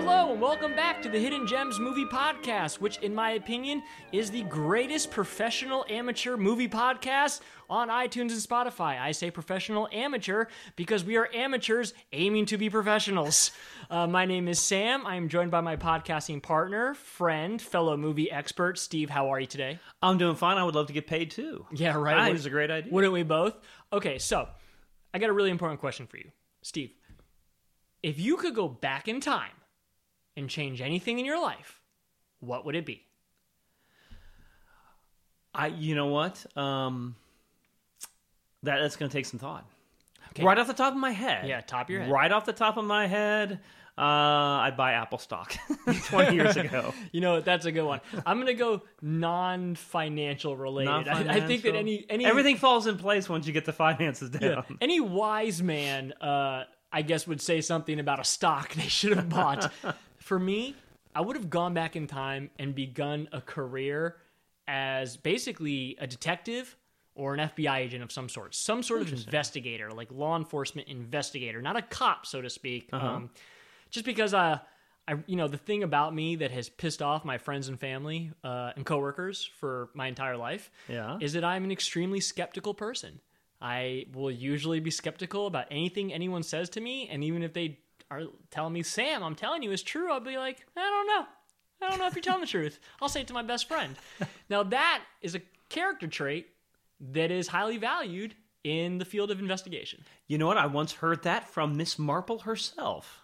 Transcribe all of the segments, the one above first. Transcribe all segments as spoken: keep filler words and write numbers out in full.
Hello and welcome back to the Hidden Gems Movie Podcast, which in my opinion is the greatest professional amateur movie podcast on iTunes and Spotify. I say professional amateur because we are amateurs aiming to be professionals. Uh, my name is Sam. I am joined by my podcasting partner, friend, fellow movie expert, Steve. How are you today? I'm doing fine. I would love to get paid too. Yeah, right. That is a great idea. Wouldn't we both? Okay, so I got a really important question for you, Steve. If you could go back in time and change anything in your life, what would it be? I, you know what? Um, that, that's going to take some thought. Okay. Right off the top of my head. Yeah, top of your head. Right off the top of my head, uh, I'd buy Apple stock twenty years ago. You know, that's a good one. I'm going to go non-financial related. Non-financial. I, I think that any, any... Everything falls in place once you get the finances down. Yeah. Any wise man, uh, I guess, would say something about a stock they should have bought. For me, I would have gone back in time and begun a career as basically a detective or an F B I agent of some sort, some sort of investigator, like law enforcement investigator, not a cop, so to speak. Uh-huh. Um, just because, uh, I, you know, the thing about me that has pissed off my friends and family uh, and coworkers for my entire life yeah. is that I'm an extremely skeptical person. I will usually be skeptical about anything anyone says to me, and even if they are telling me, Sam, I'm telling you it's true, I'll be like, I don't know. I don't know if you're telling the truth. I'll say it to my best friend. Now, that is a character trait that is highly valued in the field of investigation. You know what? I once heard that from Miss Marple herself.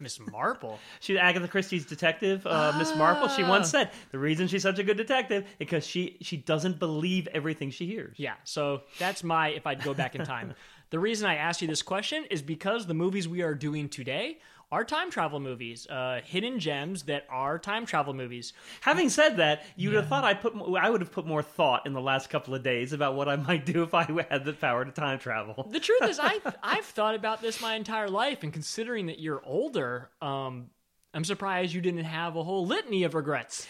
Miss Marple? She's Agatha Christie's detective, uh, ah. Miss Marple. She once said, the reason she's such a good detective is because she, she doesn't believe everything she hears. Yeah, so that's my, if I'd go back in time. The reason I asked you this question is because the movies we are doing today are time travel movies, uh, hidden gems that are time travel movies. Having said that, you would yeah. have thought I put I would have put more thought in the last couple of days about what I might do if I had the power to time travel. The truth is, I I've, I've thought about this my entire life, and considering that you're older, um, I'm surprised you didn't have a whole litany of regrets.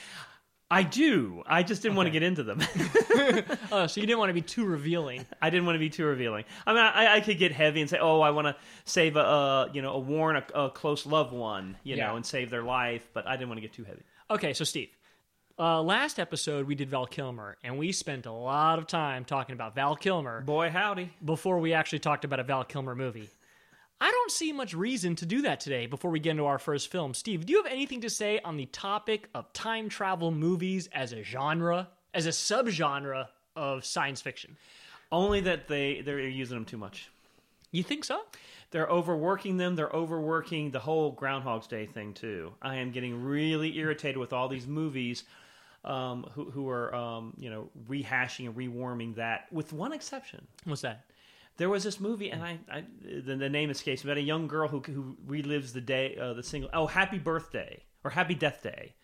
I do. I just didn't okay. want to get into them. Oh, so you didn't want to be too revealing. I didn't want to be too revealing. I mean, I, I could get heavy and say, "Oh, I want to save a, a you know a worn a, a close loved one, you yeah. know, and save their life," but I didn't want to get too heavy. Okay, so Steve, uh, last episode we did Val Kilmer, and we spent a lot of time talking about Val Kilmer. Boy, howdy! Before we actually talked about a Val Kilmer movie. I don't see much reason to do that today before we get into our first film. Steve, do you have anything to say on the topic of time travel movies as a genre, as a subgenre of science fiction? Only that they, they're using them too much. You think so? They're overworking them. They're overworking the whole Groundhog Day thing, too. I am getting really irritated with all these movies um, who, who are um, you know, rehashing and rewarming that, with one exception. What's that? There was this movie, and I, I the, the name escapes me, about a young girl who who relives the day, uh, the single, oh, Happy Birthday, or Happy Death Day.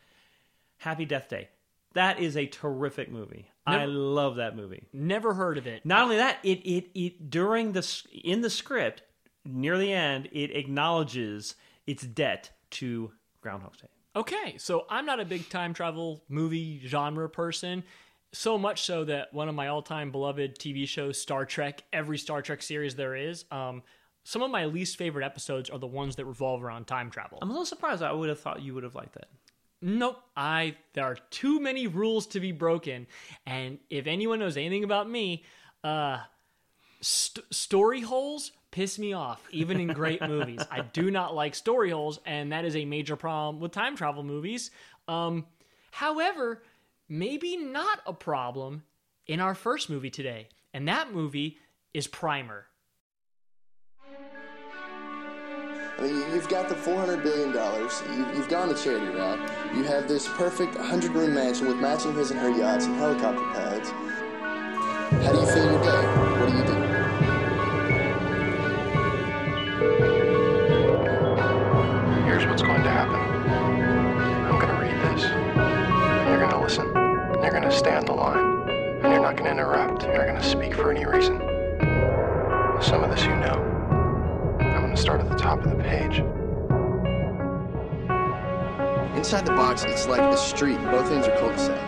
Happy Death Day. That is a terrific movie. Never, I love that movie. Never heard of it. Not only that, it, it, it during the, in the script, near the end, it acknowledges its debt to Groundhog Day. Okay, so I'm not a big time travel movie genre person. So much so that one of my all-time beloved T V shows, Star Trek, every Star Trek series there is, um, some of my least favorite episodes are the ones that revolve around time travel. I'm a little surprised. I would have thought you would have liked that. Nope. I, there are too many rules to be broken. And if anyone knows anything about me, uh, st- story holes piss me off, even in great movies. I do not like story holes, and that is a major problem with time travel movies. Um, however... Maybe not a problem in our first movie today, and that movie is Primer. I mean, you've got the four hundred billion dollars, you've, you've gone the charity route, you have this perfect hundred-room mansion with matching his and her yachts and helicopter pads. How do you feel your day? What do you do? Here's what's going to happen. I'm going to read this. You're going to listen, and you're going to stay on the line, and you're not going to interrupt, you're not going to speak for any reason. Some of this you know. I'm going to start at the top of the page. Inside the box, it's like a street, both ends are cul-de-sac.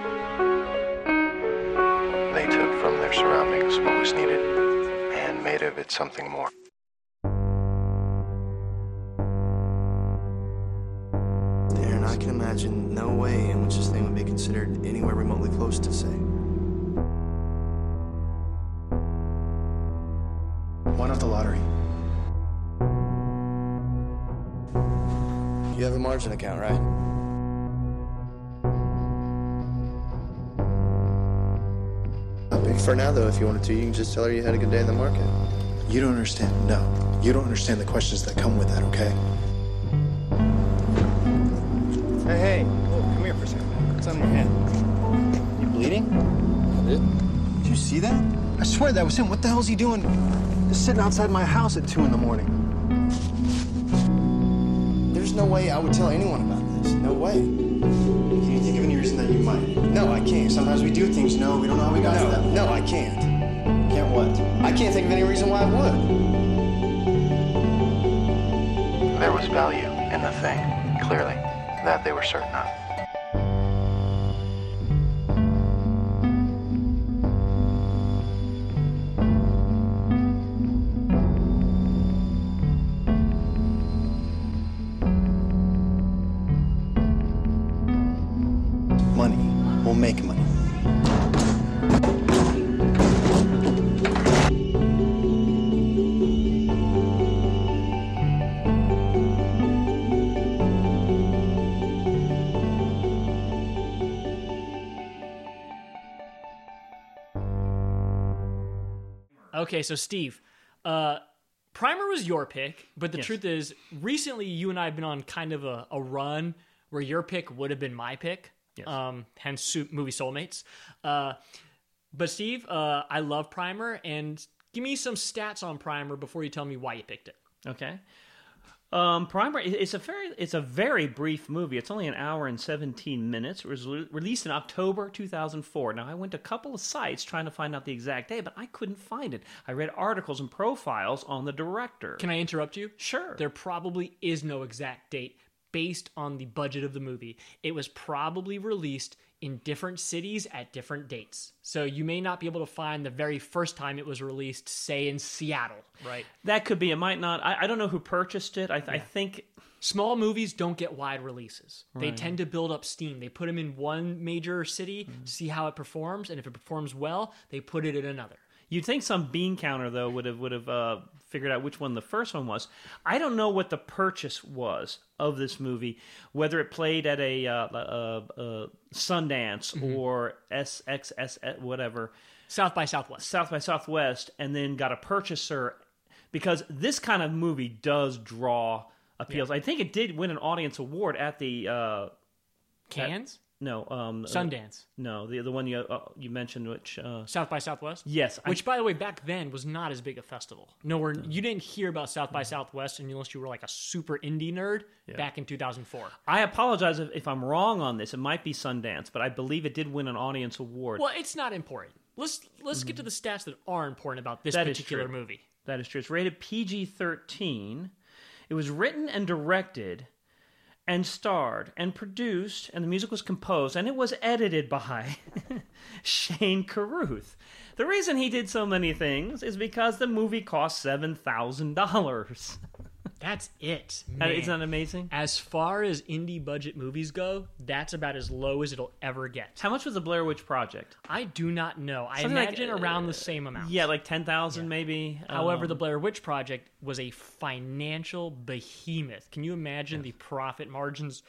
They took from their surroundings what was needed, and made of it something more. can imagine no way in which this thing would be considered anywhere remotely close to safe. Why not the lottery? You have a margin account, right? For now, though, if you wanted to, you can just tell her you had a good day in the market. You don't understand. No. You don't understand the questions that come with that, okay? Hey, hey. Oh, come here for a second. What's on your hand? You bleeding? I did. Did you see that? I swear that was him. What the hell's he doing just sitting outside my house at two in the morning? There's no way I would tell anyone about this. No way. Can you think of any reason that you might? No, I can't. Sometimes we do things, no, we don't know how we got no, to that. No, I can't. Can't what? I can't think of any reason why I would. There was value in the thing, clearly. That they were certain of. Okay, so Steve, uh, Primer was your pick, but the yes. truth is, recently you and I have been on kind of a, a run where your pick would have been my pick, yes. um, hence movie soulmates. Uh, but Steve, uh, I love Primer, and give me some stats on Primer before you tell me why you picked it. Okay. Um, Primer, it's a very, it's a very brief movie. It's only an hour and seventeen minutes. It was re- released in October two thousand four. Now, I went to a couple of sites trying to find out the exact day, but I couldn't find it. I read articles and profiles on the director. Can I interrupt you? Sure. There probably is no exact date based on the budget of the movie. It was probably released in different cities at different dates. So you may not be able to find the very first time it was released, say in Seattle, right? That could be. It might not. I, I don't know who purchased it. I, yeah. I think... Small movies don't get wide releases. Right. They tend to build up steam. They put them in one major city, mm-hmm. see how it performs, and if it performs well, they put it in another. You'd think some bean counter, though, would have, would have uh, figured out which one the first one was. I don't know what the purchase was of this movie, whether it played at a uh, uh, uh, Sundance mm-hmm. or S X S whatever, South by Southwest, South by Southwest, and then got a purchaser, because this kind of movie does draw appeals. Yeah. I think it did win an audience award at the uh, Cannes. At, No, um, Sundance. Uh, no, the the one you uh, you mentioned, which uh, South by Southwest. Yes, I, which by the way, back then was not as big a festival. Nowhere no. you didn't hear about South by Southwest unless you were like a super indie nerd yeah. back in two thousand four. I apologize if, if I'm wrong on this. It might be Sundance, but I believe it did win an audience award. Well, it's not important. Let's let's mm-hmm. get to the stats that are important about this that particular movie. That is true. It's rated P G thirteen. It was written and directed. And starred and produced, and the music was composed, and it was edited by Shane Carruth. The reason he did so many things is because the movie cost seven thousand dollars. That's it. Man. Isn't that amazing? As far as indie budget movies go, that's about as low as it'll ever get. How much was The Blair Witch Project? I do not know. I Something imagine like, uh, around the same amount. Yeah, like ten thousand dollars yeah. maybe. However, um, The Blair Witch Project was a financial behemoth. Can you imagine yes. the profit margins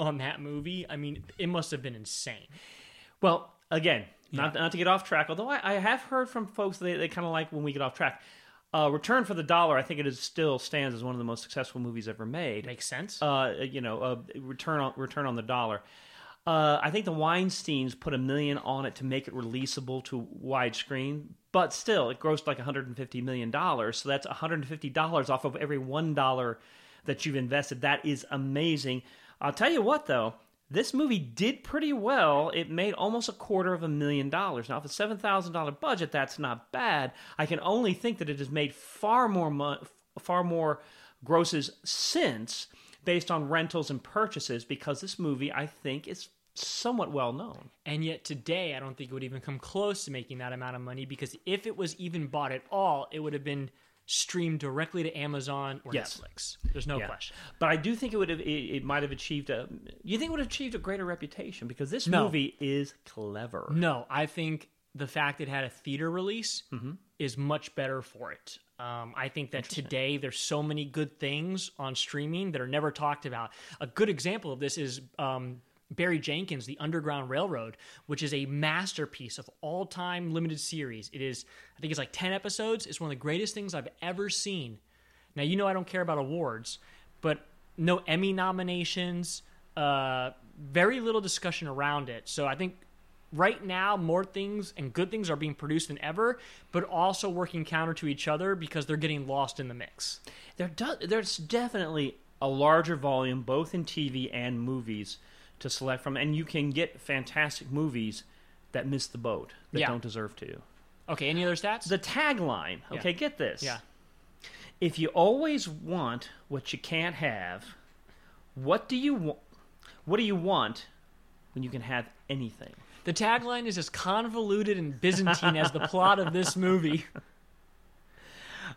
on that movie? I mean, it must have been insane. Well, again, yeah. not, not to get off track, although I, I have heard from folks that they, they kind of like when we get off track. Uh, Return for the Dollar, I think it is still stands as one of the most successful movies ever made. Makes sense. Uh, you know, uh, Return on Return on the Dollar. Uh, I think the Weinsteins put a million on it to make it releasable to widescreen, but still, it grossed like one hundred fifty million dollars, so that's one hundred fifty dollars off of every one dollar that you've invested. That is amazing. I'll tell you what, though. This movie did pretty well. It made almost a quarter of a million dollars. Now, with a seven thousand dollars budget, that's not bad. I can only think that it has made far more mo- far more grosses since, based on rentals and purchases, because this movie, I think, is somewhat well known. And yet today, I don't think it would even come close to making that amount of money, because if it was even bought at all, it would have been streamed directly to Amazon or yes. Netflix. There's no yeah. question. But I do think it would have. It, it might have achieved a. You think it would have achieved a greater reputation because this no. movie is clever. No, I think the fact it had a theater release mm-hmm. is much better for it. Um, I think that today there's so many good things on streaming that are never talked about. A good example of this is um, Barry Jenkins' The Underground Railroad, which is a masterpiece of all-time limited series. It is, I think it's like ten episodes. It's one of the greatest things I've ever seen. Now, you know I don't care about awards, but no Emmy nominations, uh, very little discussion around it. So I think right now, more things and good things are being produced than ever, but also working counter to each other because they're getting lost in the mix. There do, there's definitely a larger volume, both in T V and movies, to select from, and you can get fantastic movies that miss the boat, that yeah. don't deserve to. Okay, any other stats? The tagline. Okay, yeah. get this. Yeah. If you always want what you can't have, what do you want? What do you want when you can have anything? The tagline is as convoluted and Byzantine as the plot of this movie.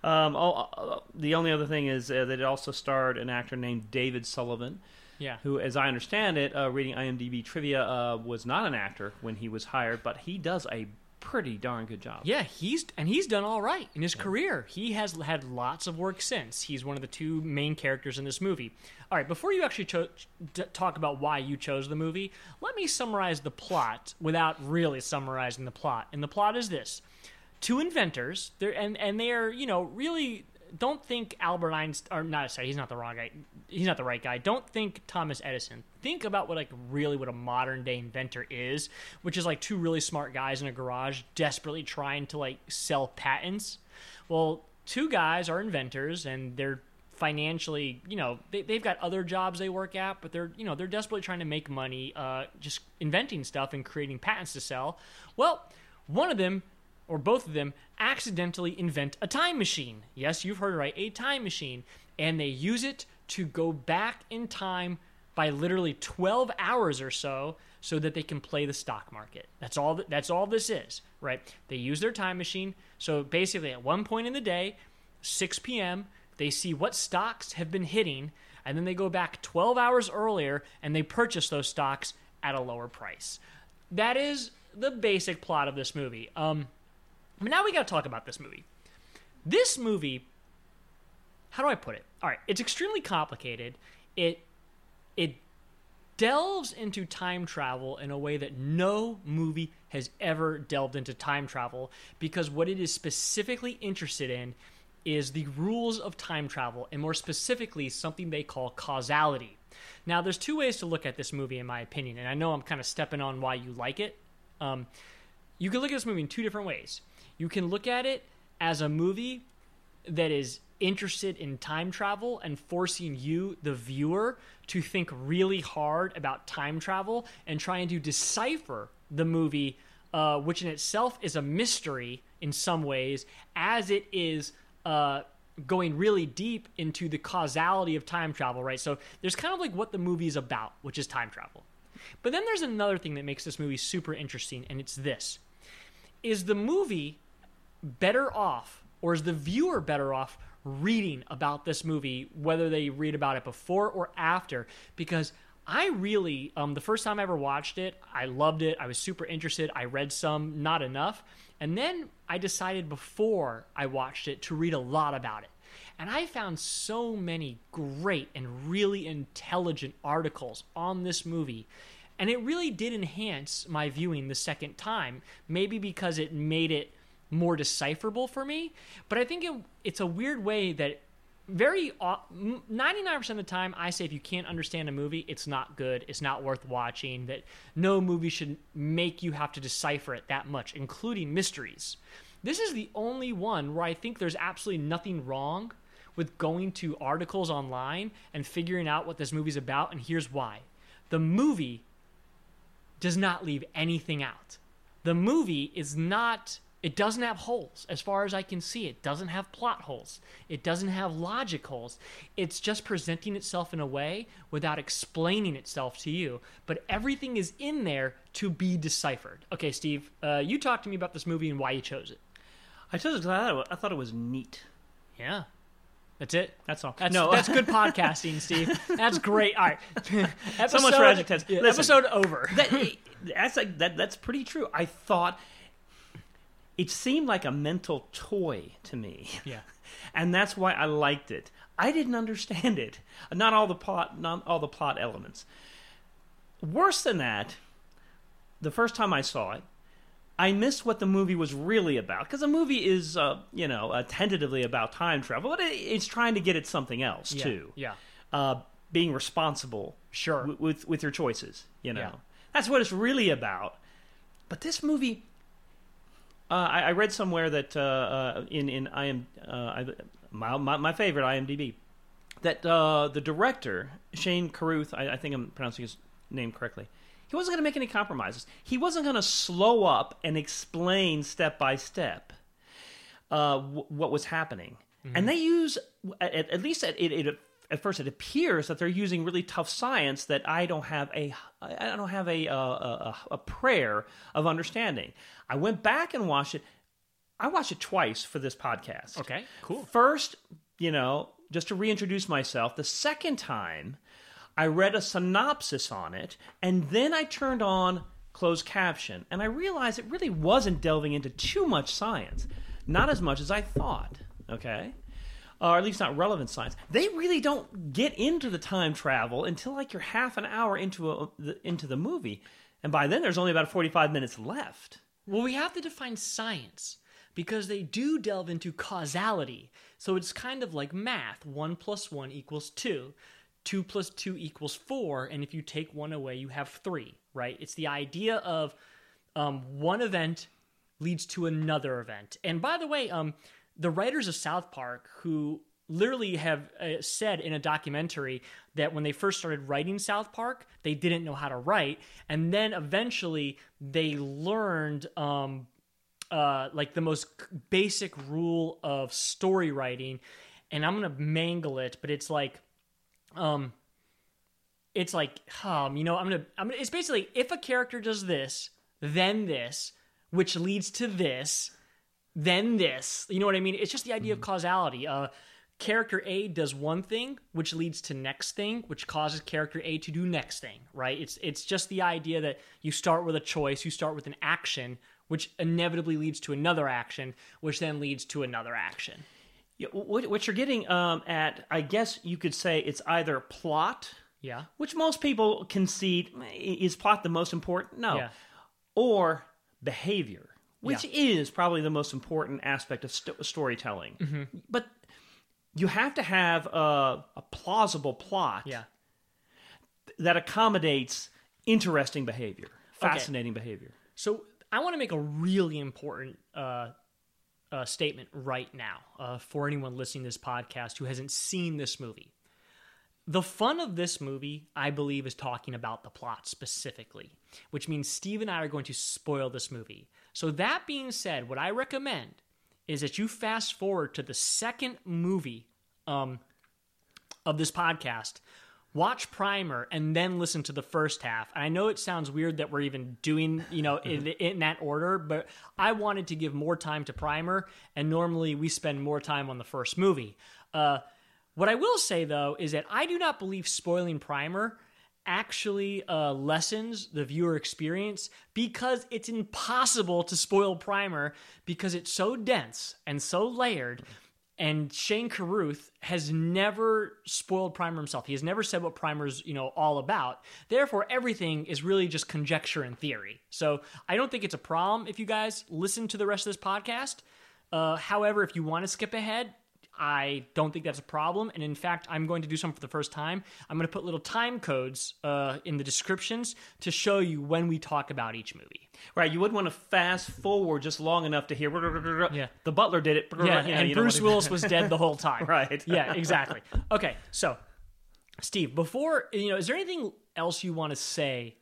Um, oh, oh, the only other thing is uh, that it also starred an actor named David Sullivan, yeah. who, as I understand it, uh, reading IMDb trivia, uh, was not an actor when he was hired, but he does a pretty darn good job. Yeah, he's and he's done all right in his yeah. career. He has had lots of work since. He's one of the two main characters in this movie. All right, before you actually cho- t- talk about why you chose the movie, let me summarize the plot without really summarizing the plot. And the plot is this. Two inventors, they're, and, and they are, you know, really don't think Albert Einstein, or not, sorry, he's not the wrong guy. He's not the right guy. Don't think Thomas Edison. Think about what, like, really what a modern day inventor is, which is like two really smart guys in a garage desperately trying to like sell patents. Well, two guys are inventors and they're financially, you know, they, they've got other jobs they work at, but they're, you know, they're desperately trying to make money, uh, just inventing stuff and creating patents to sell. Well, one of them, or both of them, accidentally invent a time machine. Yes, you've heard right, a time machine. And they use it to go back in time by literally twelve hours or so, so that they can play the stock market. That's all th- that's all this is, right? They use their time machine. So basically at one point in the day, six p.m., they see what stocks have been hitting, and then they go back twelve hours earlier, and they purchase those stocks at a lower price. That is the basic plot of this movie. Um... But now we got to talk about this movie. This movie, how do I put it? All right, it's extremely complicated. It it delves into time travel in a way that no movie has ever delved into time travel, because what it is specifically interested in is the rules of time travel, and more specifically, something they call causality. Now, there's two ways to look at this movie, in my opinion, and I know I'm kind of stepping on why you like it. Um, you can look at this movie in two different ways. You can look at it as a movie that is interested in time travel and forcing you, the viewer, to think really hard about time travel and trying to decipher the movie, uh, which in itself is a mystery in some ways, as it is uh, going really deep into the causality of time travel, right? So there's kind of like what the movie is about, which is time travel. But then there's another thing that makes this movie super interesting, and it's this. Is the movie better off, or is the viewer better off reading about this movie, whether they read about it before or after? Because I really, um, the first time I ever watched it, I loved it. I was super interested. I read some, not enough. And then I decided before I watched it to read a lot about it. And I found so many great and really intelligent articles on this movie. And it really did enhance my viewing the second time, maybe because it made it more decipherable for me. But I think it, it's a weird way that very ninety-nine percent of the time I say if you can't understand a movie, it's not good, it's not worth watching, that no movie should make you have to decipher it that much, including mysteries. This is the only one where I think there's absolutely nothing wrong with going to articles online and figuring out what this movie's about, and here's why. The movie does not leave anything out. The movie is not, it doesn't have holes. As far as I can see, it doesn't have plot holes. It doesn't have logic holes. It's just presenting itself in a way without explaining itself to you, but everything is in there to be deciphered. Okay, Steve, uh, you talk to me about this movie and why you chose it. I chose it because I thought it was neat. Yeah. That's it. That's all. That's, no, that's good podcasting, Steve. That's great. All right. Episode, so much for adjectives. Yeah, episode over. that, that's like that. That's pretty true. I thought it seemed like a mental toy to me. Yeah. And that's why I liked it. I didn't understand it. Not all the plot. Not all the plot elements. Worse than that, the first time I saw it, I missed what the movie was really about, because the movie is, uh, you know, uh, tentatively about time travel, but it, it's trying to get at something else, yeah, too. Yeah. Uh, being responsible, sure, w- with with your choices. You know, yeah, that's what it's really about. But this movie, uh, I, I read somewhere that uh, in in I am uh, I, my, my my favorite IMDb, that uh, the director Shane Carruth, I, I think I'm pronouncing his name correctly, he wasn't going to make any compromises. He wasn't going to slow up and explain step by step uh, w- what was happening. Mm-hmm. And they use, at, at least at, it, it, at first, it appears that they're using really tough science that I don't have a I don't have a, a, a, a prayer of understanding. I went back and watched it. I watched it twice for this podcast. Okay, cool. First, you know, just to reintroduce myself. The second time, I read a synopsis on it, and then I turned on closed caption, and I realized it really wasn't delving into too much science. Not as much as I thought, okay? Or at least not relevant science. They really don't get into the time travel until like you're half an hour into a, the, into the movie, and by then there's only about forty-five minutes left. Well, we have to define science, because they do delve into causality. So it's kind of like math. one plus one equals two. two plus two equals four, and if you take one away, you have three, right? It's the idea of um, one event leads to another event. And by the way, um, the writers of South Park, who literally have uh, said in a documentary that when they first started writing South Park, they didn't know how to write, and then eventually they learned um, uh, like the most basic rule of story writing, and I'm going to mangle it, but it's like, Um, it's like, um, you know, I'm gonna, I'm gonna, it's basically if a character does this, then this, which leads to this, then this, you know what I mean? It's just the idea mm-hmm. of causality. Uh, character A does one thing, which leads to next thing, which causes character A to do next thing, right? It's, it's just the idea that you start with a choice, you start with an action, which inevitably leads to another action, which then leads to another action. What you're getting um, at, I guess you could say it's either plot, yeah, which most people concede, is plot the most important? No. Yeah. Or behavior, which yeah. is probably the most important aspect of st- storytelling. Mm-hmm. But you have to have a, a plausible plot yeah. that accommodates interesting behavior, fascinating okay. behavior. So I want to make a really important uh Uh, statement right now uh, for anyone listening to this podcast who hasn't seen this movie. The fun of this movie, I believe, is talking about the plot specifically, which means Steve and I are going to spoil this movie. So that being said, what I recommend is that you fast forward to the second movie um, of this podcast, watch Primer, and then listen to the first half. And I know it sounds weird that we're even doing, you know, in, in that order, but I wanted to give more time to Primer, and normally we spend more time on the first movie. Uh, what I will say, though, is that I do not believe spoiling Primer actually uh, lessens the viewer experience, because it's impossible to spoil Primer because it's so dense and so layered. And Shane Carruth has never spoiled Primer himself. He has never said what Primer's, you know, all about. Therefore, everything is really just conjecture and theory. So I don't think it's a problem if you guys listen to the rest of this podcast. Uh, however, if you want to skip ahead, I don't think that's a problem. And in fact, I'm going to do something for the first time. I'm going to put little time codes uh, in the descriptions to show you when we talk about each movie. Right, you wouldn't want to fast forward just long enough to hear, yeah, the butler did it. Yeah, yeah, and Bruce Willis was dead the whole time. Right. Yeah, exactly. Okay, so, Steve, before, you know, is there anything else you want to say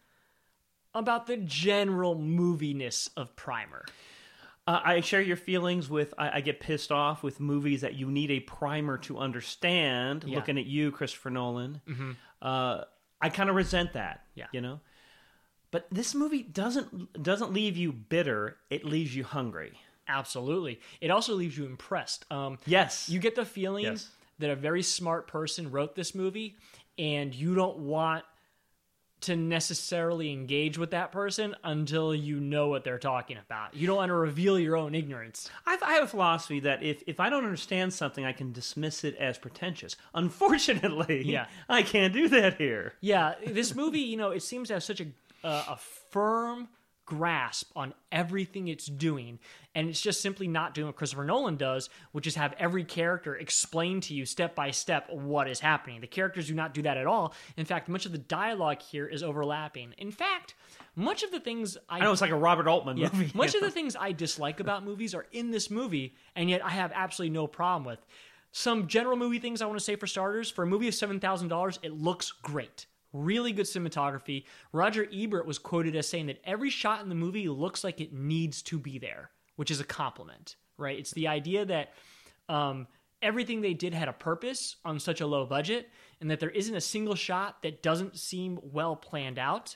about the general moviness of Primer? Uh, I share your feelings with, I, I get pissed off with movies that you need a primer to understand, yeah, looking at you, Christopher Nolan. Mm-hmm. Uh, I kind of resent that, yeah, you know? But this movie doesn't doesn't leave you bitter, it leaves you hungry. Absolutely. It also leaves you impressed. Um, yes. You get the feeling yes. that a very smart person wrote this movie, and you don't want to necessarily engage with that person until you know what they're talking about. You don't want to reveal your own ignorance. I've, I have a philosophy that if, if I don't understand something, I can dismiss it as pretentious. Unfortunately, yeah. I can't do that here. Yeah, this movie, you know, it seems to have such a uh, a firm grasp on everything it's doing, and it's just simply not doing what Christopher Nolan does, which is have every character explain to you step by step what is happening. The characters do not do that at all. In fact, much of the dialogue here is overlapping. In fact, much of the things I, I know it's like a Robert Altman yeah, movie. Much of the things I dislike about movies are in this movie, and yet I have absolutely no problem with. Some general movie things I want to say for starters: for a movie of seven thousand dollars, it looks great. Really good cinematography. Roger Ebert was quoted as saying that every shot in the movie looks like it needs to be there, which is a compliment, right? It's the idea that um, everything they did had a purpose on such a low budget, and that there isn't a single shot that doesn't seem well planned out.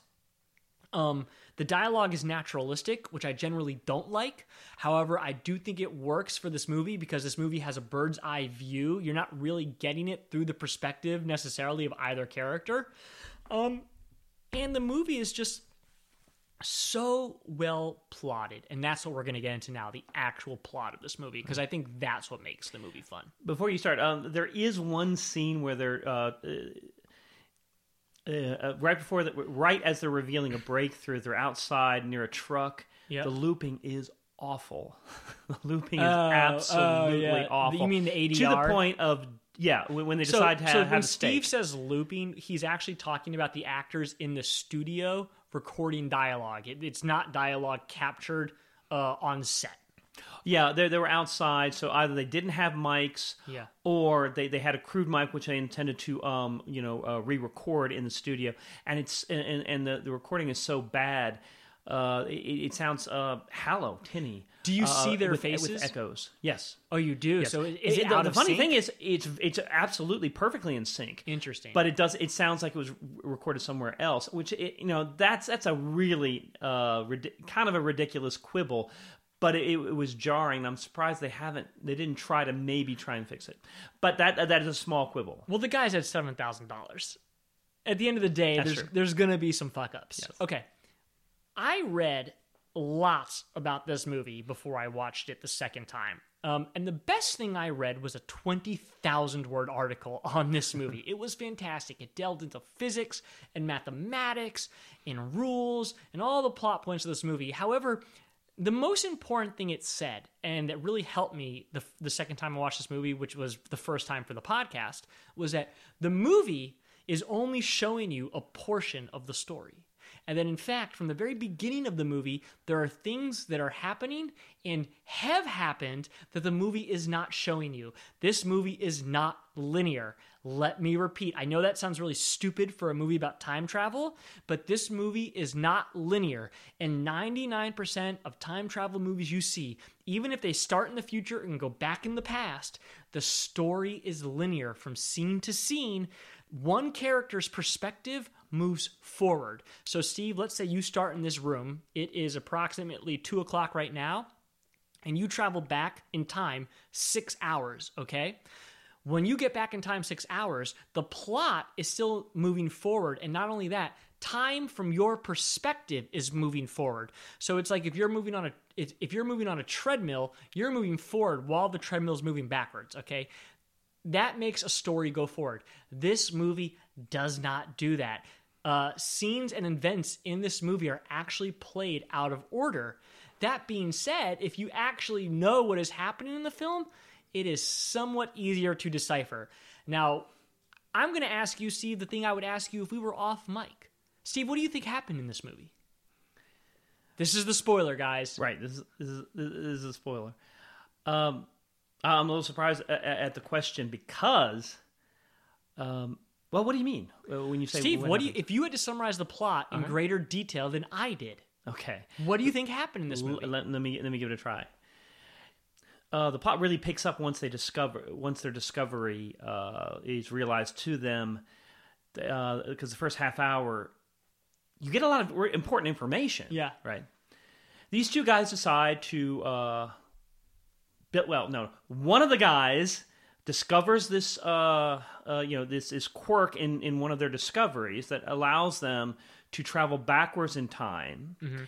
Um, the dialogue is naturalistic, which I generally don't like. However, I do think it works for this movie because this movie has a bird's eye view. You're not really getting it through the perspective necessarily of either character. Um, and the movie is just so well plotted. And that's what we're going to get into now, the actual plot of this movie, because I think that's what makes the movie fun. Before you start, um, there is one scene where they're... Uh, uh... Uh, right before that, right as they're revealing a breakthrough, they're outside near a truck. Yep. The looping is awful. The looping is oh, absolutely oh, yeah. awful. You mean the A D R? To the point of, yeah, when they decide so, to have, so have a mistake. When Steve says looping, he's actually talking about the actors in the studio recording dialogue. It, it's not dialogue captured uh, on set. Yeah, they they were outside, so either they didn't have mics, yeah. or they, they had a crude mic which they intended to um you know uh, re-record in the studio, and it's and and the, the recording is so bad, uh it, it sounds uh hollow, tinny. Do you uh, see their with, faces with echoes? Yes. Oh, you do. Yes. So is, is it, it the, out the of funny sync? Thing is, it's it's absolutely perfectly in sync. Interesting. But it does. It sounds like it was recorded somewhere else, which it, you know that's that's a really uh ridic- kind of a ridiculous quibble. But it, it was jarring, and I'm surprised they haven't. They didn't try to maybe try and fix it. But that that is a small quibble. Well, the guys had seven thousand dollars. At the end of the day, That's there's true. there's going to be some fuck ups. Yes. Okay, I read lots about this movie before I watched it the second time, um, and the best thing I read was a twenty thousand word article on this movie. It was fantastic. It delved into physics and mathematics and rules and all the plot points of this movie. However, the most important thing it said, and that really helped me the, the second time I watched this movie, which was the first time for the podcast, was that the movie is only showing you a portion of the story. And that, in fact, from the very beginning of the movie, there are things that are happening and have happened that the movie is not showing you. This movie is not linear. Let me repeat. I know that sounds really stupid for a movie about time travel, but this movie is not linear. And ninety-nine percent of time travel movies you see, even if they start in the future and go back in the past, the story is linear from scene to scene. One character's perspective moves forward. So, Steve, let's say you start in this room. It is approximately two o'clock right now, and you travel back in time six hours, okay? When you get back in time six hours, the plot is still moving forward, and not only that, time from your perspective is moving forward. So it's like if you're moving on a if you're moving on a treadmill, you're moving forward while the treadmill is moving backwards, okay? That makes a story go forward. This movie does not do that. Uh, scenes and events in this movie are actually played out of order. That being said, if you actually know what is happening in the film, it is somewhat easier to decipher. Now, I'm going to ask you, Steve, the thing I would ask you if we were off mic. Steve, what do you think happened in this movie? This is the spoiler, guys. Right, this is this is, this is a spoiler. Um, I'm a little surprised at, at the question because... Um, Well, what do you mean when you say... Steve, what do you, if you had to summarize the plot in uh-huh. greater detail than I did, okay, what do you think happened in this movie? L- let, let me let me give it a try. Uh, the plot really picks up once they discover once their discovery uh, is realized to them, because uh, the first half hour, you get a lot of important information. Yeah, right. These two guys decide to uh, Bill, well, no, one of the guys discovers this, uh, uh, you know, this is quirk in, in one of their discoveries that allows them to travel backwards in time. Mm-hmm.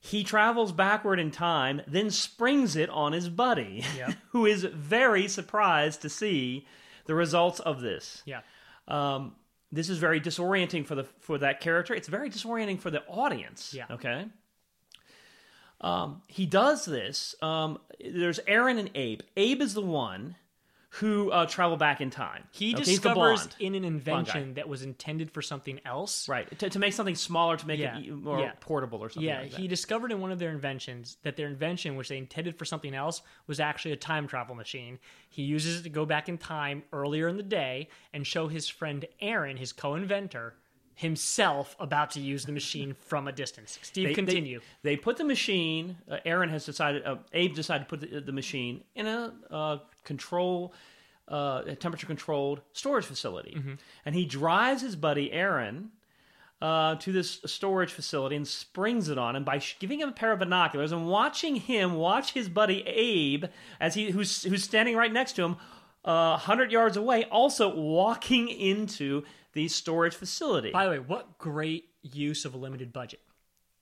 He travels backward in time, then springs it on his buddy, yep. who is very surprised to see the results of this. Yeah. Um, this is very disorienting for the for that character. It's very disorienting for the audience. Yeah. Okay. Um, he does this. Um, there's Aaron and Abe. Abe is the one who uh, travel back in time. He okay, discovers in an invention that was intended for something else. Right, to, to make something smaller, to make yeah. it more yeah. portable or something yeah, like that. Yeah, he discovered in one of their inventions that their invention, which they intended for something else, was actually a time travel machine. He uses it to go back in time earlier in the day and show his friend Aaron, his co-inventor, himself about to use the machine from a distance. Steve, they, continue. They, they put the machine, uh, Aaron has decided, uh, Abe decided to put the, the machine in a uh, control, uh, temperature-controlled storage facility. Mm-hmm. And he drives his buddy Aaron uh, to this storage facility and springs it on him by giving him a pair of binoculars and watching him watch his buddy Abe, as he who's, who's standing right next to him, uh, one hundred yards away, also walking into the storage facility. By the way, what great use of a limited budget.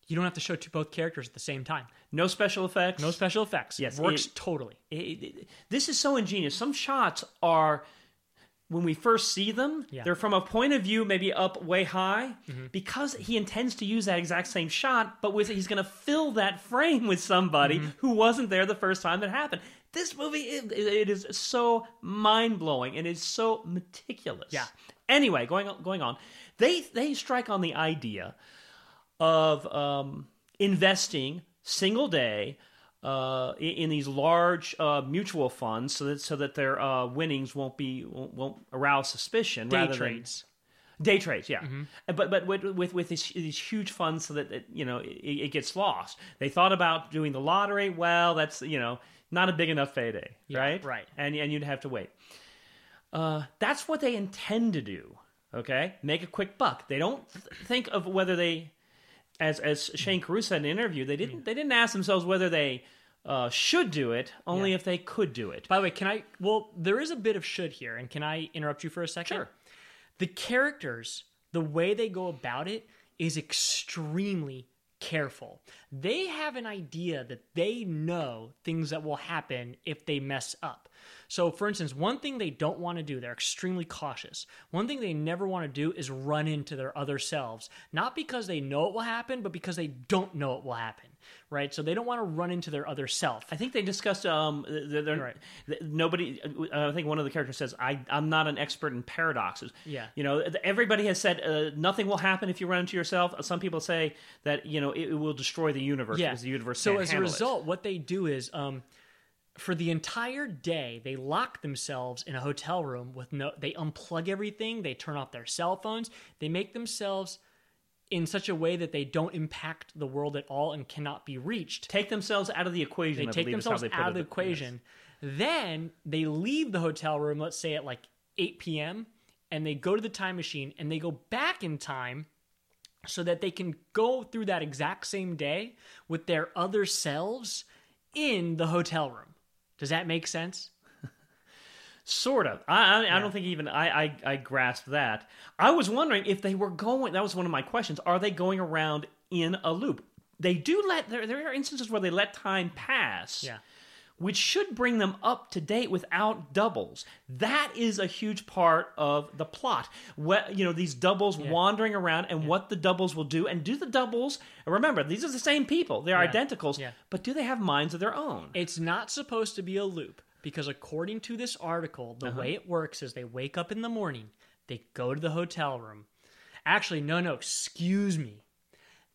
You don't have to show two, both characters at the same time. No special effects. No special effects. Yes. Works it, totally. It, it, this is so ingenious. Some shots are, when we first see them, yeah. they're from a point of view maybe up way high, mm-hmm. because he intends to use that exact same shot, but with he's going to fill that frame with somebody mm-hmm. who wasn't there the first time that happened. This movie, it, it is so mind-blowing, and it's so meticulous. Yeah. Anyway, going on, going on, they they strike on the idea of um, investing single day uh, in, in these large uh, mutual funds, so that so that their uh, winnings won't be won't, won't arouse suspicion. Day rather trades, than, day trades, yeah. Mm-hmm. But but with with, with these, these huge funds, so that it, you know it, it gets lost. They thought about doing the lottery. Well, that's you know not a big enough payday, yeah, right? Right, and and you'd have to wait. Uh, that's what they intend to do, okay? Make a quick buck. They don't th- think of whether they, as as Shane Carruth said in an interview, they didn't yeah. they didn't ask themselves whether they uh, should do it, only yeah. if they could do it. By the way, can I, well, there is a bit of should here, and can I interrupt you for a second? Sure. The characters, the way they go about it is extremely careful. They have an idea that they know things that will happen if they mess up. So, for instance, one thing they don't want to do, they're extremely cautious. One thing they never want to do is run into their other selves. Not because they know it will happen, but because they don't know it will happen, right? So they don't want to run into their other self. I think they discussed, um, they're, they're, right. nobody, I think one of the characters says, I, I'm not an expert in paradoxes. Yeah. You know, everybody has said uh, nothing will happen if you run into yourself. Some people say that, you know, it, it will destroy the universe yeah. because the universe can't handle it. So as a result, what they do is... Um, for the entire day, they lock themselves in a hotel room with no, they unplug everything, they turn off their cell phones, they make themselves in such a way that they don't impact the world at all and cannot be reached. Take themselves out of the equation. They I take themselves they out of the equation. Yes. Then they leave the hotel room, let's say at like eight p.m., and they go to the time machine and they go back in time so that they can go through that exact same day with their other selves in the hotel room. Does that make sense? Sort of. I I, yeah. I don't think even I, I, I grasped that. I was wondering if they were going... That was one of my questions. Are they going around in a loop? They do let... There, there are instances where they let time pass, yeah. which should bring them up to date without doubles. That is a huge part of the plot. What, you know, these doubles yeah. wandering around and yeah. what the doubles will do. And do the doubles... Remember, these are the same people. They're yeah. identicals. Yeah. But do they have minds of their own? It's not supposed to be a loop because according to this article, the uh-huh. way it works is they wake up in the morning. They go to the hotel room. Actually, no, no, excuse me.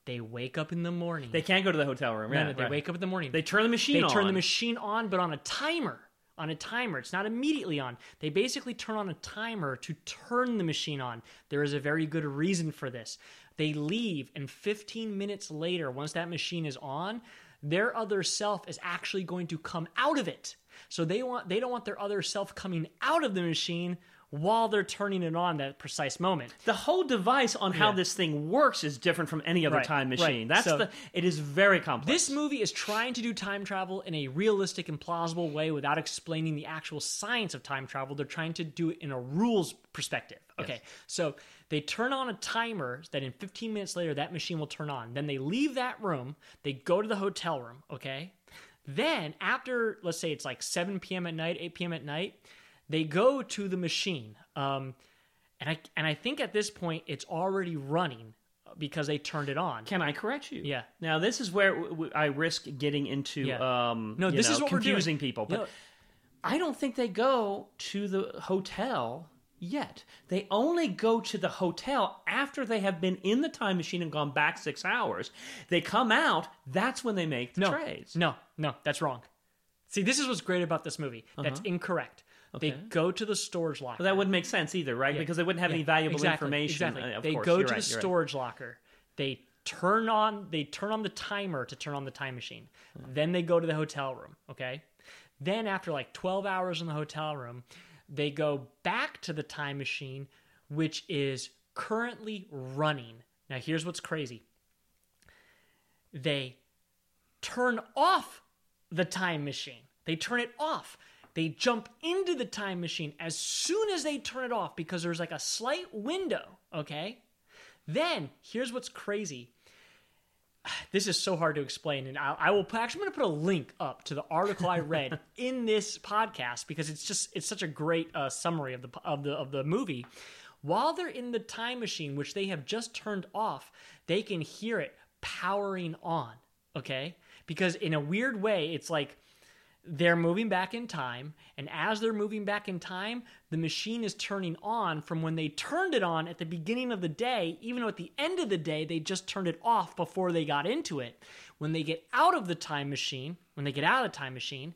They wake up in the morning. They can't go to the hotel room. No, no, they right. wake up in the morning. They turn the machine they on. They turn the machine on, but on a timer. On a timer. It's not immediately on. They basically turn on a timer to turn the machine on. There is a very good reason for this. They leave, and fifteen minutes later, once that machine is on, their other self is actually going to come out of it. So they want they don't want their other self coming out of the machine while they're turning it on that precise moment. The whole device on how yeah. this thing works is different from any other right, time machine. Right. That's so, the it is very complex. This movie is trying to do time travel in a realistic and plausible way without explaining the actual science of time travel. They're trying to do it in a rules perspective. Okay, yes. So they turn on a timer that in fifteen minutes later, that machine will turn on. Then they leave that room. They go to the hotel room, okay? Then after, let's say it's like seven p.m. at night, eight p.m. at night, they go to the machine, um, and I and I think at this point it's already running because they turned it on. Can I correct you? Yeah. Now this is where w- w- I risk getting into yeah. um, no, this know, is what confusing we're doing. People. But no. I don't think they go to the hotel yet. They only go to the hotel after they have been in the time machine and gone back six hours. They come out. That's when they make the no, trades. No, no, that's wrong. See, this is what's great about this movie. That's uh-huh. incorrect. Okay. They go to the storage locker. Well, that wouldn't make sense either, right? Yeah. Because they wouldn't have yeah. any valuable exactly. information. Exactly. Uh, of they course. go you're to right, the storage right. locker. They turn on they turn on the timer to turn on the time machine. Oh. Then they go to the hotel room, okay? Then after like twelve hours in the hotel room, they go back to the time machine, which is currently running. Now, here's what's crazy. They turn off the time machine. They turn it off. They jump into the time machine as soon as they turn it off because there's like a slight window, okay? Then, here's what's crazy. This is so hard to explain, and I, I will put, actually I'm going to put a link up to the article I read in this podcast because it's just it's such a great uh, summary of the of the of the movie. While they're in the time machine, which they have just turned off, they can hear it powering on, okay? Because in a weird way, it's like they're moving back in time, and as they're moving back in time, the machine is turning on from when they turned it on at the beginning of the day, even though at the end of the day, they just turned it off before they got into it. When they get out of the time machine, when they get out of the time machine,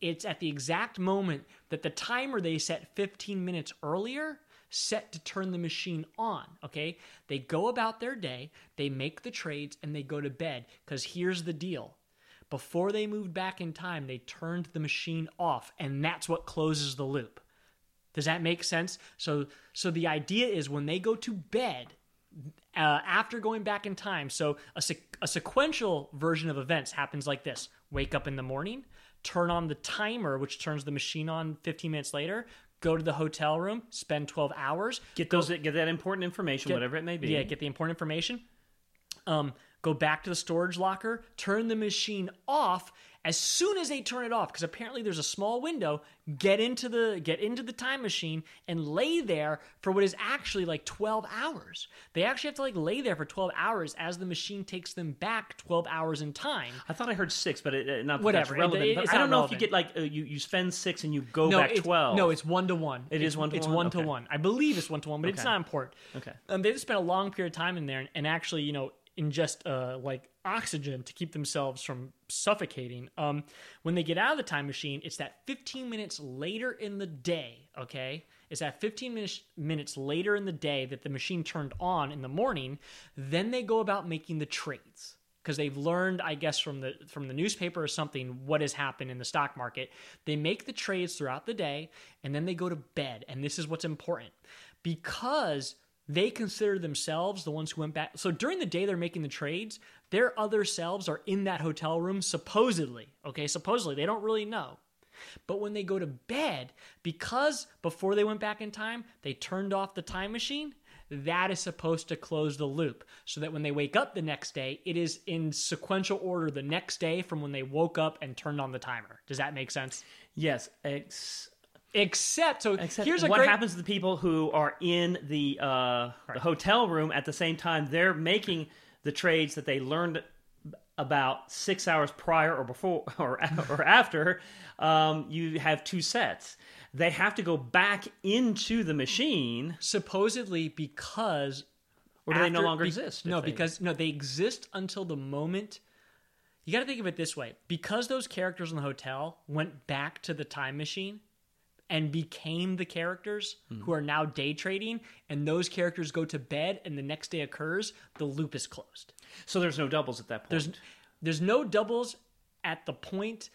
it's at the exact moment that the timer they set fifteen minutes earlier set to turn the machine on, okay? They go about their day, they make the trades, and they go to bed, because here's the deal. Before they moved back in time, they turned the machine off, and that's what closes the loop. Does that make sense? So so the idea is when they go to bed, uh, after going back in time, so a, a sequential version of events happens like this. Wake up in the morning, turn on the timer, which turns the machine on fifteen minutes later, go to the hotel room, spend twelve hours. Get those, go, get that important information, get, whatever it may be. Yeah, get the important information. Um... Go back to the storage locker, turn the machine off as soon as they turn it off, because apparently there's a small window, get into the get into the time machine and lay there for what is actually like twelve hours. They actually have to like lay there for twelve hours as the machine takes them back twelve hours in time. I thought I heard six, but it, not that whatever. That's relevant. It, it, but I don't know relevant. If you get like, uh, you, you spend six and you go no, back twelve. No, it's one to one. It, it is one to it's one. It's one okay. to one. I believe it's one to one, but okay. it's not important. Okay. Um, they just spent a long period of time in there and, and actually, you know, ingest uh, like oxygen to keep themselves from suffocating. Um, when they get out of the time machine, it's that fifteen minutes later in the day, okay? It's that fifteen minutes later in the day that the machine turned on in the morning. Then they go about making the trades because they've learned, I guess, from the from the newspaper or something what has happened in the stock market. They make the trades throughout the day, and then they go to bed. And this is what's important because they consider themselves the ones who went back. So during the day they're making the trades, their other selves are in that hotel room, supposedly. Okay, supposedly. They don't really know. But when they go to bed, because before they went back in time, they turned off the time machine, that is supposed to close the loop so that when they wake up the next day, it is in sequential order the next day from when they woke up and turned on the timer. Does that make sense? Yes, it's... Except, so Except here's a what great... happens to the people who are in the, uh, right. the hotel room at the same time. They're making the trades that they learned about six hours prior or before or, or after. Um, you have two sets. They have to go back into the machine. Supposedly because... Or do after, they no longer be, exist? No, they... because no, they exist until the moment... You got to think of it this way. Because those characters in the hotel went back to the time machine... and became the characters mm. who are now day trading, and those characters go to bed, and the next day occurs, the loop is closed. So there's no doubles at that point. There's, there's no doubles at the point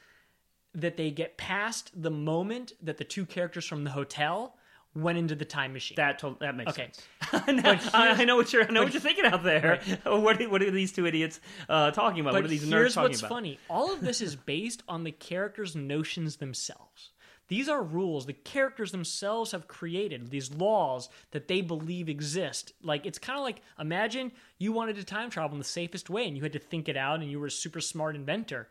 that they get past the moment that the two characters from the hotel went into the time machine. That to- that makes okay. sense. now, I know what you're. I know what you're thinking out there. Right. What are, what are these two idiots uh, talking about? But what are these nerds talking about? Here's what's funny. All of this is based on the characters' notions themselves. These are rules the characters themselves have created. These laws that they believe exist. Like it's kind of like imagine you wanted to time travel in the safest way, and you had to think it out, and you were a super smart inventor.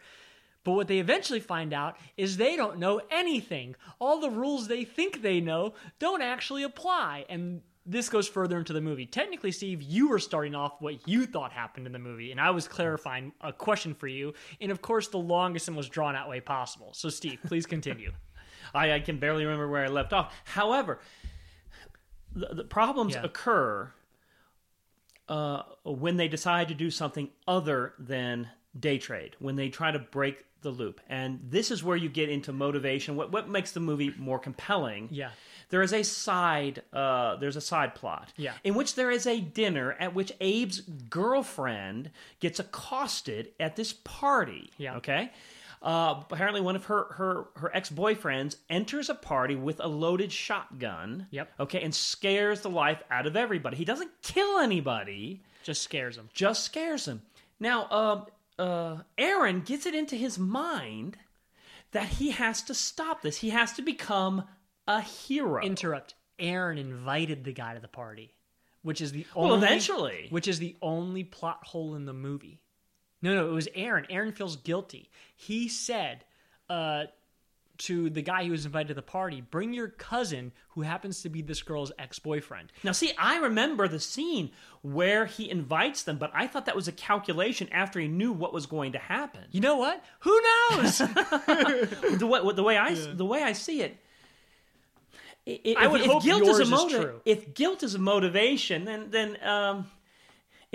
But what they eventually find out is they don't know anything. All the rules they think they know don't actually apply. And this goes further into the movie. Technically, Steve, you were starting off what you thought happened in the movie, and I was clarifying a question for you, and of course the longest and most drawn out way possible. So Steve, please continue. I, I can barely remember where I left off. However, the, the problems yeah. occur uh, when they decide to do something other than day trade, when they try to break the loop. And this is where you get into motivation. What what makes the movie more compelling? Yeah, there is a side. Uh, there's a side plot. Yeah, in which there is a dinner at which Abe's girlfriend gets accosted at this party. Yeah. Okay. Uh, apparently, one of her her her ex boyfriends enters a party with a loaded shotgun. Yep. Okay, and scares the life out of everybody. He doesn't kill anybody. Just scares them. Just scares them. Now, um. Uh, Uh, Aaron gets it into his mind that he has to stop this. He has to become a hero. Interrupt. Aaron invited the guy to the party, which is the only, well, eventually, which is the only plot hole in the movie. No, no, it was Aaron. Aaron feels guilty. He said uh, to the guy who was invited to the party, "Bring your cousin, who happens to be this girl's ex-boyfriend." Now, see, I remember the scene where he invites them, but I thought that was a calculation after he knew what was going to happen. You know what? Who knows? the, way, the way I yeah. the way I see it, if, I would if hope guilt yours is, a motiv- is true. If guilt is a motivation, then then um,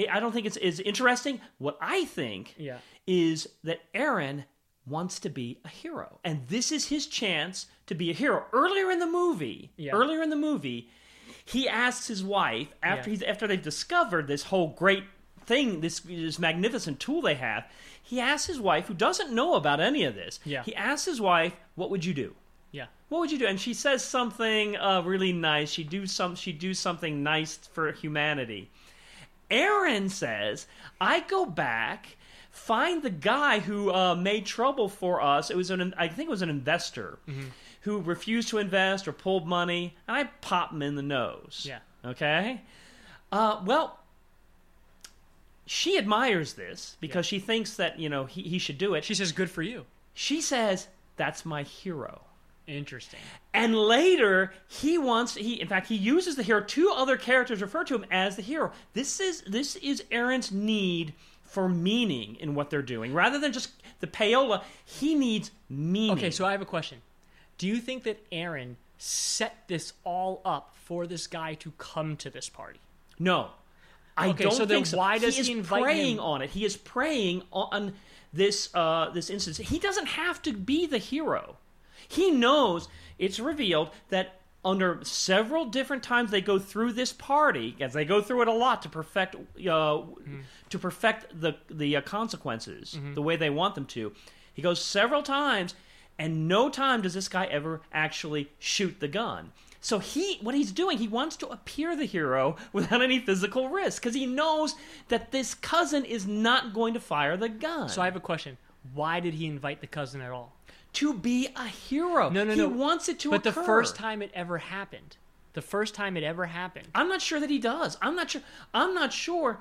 I don't think it's is interesting. What I think yeah. is that Aaron wants to be a hero. And this is his chance to be a hero. Earlier in the movie, yeah. earlier in the movie, he asks his wife, after yeah. he's after they've discovered this whole great thing, this, this magnificent tool they have, he asks his wife, who doesn't know about any of this, yeah. he asks his wife, "What would you do?" Yeah. What would you do? And she says something uh, really nice. She'd do some, she'd do something nice for humanity. Aaron says, "I go back, find the guy who uh, made trouble for us. It was an, I think it was an investor mm-hmm. who refused to invest or pulled money, and I pop him in the nose." Yeah. Okay? Uh, well, she admires this because yeah. she thinks that, you know, he, he should do it. She says, "Good for you." She says, "That's my hero." Interesting. And later, he wants he in fact he uses the hero. Two other characters refer to him as the hero. This is this is Aaron's need for meaning in what they're doing. Rather than just the payola, he needs meaning. Okay, so I have a question. Do you think that Aaron set this all up for this guy to come to this party? No. I okay, don't so think so. Why does he, he invite him? He is preying on it. He is preying on this uh, this instance. He doesn't have to be the hero. He knows, it's revealed that under several different times they go through this party, as they go through it a lot to perfect, uh, mm-hmm. to perfect the the uh, consequences mm-hmm. the way they want them to. He goes several times, and no time does this guy ever actually shoot the gun. So he, what he's doing, he wants to appear the hero without any physical risk because he knows that this cousin is not going to fire the gun. So I have a question: why did he invite the cousin at all? To be a hero. No, no, he no. He wants it to but occur. But the first time it ever happened. The first time it ever happened. I'm not sure that he does. I'm not sure I'm not sure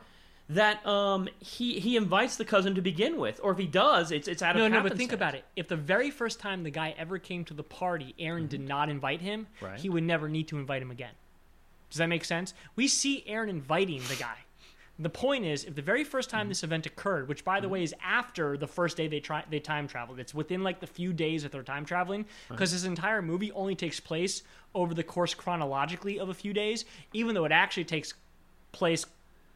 that um he, he invites the cousin to begin with. Or if he does, it's it's out no, of happenstance. No, no, but think about it. If the very first time the guy ever came to the party, Aaron mm-hmm. did not invite him, right. he would never need to invite him again. Does that make sense? We see Aaron inviting the guy. The point is, if the very first time mm-hmm. this event occurred, which by the mm-hmm. way is after the first day they try they time traveled, it's within like the few days that they're time traveling, because mm-hmm. this entire movie only takes place over the course chronologically of a few days, even though it actually takes place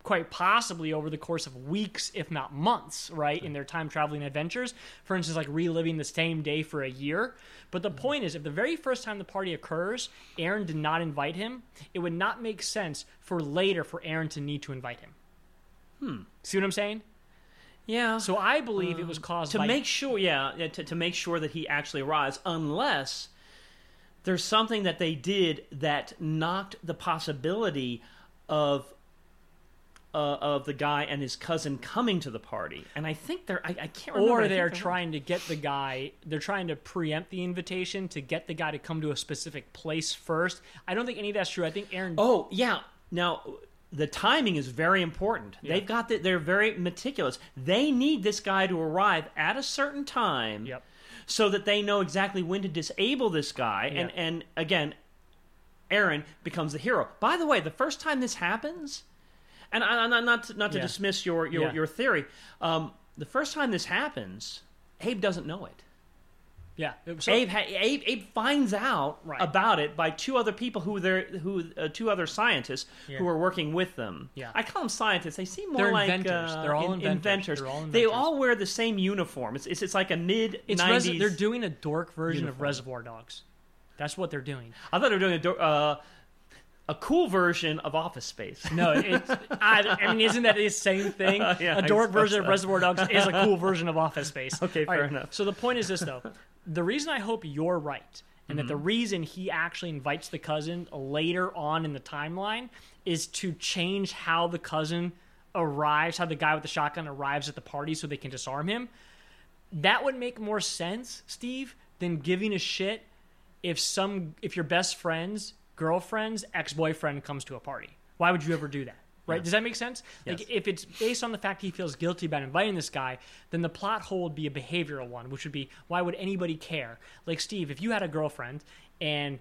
quite possibly over the course of weeks, if not months, right, mm-hmm. in their time traveling adventures. For instance, like reliving the same day for a year. But the mm-hmm. point is, if the very first time the party occurs, Aaron did not invite him, it would not make sense for later for Aaron to need to invite him. Hmm. See what I'm saying? Yeah. So I believe um, it was caused to by... To make sure, yeah, to, to make sure that he actually arrives, unless there's something that they did that knocked the possibility of Uh, of the guy and his cousin coming to the party. And I think they're... I, I can't remember. Or they're trying to get the guy... They're trying to preempt the invitation to get the guy to come to a specific place first. I don't think any of that's true. I think Aaron... Oh, yeah. Now, the timing is very important. Yeah. They've got... The, they're very meticulous. They need this guy to arrive at a certain time yep. so that they know exactly when to disable this guy. Yeah. And, and, again, Aaron becomes the hero. By the way, the first time this happens... And I, I, not to, not to yeah. dismiss your your, yeah. your theory, um, the first time this happens, Abe doesn't know it. Yeah, so, Abe, ha- Abe Abe finds out right. about it by two other people who they're who uh, two other scientists yeah. who are working with them. Yeah. I call them scientists. They seem more they're like inventors. Uh, they're all in, inventors. inventors. They're all inventors. They all wear the same uniform. It's it's, it's like a mid nineties. Res- they're doing a dork version uniform. of Reservoir Dogs. That's what they're doing. I thought they were doing a dork. Uh, A cool version of Office Space. No, it's, I, I mean, isn't that the same thing? Uh, yeah, a dork version so. of Reservoir Dogs is a cool version of Office Space. Okay, fair right. enough. So the point is this, though. The reason I hope you're right, and mm-hmm. that the reason he actually invites the cousin later on in the timeline is to change how the cousin arrives, how the guy with the shotgun arrives at the party so they can disarm him. That would make more sense, Steve, than giving a shit if some if your best friends... girlfriend's ex-boyfriend comes to a party. Why would you ever do that? Right? Yeah. Does that make sense? Yes. Like, if it's based on the fact he feels guilty about inviting this guy, then the plot hole would be a behavioral one, which would be, why would anybody care? Like, Steve, if you had a girlfriend and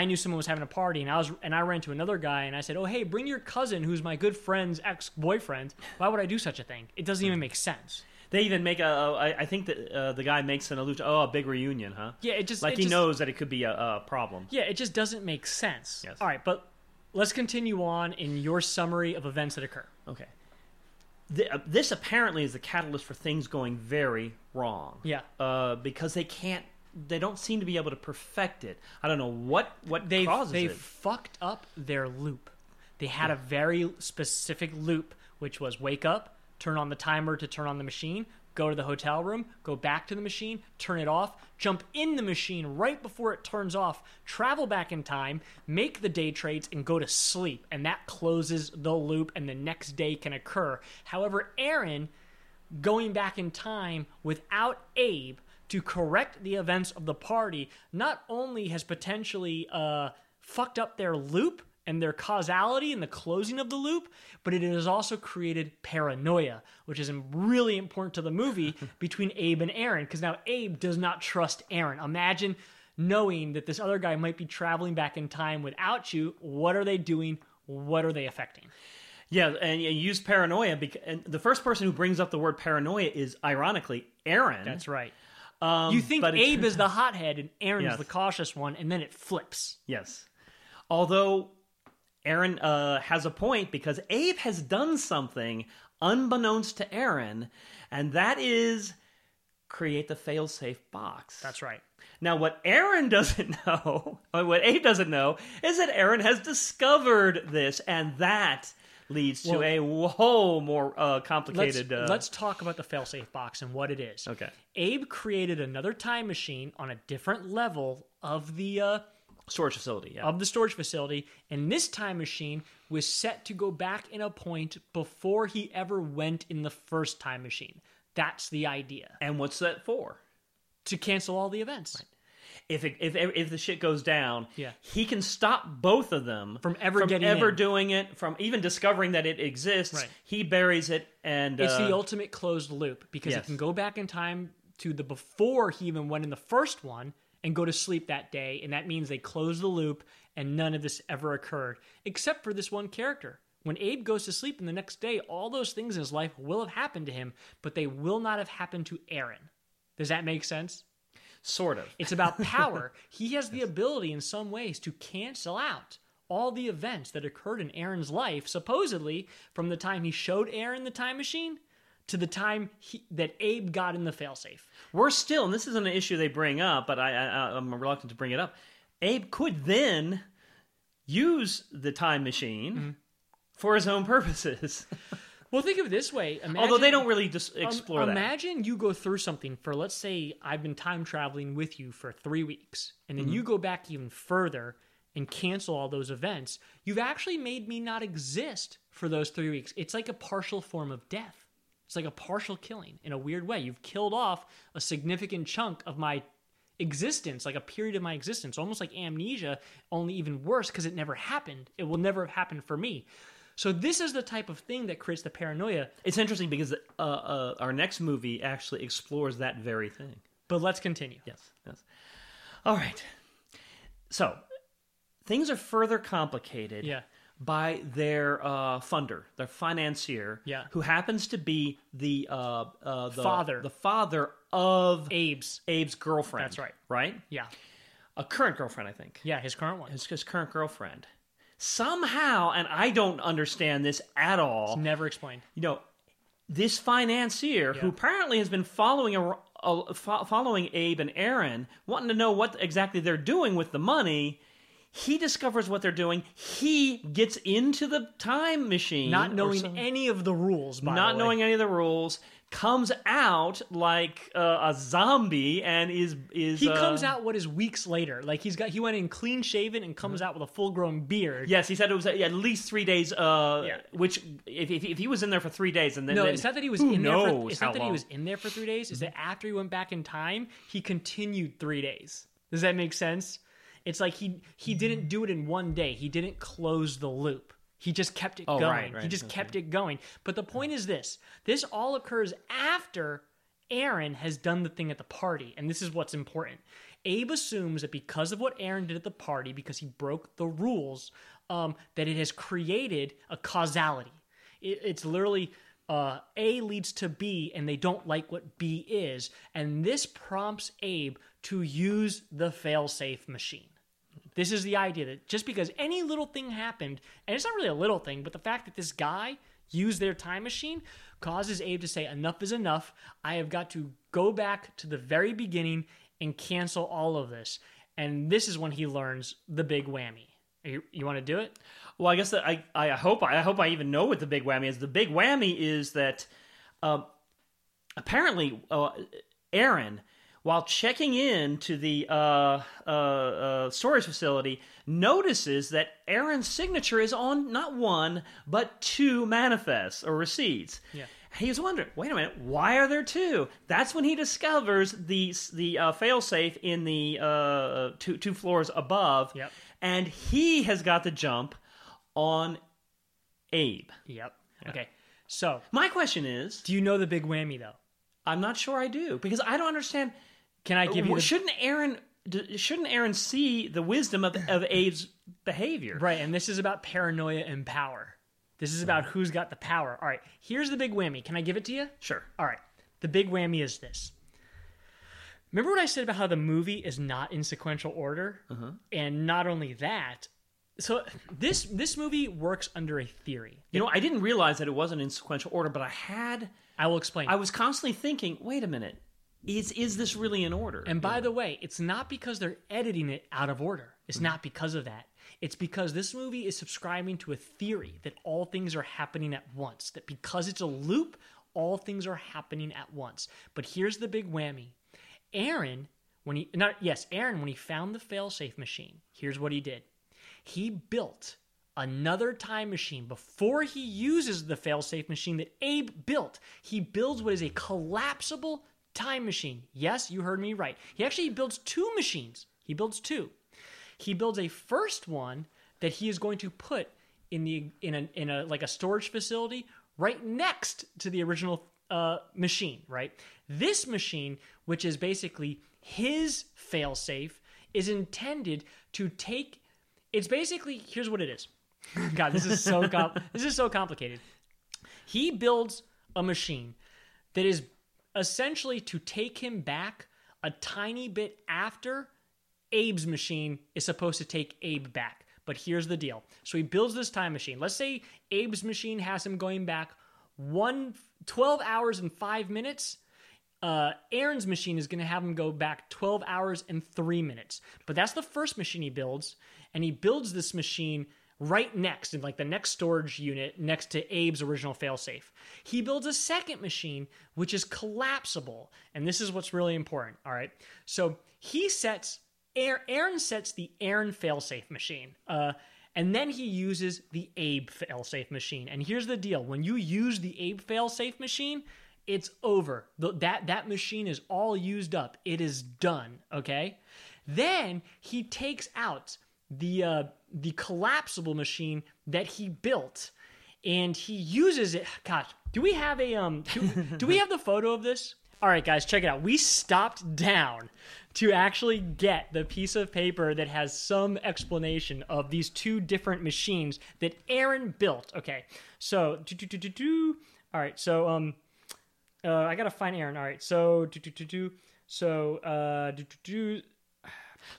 I knew someone was having a party and I was and I ran to another guy and I said, oh, hey, bring your cousin who's my good friend's ex-boyfriend, why would I do such a thing? It doesn't even make sense. They even make a, I think that uh, the guy makes an allusion, oh, a big reunion, huh? Yeah, it just... Like it he just, knows that it could be a, a problem. Yeah, it just doesn't make sense. Yes. All right, but let's continue on in your summary of events that occur. Okay. The, uh, this apparently is the catalyst for things going very wrong. Yeah. Uh, because they can't, they don't seem to be able to perfect it. I don't know what, what they've, causes they've it. They fucked up their loop. They had yeah. a very specific loop, which was wake up, turn on the timer to turn on the machine, go to the hotel room, go back to the machine, turn it off, jump in the machine right before it turns off, travel back in time, make the day trades, and go to sleep. And that closes the loop, and the next day can occur. However, Aaron, going back in time without Abe to correct the events of the party, not only has potentially uh, fucked up their loop, and their causality and the closing of the loop, but it has also created paranoia, which is really important to the movie between Abe and Aaron, because now Abe does not trust Aaron. Imagine knowing that this other guy might be traveling back in time without you. What are they doing? What are they affecting? Yeah, and you use paranoia. Because, and the first person who brings up the word paranoia is, ironically, Aaron. That's right. Um, you think Abe is the hothead and Aaron yes. is the cautious one, and then it flips. Yes. Although... Aaron uh, has a point because Abe has done something unbeknownst to Aaron, and that is create the fail-safe box. That's right. Now, what Aaron doesn't know, or what Abe doesn't know, is that Aaron has discovered this, and that leads well, to a whole more uh, complicated... Let's, uh... let's talk about the fail-safe box and what it is. Okay. Abe created another time machine on a different level of the... Uh, Storage facility, yeah. Of the storage facility, and this time machine was set to go back in a point before he ever went in the first time machine. That's the idea. And what's that for? To cancel all the events. Right. If it, if if the shit goes down, yeah. he can stop both of them from ever from getting ever in. doing it, from even discovering that it exists. Right. He buries it, and it's uh, the ultimate closed loop because yes. he can go back in time to the before he even went in the first one. And go to sleep that day, and that means they close the loop, and none of this ever occurred, except for this one character. When Abe goes to sleep, and the next day, all those things in his life will have happened to him, but they will not have happened to Aaron. Does that make sense? Sort of. It's about power. He has the ability, in some ways, to cancel out all the events that occurred in Aaron's life, supposedly, from the time he showed Aaron the time machine... to the time he, that Abe got in the failsafe. We're still, and this isn't an issue they bring up, but I, I, I'm reluctant to bring it up. Abe could then use the time machine mm-hmm. for his own purposes. Well, think of it this way. Imagine, although they don't really dis- explore um, that. Imagine you go through something for, let's say, I've been time traveling with you for three weeks, and then mm-hmm. you go back even further and cancel all those events. You've actually made me not exist for those three weeks. It's like a partial form of death. It's like a partial killing in a weird way. You've killed off a significant chunk of my existence, like a period of my existence, almost like amnesia, only even worse because it never happened. It will never have happened for me. So this is the type of thing that creates the paranoia. It's interesting because uh, uh, our next movie actually explores that very thing. But let's continue. Yes, yes. All right. So things are further complicated. Yeah. By their uh, funder, their financier, yeah. who happens to be the, uh, uh, the father, the father of Abe's Abe's girlfriend. That's right, right? Yeah, a current girlfriend, I think. Yeah, his current one. His, his current girlfriend. Somehow, and I don't understand this at all. It's never explained. You know, this financier yeah. who apparently has been following a, a, following Abe and Aaron, wanting to know what exactly they're doing with the money. He discovers what they're doing. He gets into the time machine. Not knowing any of the rules, by the way. Not knowing any of the rules. Comes out like uh, a zombie and is... is he uh, comes out what is weeks later. Like he's got, he went in clean shaven and comes out with a full-grown beard. Yes, he said it was at least three days, uh, yeah. which if, if, if he was in there for three days and then... No, then, it's not that he was in there for, it's not that he was in there for three days. It's that after he went back in time, he continued three days. Does that make sense? It's like he, he didn't do it in one day. He didn't close the loop. He just kept it oh, going. Right, right. He just okay. kept it going. But the point is this. This all occurs after Aaron has done the thing at the party. And this is what's important. Abe assumes that because of what Aaron did at the party, because he broke the rules, um, that it has created a causality. It, it's literally... Uh, A leads to B, and they don't like what B is. And this prompts Abe to use the fail-safe machine. This is the idea that just because any little thing happened, and it's not really a little thing, but the fact that this guy used their time machine causes Abe to say, enough is enough. I have got to go back to the very beginning and cancel all of this. And this is when he learns the big whammy. You, you want to do it? Well, I guess that I, I hope I hope I even know what the big whammy is. The big whammy is that uh, apparently uh, Aaron, while checking in to the uh, uh, uh, storage facility, notices that Aaron's signature is on not one but two manifests or receipts. Yeah. He's wondering, wait a minute, why are there two? That's when he discovers the the uh, failsafe in the uh, two two floors above, yep. and he has got the jump on Abe. Yep. Yeah. Okay. So my question is, do you know the big whammy though? I'm not sure I do because I don't understand. Can I give you? The... Shouldn't Aaron? Shouldn't Aaron see the wisdom of, of Abe's behavior? Right. And this is about paranoia and power. This is about who's got the power. All right, here's the big whammy. Can I give it to you? Sure. All right, the big whammy is this. Remember what I said about how the movie is not in sequential order? Uh-huh. And not only that, so this this movie works under a theory. You it, know, I didn't realize that it wasn't in sequential order, but I had... I will explain. I was constantly thinking, wait a minute, is is this really in order? And by yeah. the way, it's not because they're editing it out of order. It's mm-hmm. not because of that. It's because this movie is subscribing to a theory that all things are happening at once. That because it's a loop, all things are happening at once. But here's the big whammy. Aaron, when he not yes, Aaron, when he found the failsafe machine, here's what he did. He built another time machine before he uses the failsafe machine that Abe built. He builds what is a collapsible time machine. Yes, you heard me right. He actually builds two machines. He builds two. He builds a first one that he is going to put in the in a in a like a storage facility right next to the original uh, machine. Right, this machine, which is basically his failsafe, is intended to take. It's basically here's what it is. God, this is so com- this is so complicated. He builds a machine that is essentially to take him back a tiny bit after. Abe's machine is supposed to take Abe back. But here's the deal. So he builds this time machine. Let's say Abe's machine has him going back one, twelve hours and five minutes. Uh, Aaron's machine is going to have him go back twelve hours and three minutes. But that's the first machine he builds. And he builds this machine right next, in like the next storage unit next to Abe's original failsafe. He builds a second machine, which is collapsible. And this is what's really important, all right? So he sets, Aaron sets the Aaron failsafe machine, uh, and then he uses the Abe failsafe machine. And here's the deal. When you use the Abe failsafe machine, it's over. That, that machine is all used up. It is done, okay? Then he takes out the uh, the collapsible machine that he built, and he uses it. God, do we have a um? Do, do we have the photo of this? All right, guys, check it out. We stopped down to actually get the piece of paper that has some explanation of these two different machines that Aaron built. Okay, so do do do do do. All right, so um, uh, I gotta find Aaron. All right, so do do do do. So uh, do do do.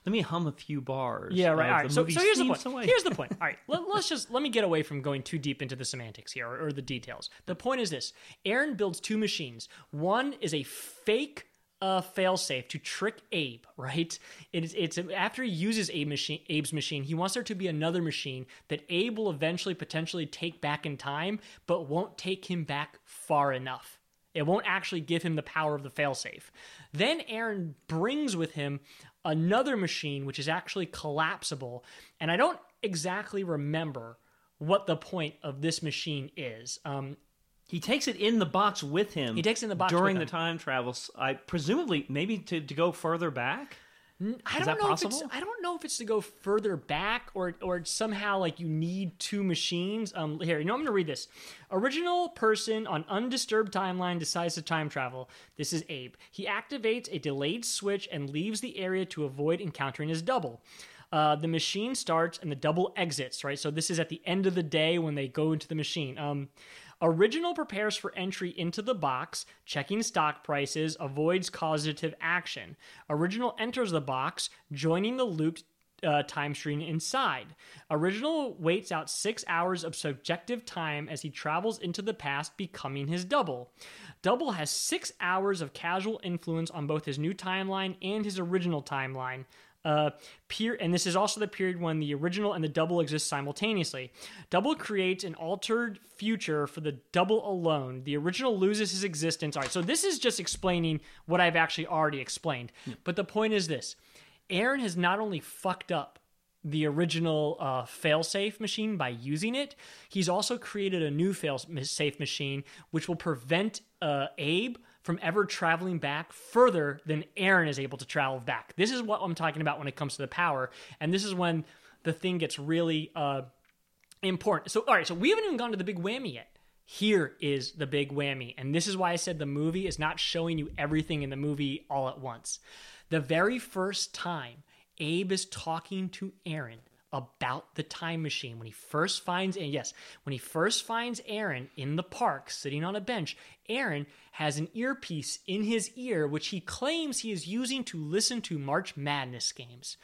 Let me hum a few bars. Yeah, right. All right. So, so here's the point. Away. Here's the point. All right. Let, let's just let me get away from going too deep into the semantics here, or, or the details. The point is this: Aaron builds two machines. One is a fake uh, failsafe to trick Abe. Right. It is. It's after he uses Abe machine, Abe's machine, he wants there to be another machine that Abe will eventually potentially take back in time, but won't take him back far enough. It won't actually give him the power of the failsafe. Then Aaron brings with him another machine, which is actually collapsible. And I don't exactly remember what the point of this machine is. Um, he takes it in the box with him. He takes it in the box during with him. the time travels. I presumably maybe to, to go further back. I don't know if it's, I don't know if it's to go further back or or somehow like you need two machines. Um, here, you know, I'm going to read this. Original person on undisturbed timeline decides to time travel. This is Abe. He activates a delayed switch and leaves the area to avoid encountering his double. Uh, the machine starts and the double exits, right? So this is at the end of the day when they go into the machine. Um, Original prepares for entry into the box, checking stock prices, avoids causative action. Original enters the box, joining the looped uh, time stream inside. Original waits out six hours of subjective time as he travels into the past, becoming his double. Double has six hours of casual influence on both his new timeline and his original timeline. Uh, peer, and this is also the period when the original and the double exist simultaneously. Double creates an altered future for the double alone. The original loses his existence. All right, so this is just explaining what I've actually already explained. Yeah. But the point is this. Aaron has not only fucked up the original uh, failsafe machine by using it, he's also created a new failsafe machine which will prevent uh, Abe from ever traveling back further than Aaron is able to travel back. This is what I'm talking about when it comes to the power, and this is when the thing gets really uh, important. So, all right, so we haven't even gone to the big whammy yet. Here is the big whammy, and this is why I said the movie is not showing you everything in the movie all at once. The very first time Abe is talking to Aaron about the time machine, when he first finds, and yes, when he first finds Aaron in the park sitting on a bench, Aaron has an earpiece in his ear, which he claims he is using to listen to March Madness games.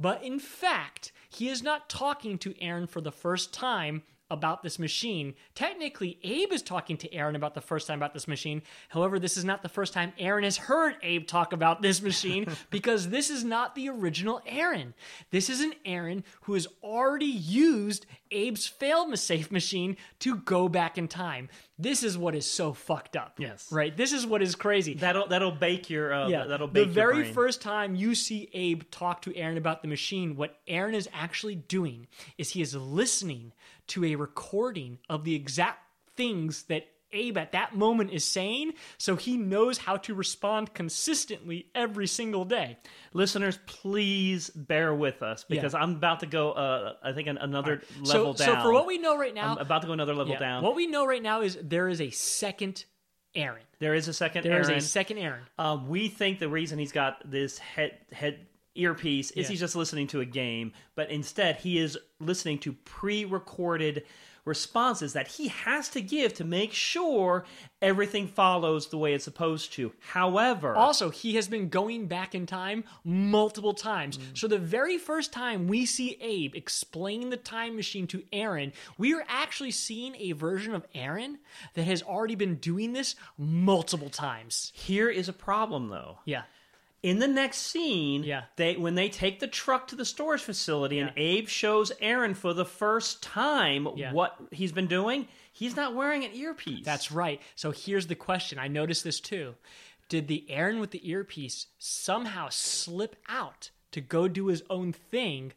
But in fact, he is not talking to Aaron for the first time about this machine. Technically, Abe is talking to Aaron about the first time about this machine. However, this is not the first time Aaron has heard Abe talk about this machine because this is not the original Aaron. This is an Aaron who has already used Abe's fail-safe machine to go back in time. This is what is so fucked up. Yes. Right? This is what is crazy. That'll that'll bake your uh, yeah. that'll bake your brain. The very first time you see Abe talk to Aaron about the machine, what Aaron is actually doing is he is listening to a recording of the exact things that Abe at that moment is saying, so he knows how to respond consistently every single day. Listeners, please bear with us because yeah. I'm about to go, uh, I think, another right. level so, down. So for what we know right now... I'm about to go another level yeah. down. What we know right now is there is a second Aaron. There is a second there Aaron. There is a second Aaron. Uh, we think the reason he's got this head... head earpiece is yeah. he's just listening to a game, but instead he is listening to pre-recorded responses that he has to give to make sure everything follows the way it's supposed to. However, also he has been going back in time multiple times. Mm-hmm. So the very first time we see Abe explain the time machine to Aaron, we are actually seeing a version of Aaron that has already been doing this multiple times. Here is a problem though. Yeah. in the next scene, yeah. they when they take the truck to the storage facility yeah. and Abe shows Aaron for the first time yeah. what he's been doing, he's not wearing an earpiece. That's right. So here's the question. I noticed this too. Did the Aaron with the earpiece somehow slip out to go do his own thing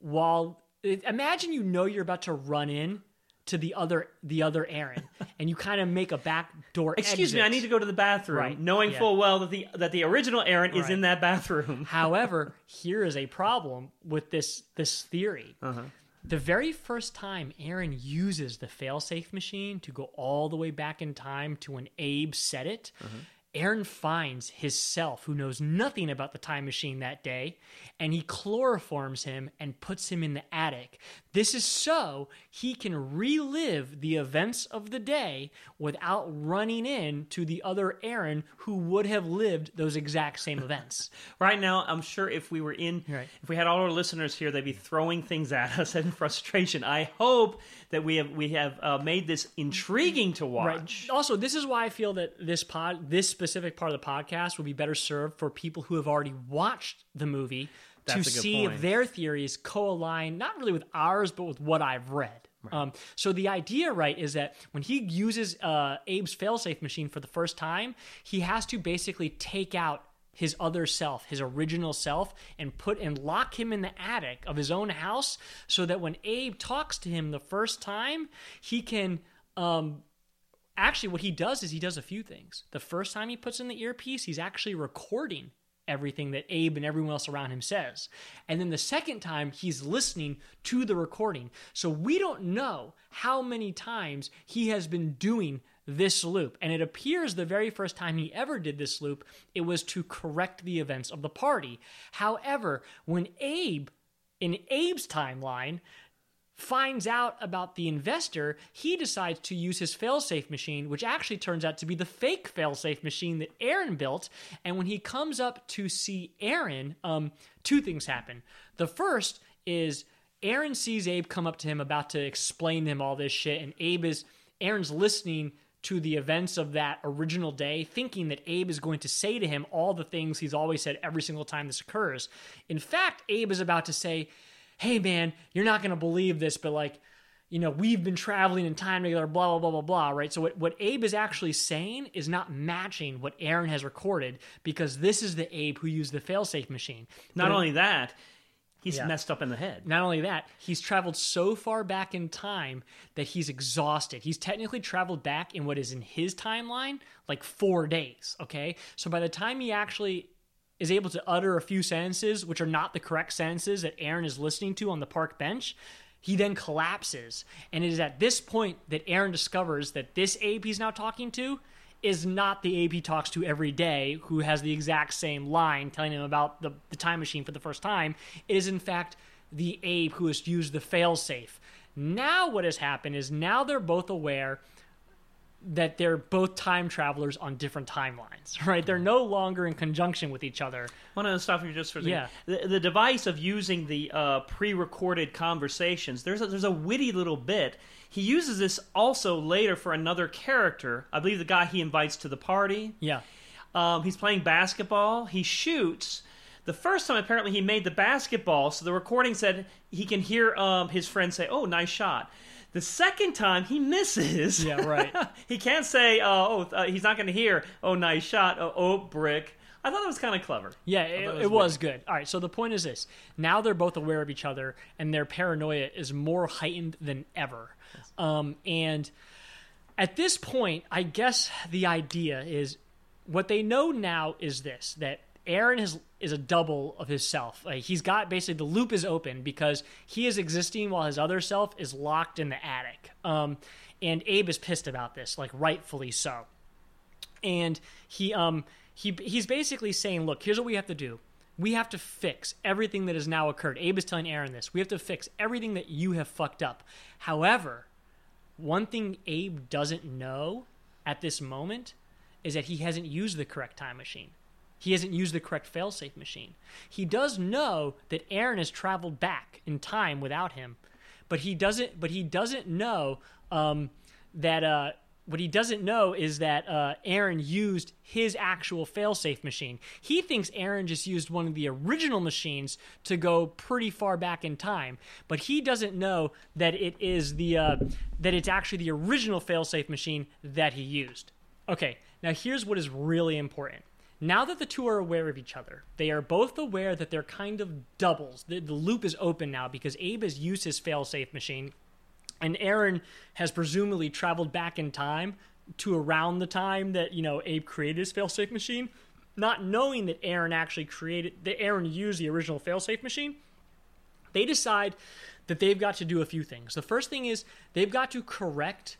while... Imagine you know you're about to run in to the other the other Aaron, and you kind of make a backdoor exit. Excuse me, I need to go to the bathroom, right. knowing yeah. full well that the that the original Aaron right. is in that bathroom. However, here is a problem with this this theory. Uh-huh. The very first time Aaron uses the failsafe machine to go all the way back in time to when Abe said it, uh-huh. Aaron finds his self, who knows nothing about the time machine that day, and he chloroforms him and puts him in the attic. This is so he can relive the events of the day without running in to the other Aaron who would have lived those exact same events. Right now, I'm sure if we were in, right. if we had all our listeners here, they'd be throwing things at us in frustration. I hope that we have we have uh, made this intriguing to watch. Right. Also, this is why I feel that this pod, this. specific part of the podcast will be better served for people who have already watched the movie That's to see point. If their theories co-align, not really with ours, but with what I've read. Right. Um, so the idea, right, is that when he uses uh, Abe's failsafe machine for the first time, he has to basically take out his other self, his original self, and put and lock him in the attic of his own house so that when Abe talks to him the first time, he can... Um, Actually, what he does is he does a few things. The first time he puts in the earpiece, he's actually recording everything that Abe and everyone else around him says. And then the second time, he's listening to the recording. So we don't know how many times he has been doing this loop. And it appears the very first time he ever did this loop, it was to correct the events of the party. However, when Abe, in Abe's timeline... finds out about the investor, he decides to use his failsafe machine, which actually turns out to be the fake failsafe machine that Aaron built. And when he comes up to see Aaron, um, two things happen. The first is Aaron sees Abe come up to him about to explain to him all this shit, and Abe is Aaron's listening to the events of that original day, thinking that Abe is going to say to him all the things he's always said every single time this occurs. In fact, Abe is about to say, hey, man, you're not going to believe this, but, like, you know, we've been traveling in time together, blah, blah, blah, blah, blah, right? So what, what Abe is actually saying is not matching what Aaron has recorded, because this is the Abe who used the failsafe machine. Not but, only that, he's yeah. messed up in the head. Not only that, he's traveled so far back in time that he's exhausted. He's technically traveled back in what is in his timeline, like four days, okay? So by the time he actually... is able to utter a few sentences, which are not the correct sentences that Aaron is listening to on the park bench, he then collapses. And it is at this point that Aaron discovers that this Abe he's now talking to is not the Abe he talks to every day, who has the exact same line telling him about the, the time machine for the first time. It is, in fact, the Abe who has used the failsafe. Now what has happened is now they're both aware that they're both time travelers on different timelines, right? They're no longer in conjunction with each other. I want to stop you just for a second. Yeah. The, the device of using the uh, pre-recorded conversations, there's a, there's a witty little bit. He uses this also later for another character. I believe the guy he invites to the party. Yeah. Um, he's playing basketball. He shoots. The first time, apparently, he made the basketball, so the recording said he can hear um, his friend say, oh, nice shot. The second time, he misses. Yeah, right. He can't say, uh, oh, uh, he's not going to hear, oh, nice shot, oh, oh brick. I thought it was kind of clever. Yeah, it, it was, it was good. All right, so the point is this. Now they're both aware of each other, and their paranoia is more heightened than ever. Um, and at this point, I guess the idea is what they know now is this, that Aaron has, is a double of his self. Like, he's got basically the loop is open because he is existing while his other self is locked in the attic. Um, and Abe is pissed about this, like rightfully so. And he um he he's basically saying, look, here's what we have to do. We have to fix everything that has now occurred. Abe is telling Aaron this. We have to fix everything that you have fucked up. However, one thing Abe doesn't know at this moment is that he hasn't used the correct time machine. He hasn't used the correct failsafe machine. He does know that Aaron has traveled back in time without him, but he doesn't. But he doesn't know um, that uh, What he doesn't know is that uh, Aaron used his actual failsafe machine. He thinks Aaron just used one of the original machines to go pretty far back in time, but he doesn't know that it is the uh, that it's actually the original failsafe machine that he used. Okay, now here's what is really important. Now that the two are aware of each other, they are both aware that they're kind of doubles. The, the loop is open now because Abe has used his failsafe machine. And Aaron has presumably traveled back in time to around the time that, you know, Abe created his failsafe machine, not knowing that Aaron actually created, that Aaron used the original failsafe machine. They decide that they've got to do a few things. The first thing is they've got to correct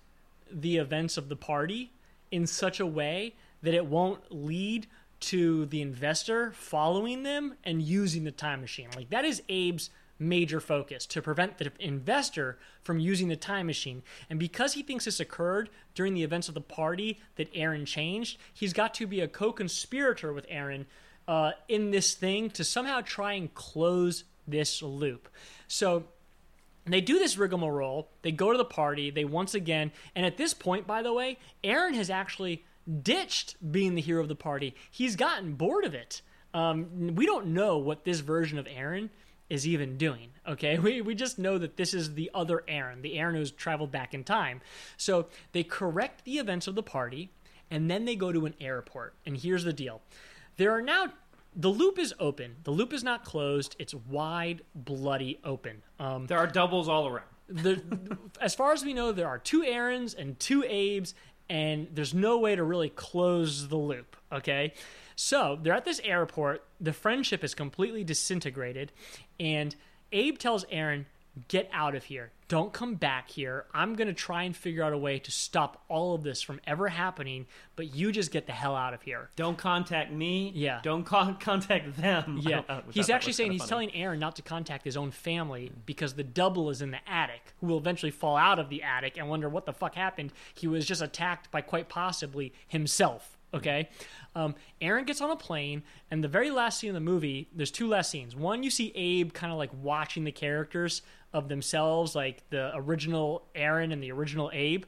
the events of the party in such a way that it won't lead to the investor following them and using the time machine. Like, that is Abe's major focus, to prevent the investor from using the time machine. And because he thinks this occurred during the events of the party that Aaron changed, he's got to be a co-conspirator with Aaron uh, in this thing to somehow try and close this loop. So they do this rigmarole, they go to the party, they once again, and at this point, by the way, Aaron has actually ditched being the hero of the party. He's gotten bored of it. Um, we don't know what this version of Aaron is even doing, okay? We we just know that this is the other Aaron, the Aaron who's traveled back in time. So they correct the events of the party, and then they go to an airport. And here's the deal. There are now, the loop is open. The loop is not closed. It's wide, bloody open. Um, there are doubles all around. The, as far as we know, there are two Aarons and two Abes, and there's no way to really close the loop, okay? So they're at this airport. The friendship is completely disintegrated. And Abe tells Aaron, get out of here. Don't come back here. I'm going to try and figure out a way to stop all of this from ever happening, but you just get the hell out of here. Don't contact me. Yeah. Don't con- contact them. Yeah. I, I, he's actually saying he's funny. telling Aaron not to contact his own family mm-hmm. because the double is in the attic, who will eventually fall out of the attic and wonder what the fuck happened. He was just attacked by quite possibly himself. Okay, um, Aaron gets on a plane, and the very last scene of the movie, there's two last scenes. One, you see Abe kind of like watching the characters of themselves, like the original Aaron and the original Abe,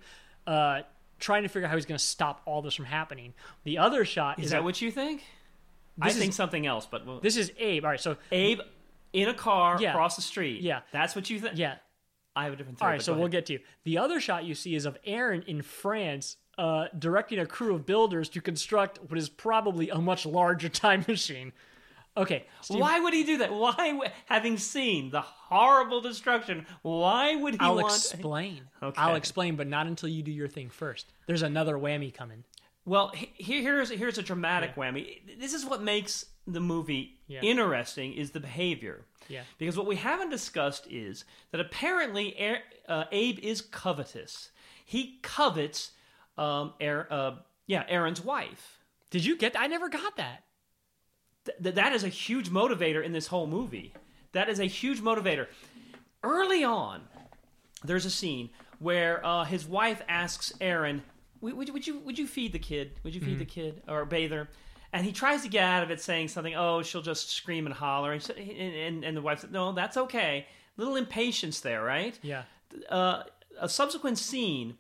uh, trying to figure out how he's going to stop all this from happening. The other shot is... Is that a, what you think? I is, think something else, but... We'll, this is Abe. All right, so... Abe in a car yeah, across the street. Yeah. That's what you think? Yeah. I have a different theory. All right, so we'll get to you. The other shot you see is of Aaron in France... Uh, directing a crew of builders to construct what is probably a much larger time machine. Okay, Steve, why would he do that? Why, having seen the horrible destruction, why would he I'll want... I'll explain. Okay. I'll explain, but not until you do your thing first. There's another whammy coming. Well, here, here's here's a dramatic yeah. whammy. This is what makes the movie yeah. interesting, is the behavior. Yeah. Because what we haven't discussed is that apparently uh, Abe is covetous. He covets... Um, Aaron, uh, yeah, Aaron's wife. Did you get that? I never got that. Th- that is a huge motivator in this whole movie. That is a huge motivator. Early on, there's a scene where uh, his wife asks Aaron, would, would you would you feed the kid? Would you feed mm-hmm. the kid or bathe her? And he tries to get out of it saying something, oh, she'll just scream and holler. And, and, and the wife said, no, that's okay. Little impatience there, right? Yeah. Uh, a subsequent scene...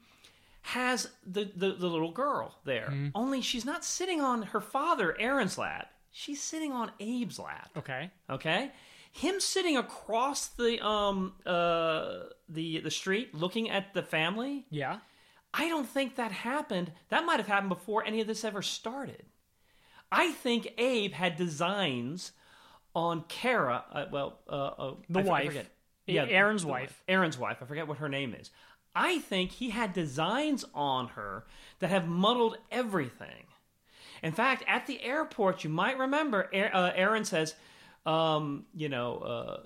has the, the, the little girl there. Mm. Only she's not sitting on her father, Aaron's lap. She's sitting on Abe's lap. Okay. Okay? Him sitting across the um uh the the street looking at the family. Yeah. I don't think that happened. That might have happened before any of this ever started. I think Abe had designs on Kara, uh, well, uh, uh the I, wife. I forget. Yeah, Aaron's the, wife. wife. Aaron's wife. I forget what her name is. I think he had designs on her that have muddled everything. In fact, at the airport, you might remember, Aaron says, um, you know, uh,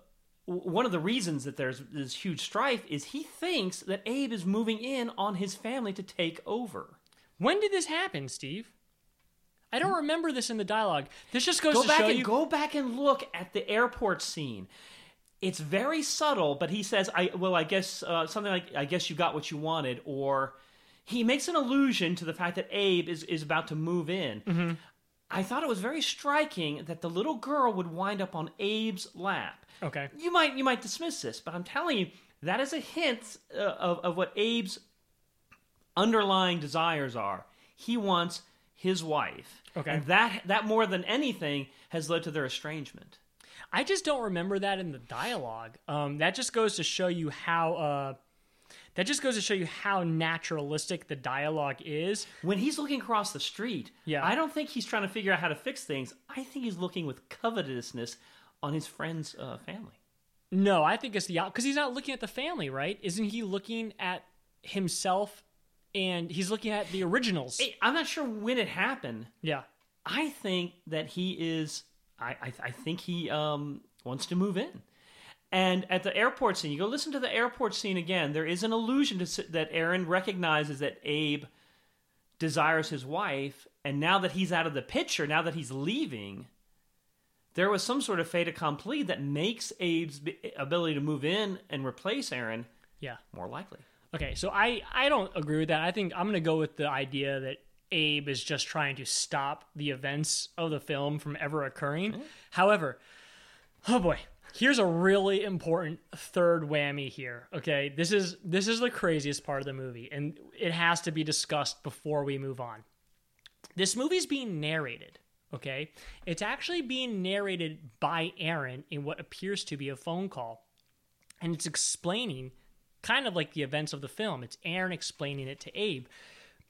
one of the reasons that there's this huge strife is he thinks that Abe is moving in on his family to take over. When did this happen, Steve? I don't remember this in the dialogue. This just goes go to back show and, you... Go back and look at the airport scene. It's very subtle, but he says, "I well, I guess uh, something like, I guess you got what you wanted," or he makes an allusion to the fact that Abe is, is about to move in. Mm-hmm. I thought it was very striking that the little girl would wind up on Abe's lap. Okay. You might you might dismiss this, but I'm telling you, that is a hint uh, of, of what Abe's underlying desires are. He wants his wife. Okay. And that, that more than anything, has led to their estrangement. I just don't remember that in the dialogue. Um, that just goes to show you how... Uh... That just goes to show you how naturalistic the dialogue is. When he's looking across the street, yeah. I don't think he's trying to figure out how to fix things. I think he's looking with covetousness on his friend's uh, family. No, I think it's the... Because he's not looking at the family, right? Isn't he looking at himself and he's looking at the originals? I'm not sure when it happened. Yeah. I think that he is... I, I, I think he um, wants to move in. And at the airport scene, you go listen to the airport scene again. There is an allusion to that Aaron recognizes that Abe desires his wife. And now that he's out of the picture, now that he's leaving, there was some sort of fait accompli that makes Abe's ability to move in and replace Aaron yeah. more likely. Okay, so I, I don't agree with that. I think I'm going to go with the idea that Abe is just trying to stop the events of the film from ever occurring. Mm-hmm. However, oh boy. Here's a really important third whammy here, okay? This is this is the craziest part of the movie, and it has to be discussed before we move on. This movie's being narrated, okay? It's actually being narrated by Aaron in what appears to be a phone call, and it's explaining kind of like the events of the film. It's Aaron explaining it to Abe.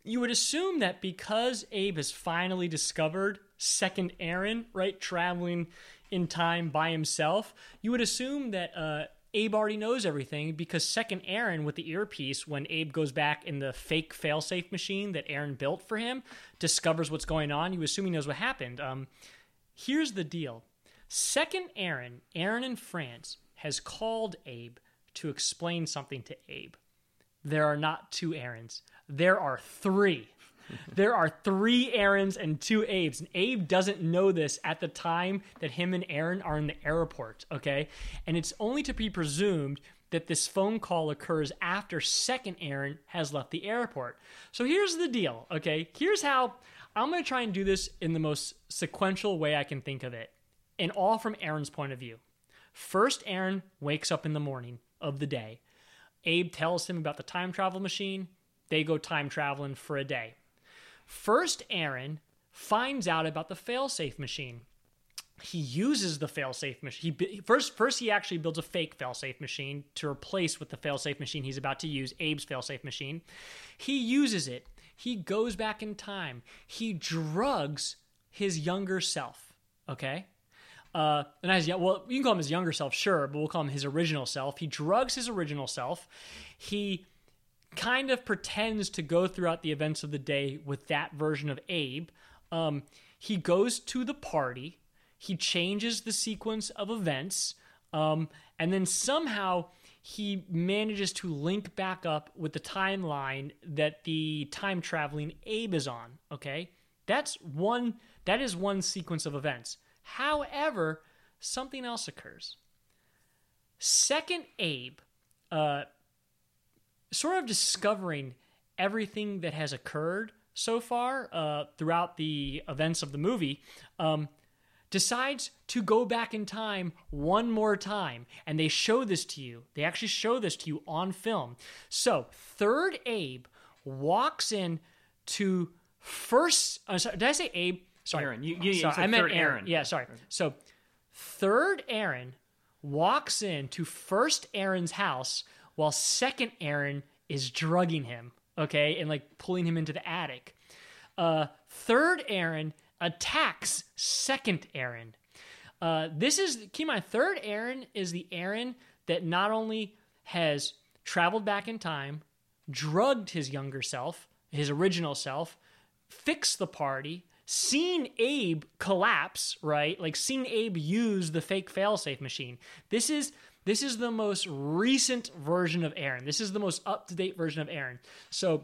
You would assume that because Abe has finally discovered second Aaron, right, traveling in time by himself, you would assume that uh, Abe already knows everything, because second Aaron with the earpiece, when Abe goes back in the fake failsafe machine that Aaron built for him, discovers what's going on. You assume he knows what happened. Um, here's the deal. Second Aaron, Aaron in France, has called Abe to explain something to Abe. There are not two Aarons. There are three. There are three Aarons and two Abes. And Abe doesn't know this at the time that him and Aaron are in the airport, okay? And it's only to be presumed that this phone call occurs after second Aaron has left the airport. So here's the deal, okay? Here's how I'm going to try and do this in the most sequential way I can think of it, and all from Aaron's point of view. First, Aaron wakes up in the morning of the day. Abe tells him about the time travel machine. They go time traveling for a day. First, Aaron finds out about the failsafe machine. He uses the failsafe machine. He, first, first he actually builds a fake failsafe machine to replace with the failsafe machine he's about to use, Abe's failsafe machine. He uses it. He goes back in time. He drugs his younger self, okay? Uh, and as, well, you can call him his younger self, sure, but we'll call him his original self. He drugs his original self. He kind of pretends to go throughout the events of the day with that version of Abe. Um, he goes to the party. He changes the sequence of events. Um, and then somehow he manages to link back up with the timeline that the time traveling Abe is on. Okay. That's one, that is one sequence of events. However, something else occurs. Second Abe, uh, sort of discovering everything that has occurred so far uh, throughout the events of the movie, um, decides to go back in time one more time. And they show this to you. They actually show this to you on film. So third Abe walks in to first... Uh, sorry, did I say Abe? Sorry. Aaron. You, you, sorry, you I meant third Aaron. Aaron. Yeah, sorry. So third Aaron walks in to first Aaron's house... while second Aaron is drugging him, okay, and like pulling him into the attic. Uh, third Aaron attacks second Aaron. Uh, this is, keep in mind, third Aaron is the Aaron that not only has traveled back in time, drugged his younger self, his original self, fixed the party, seen Abe collapse, right? Like seen Abe use the fake failsafe machine. This is... This is the most recent version of Aaron. This is the most up-to-date version of Aaron. So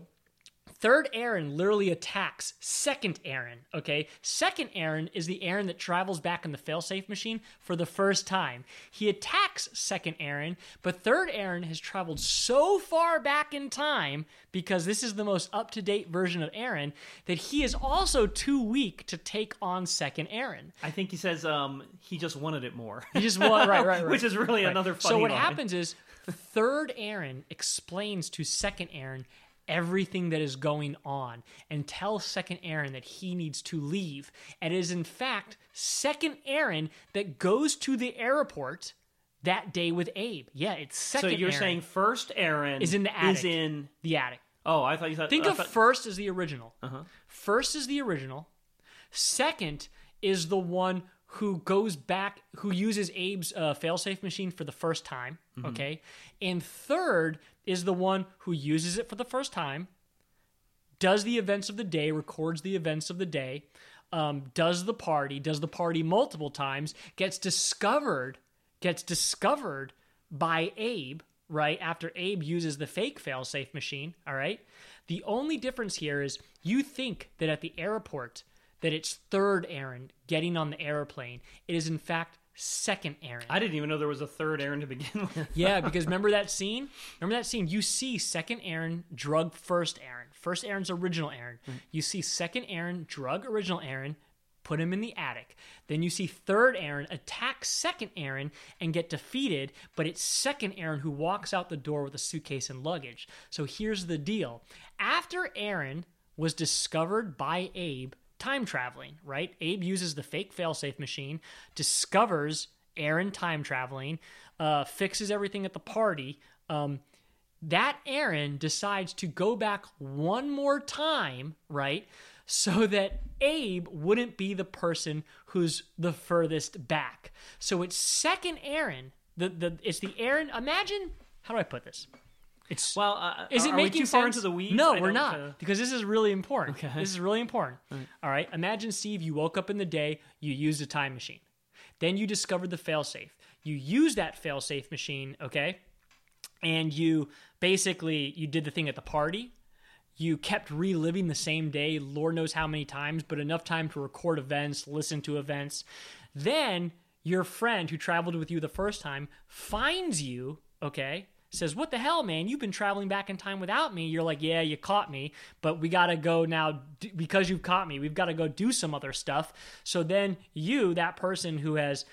third Aaron literally attacks second Aaron, okay? Second Aaron is the Aaron that travels back in the failsafe machine for the first time. He attacks second Aaron, but third Aaron has traveled so far back in time, because this is the most up-to-date version of Aaron, that he is also too weak to take on second Aaron. I think he says um, he just wanted it more. He just wanted, right, right, right. Which is really right. Another funny line. So what line. happens is third Aaron explains to second Aaron everything that is going on and tells Second Aaron that he needs to leave. And it is, in fact, Second Aaron that goes to the airport that day with Abe. Yeah, it's Second Aaron. So you're Aaron saying First Aaron is in the attic. Is in the attic. Oh, I thought you thought... Think I of thought... First as the original. Uh-huh. First is the original. Second is the one who goes back, who uses Abe's uh, failsafe machine for the first time, mm-hmm. okay? And third is the one who uses it for the first time, does the events of the day, records the events of the day, um, does the party, does the party multiple times, gets discovered, gets discovered by Abe, right, after Abe uses the fake failsafe machine, all right? The only difference here is you think that at the airport... that it's Third Aaron getting on the airplane. It is, in fact, Second Aaron. I didn't even know there was a third Aaron to begin with. Yeah, because remember that scene? Remember that scene? You see Second Aaron drug First Aaron. First Aaron's original Aaron. Mm-hmm. You see Second Aaron drug original Aaron, put him in the attic. Then you see Third Aaron attack Second Aaron and get defeated, but it's Second Aaron who walks out the door with a suitcase and luggage. So here's the deal. After Aaron was discovered by Abe, time traveling, right? Abe uses the fake failsafe machine, discovers Aaron time traveling, uh, fixes everything at the party. Um, that Aaron decides to go back one more time, right? So that Abe wouldn't be the person who's the furthest back. So it's Second Aaron. The the it's the Aaron. Imagine, how do I put this? It's, well, uh, is it are making we too sense? Far into the weeds? No, I we're not, uh... because this is really important. Okay. This is really important. All right. All right. Imagine, Steve, you woke up in the day, you used a time machine. Then you discovered the failsafe. You used that failsafe machine, okay? And you basically, you did the thing at the party. You kept reliving the same day, Lord knows how many times, but enough time to record events, listen to events. Then your friend who traveled with you the first time finds you, okay? Says, what the hell, man? You've been traveling back in time without me. You're like, yeah, you caught me, but we got to go now d- because you've caught me. We've got to go do some other stuff. So then you, that person who has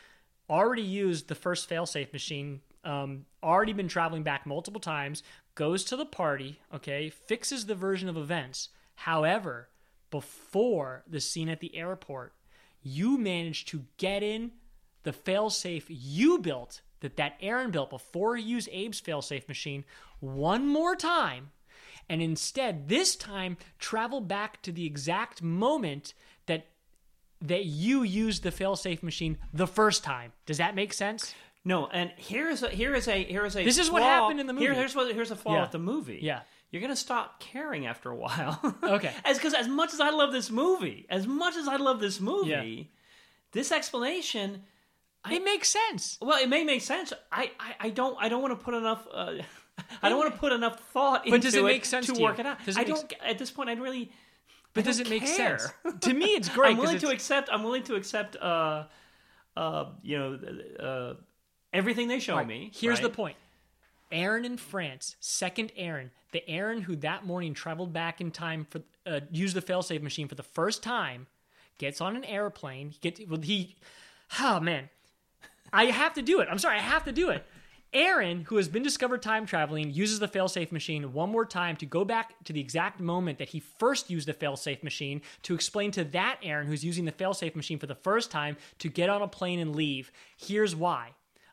already used the first failsafe machine, um, already been traveling back multiple times, goes to the party, okay, fixes the version of events. However, before the scene at the airport, you managed to get in the failsafe you built that that Aaron built before he used Abe's failsafe machine one more time, and instead this time travel back to the exact moment that that you used the failsafe machine the first time. Does that make sense? No, and here's a, here is a here is a this is flaw. What happened in the movie. Here, here's what here's a flaw yeah. with the movie. Yeah. You're going to stop caring after a while. Okay. As cuz as much as I love this movie, as much as I love this movie, yeah. this explanation I, it makes sense. Well, it may make sense. I, I, I don't I don't want to put enough uh, I don't want to put enough thought into but does it, make it sense to, to work it out. Does it I don't s- at this point I really But I does it make care. sense? To me it's great. I'm willing it's... to accept I'm willing to accept uh uh you know uh everything they show right. me. Here's right? the point. Aaron in France, Second Aaron, the Aaron who that morning traveled back in time for uh, used the failsafe machine for the first time, gets on an airplane, he gets well he oh man I have to do it. I'm sorry, I have to do it. Aaron, who has been discovered time traveling, uses the failsafe machine one more time to go back to the exact moment that he first used the failsafe machine to explain to that Aaron who's using the failsafe machine for the first time to get on a plane and leave. Here's why.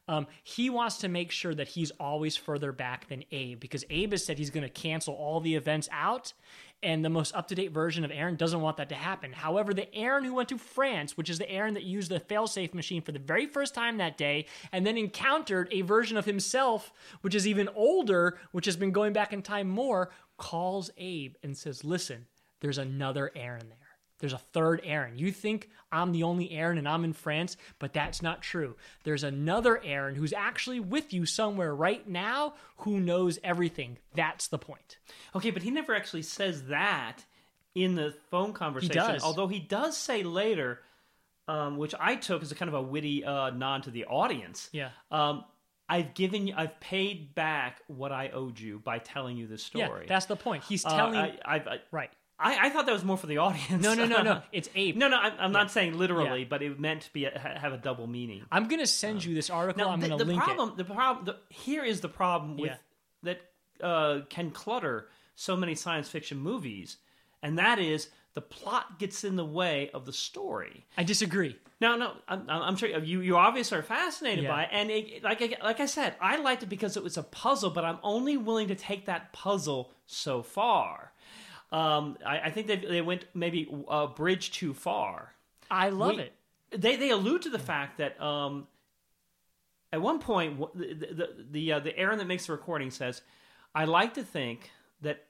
Um, he wants to make sure that he's always further back than Abe because Abe has said he's going to cancel all the events out, and the most up-to-date version of Aaron doesn't want that to happen. However, the Aaron who went to France, which is the Aaron that used the failsafe machine for the very first time that day and then encountered a version of himself, which is even older, which has been going back in time more, calls Abe and says, listen, there's another Aaron there. There's a third Aaron. You think I'm the only Aaron and I'm in France, but that's not true. There's another Aaron who's actually with you somewhere right now who knows everything. That's the point. Okay, but he never actually says that in the phone conversation. He does. Although he does say later, um, which I took as a kind of a witty uh, nod to the audience. Yeah. Um, I've given you, I've paid back what I owed you by telling you this story. Yeah, that's the point. He's telling... Uh, I, I, I, right. I, I thought that was more for the audience. No, no, no, no. It's Abe. No, no, I'm, I'm yeah. not saying literally, yeah. but it meant to be a, have a double meaning. I'm going to send um, you this article. Now, I'm going to link problem, it. The problem, the problem, here is the problem with yeah. that uh, can clutter so many science fiction movies, and that is the plot gets in the way of the story. I disagree. No, no, I'm, I'm sure you you obviously are fascinated yeah. by it, and it, like I, like I said, I liked it because it was a puzzle, but I'm only willing to take that puzzle so far. Um, I, I think they they went maybe a bridge too far. I love we, it. They they allude to the yeah. fact that um, at one point the the the, uh, the Aaron that makes the recording says, "I like to think that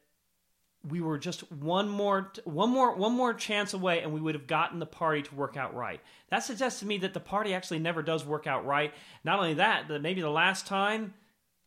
we were just one more one more one more chance away, and we would have gotten the party to work out right." That suggests to me that the party actually never does work out right. Not only that, but maybe the last time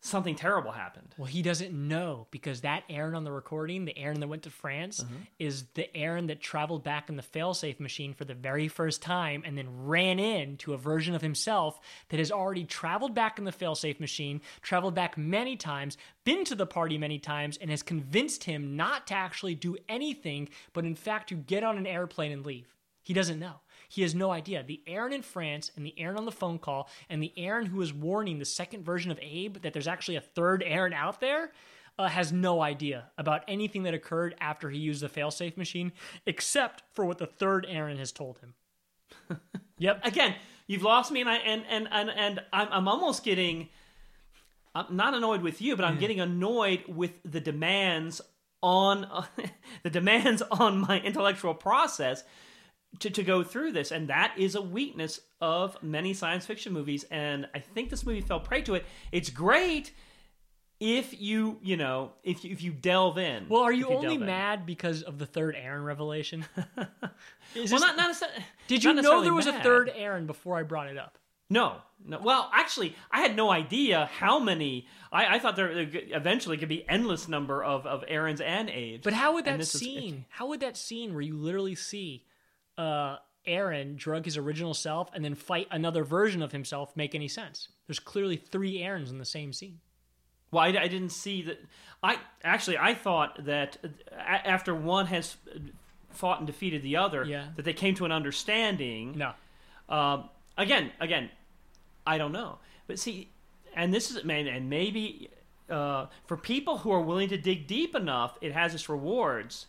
something terrible happened. Well, he doesn't know, because that Aaron on the recording, the Aaron that went to France, mm-hmm. is the Aaron that traveled back in the failsafe machine for the very first time and then ran into a version of himself that has already traveled back in the failsafe machine, traveled back many times, been to the party many times, and has convinced him not to actually do anything, but in fact to get on an airplane and leave. He doesn't know. He has no idea. The Aaron in France and the Aaron on the phone call and the Aaron who is warning the second version of Abe that there's actually a third Aaron out there uh, has no idea about anything that occurred after he used the failsafe machine, except for what the third Aaron has told him. Yep. Again, you've lost me, and I and and and, and I'm, I'm almost getting I'm not annoyed with you, but I'm getting annoyed with the demands on uh, the demands on my intellectual process. To, to go through this, and that is a weakness of many science fiction movies, and I think this movie fell prey to it. It's great if you, you know, if you, if you delve in. Well, are you, you only mad because of the third Aaron revelation? Well, this, not not a, did you not know there was mad. a third Aaron before I brought it up? No, no. Well, actually, I had no idea how many. I, I thought there, there eventually could be endless number of of Aarons and Abe's. But how would that scene? Is, how would that scene where you literally see Uh, Aaron drug his original self and then fight another version of himself make any sense? There's clearly three Aarons in the same scene. Well, I, I didn't see that. I actually I thought that after one has fought and defeated the other, yeah. that they came to an understanding. No. Um, again, again, I don't know. But see, and this is man, and maybe uh, for people who are willing to dig deep enough, it has its rewards.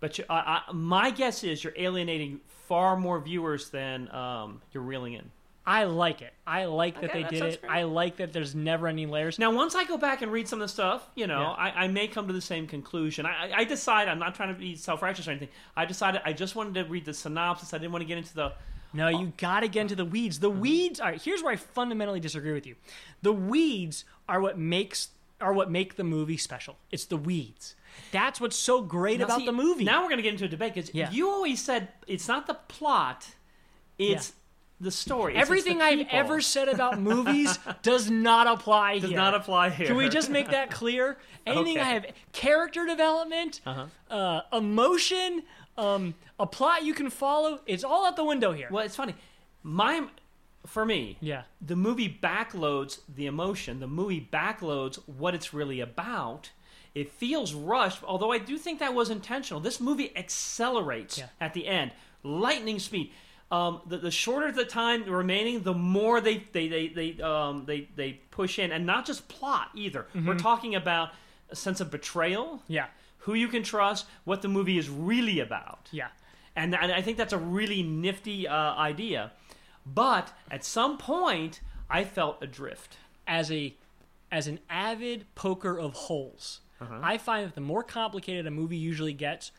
But you, uh, I, my guess is you're alienating far more viewers than um, you're reeling in. I like it. I like that okay, they that did it. Great. I like that there's never any layers. Now, once I go back and read some of the stuff, you know, yeah. I, I may come to the same conclusion. I, I decide, I'm not trying to be self-righteous or anything. I decided I just wanted to read the synopsis. I didn't want to get into the... No, you got to get into the weeds. The weeds... All right, here's where I fundamentally disagree with you. The weeds are what makes... are what make the movie special. It's the weeds. That's what's so great now, about see, the movie. Now we're going to get into a debate, because yeah. you always said it's not the plot, it's yeah. the story. It's, Everything it's the I've people. ever said about movies does not apply does here. Does not apply here. Can we just make that clear? Anything okay. I have... Character development, uh-huh. uh, emotion, um, a plot you can follow, it's all out the window here. Well, it's funny. My... For me, yeah. the movie backloads the emotion. The movie backloads what it's really about. It feels rushed, although I do think that was intentional. This movie accelerates yeah. at the end. Lightning speed. Um, the, the shorter the time remaining, the more they they they they, um, they, they push in. And not just plot, either. Mm-hmm. We're talking about a sense of betrayal, yeah. who you can trust, what the movie is really about. Yeah, And, and I think that's a really nifty uh, idea. But at some point, I felt adrift. As a, as an avid poker of holes, uh-huh. I find that the more complicated a movie usually gets,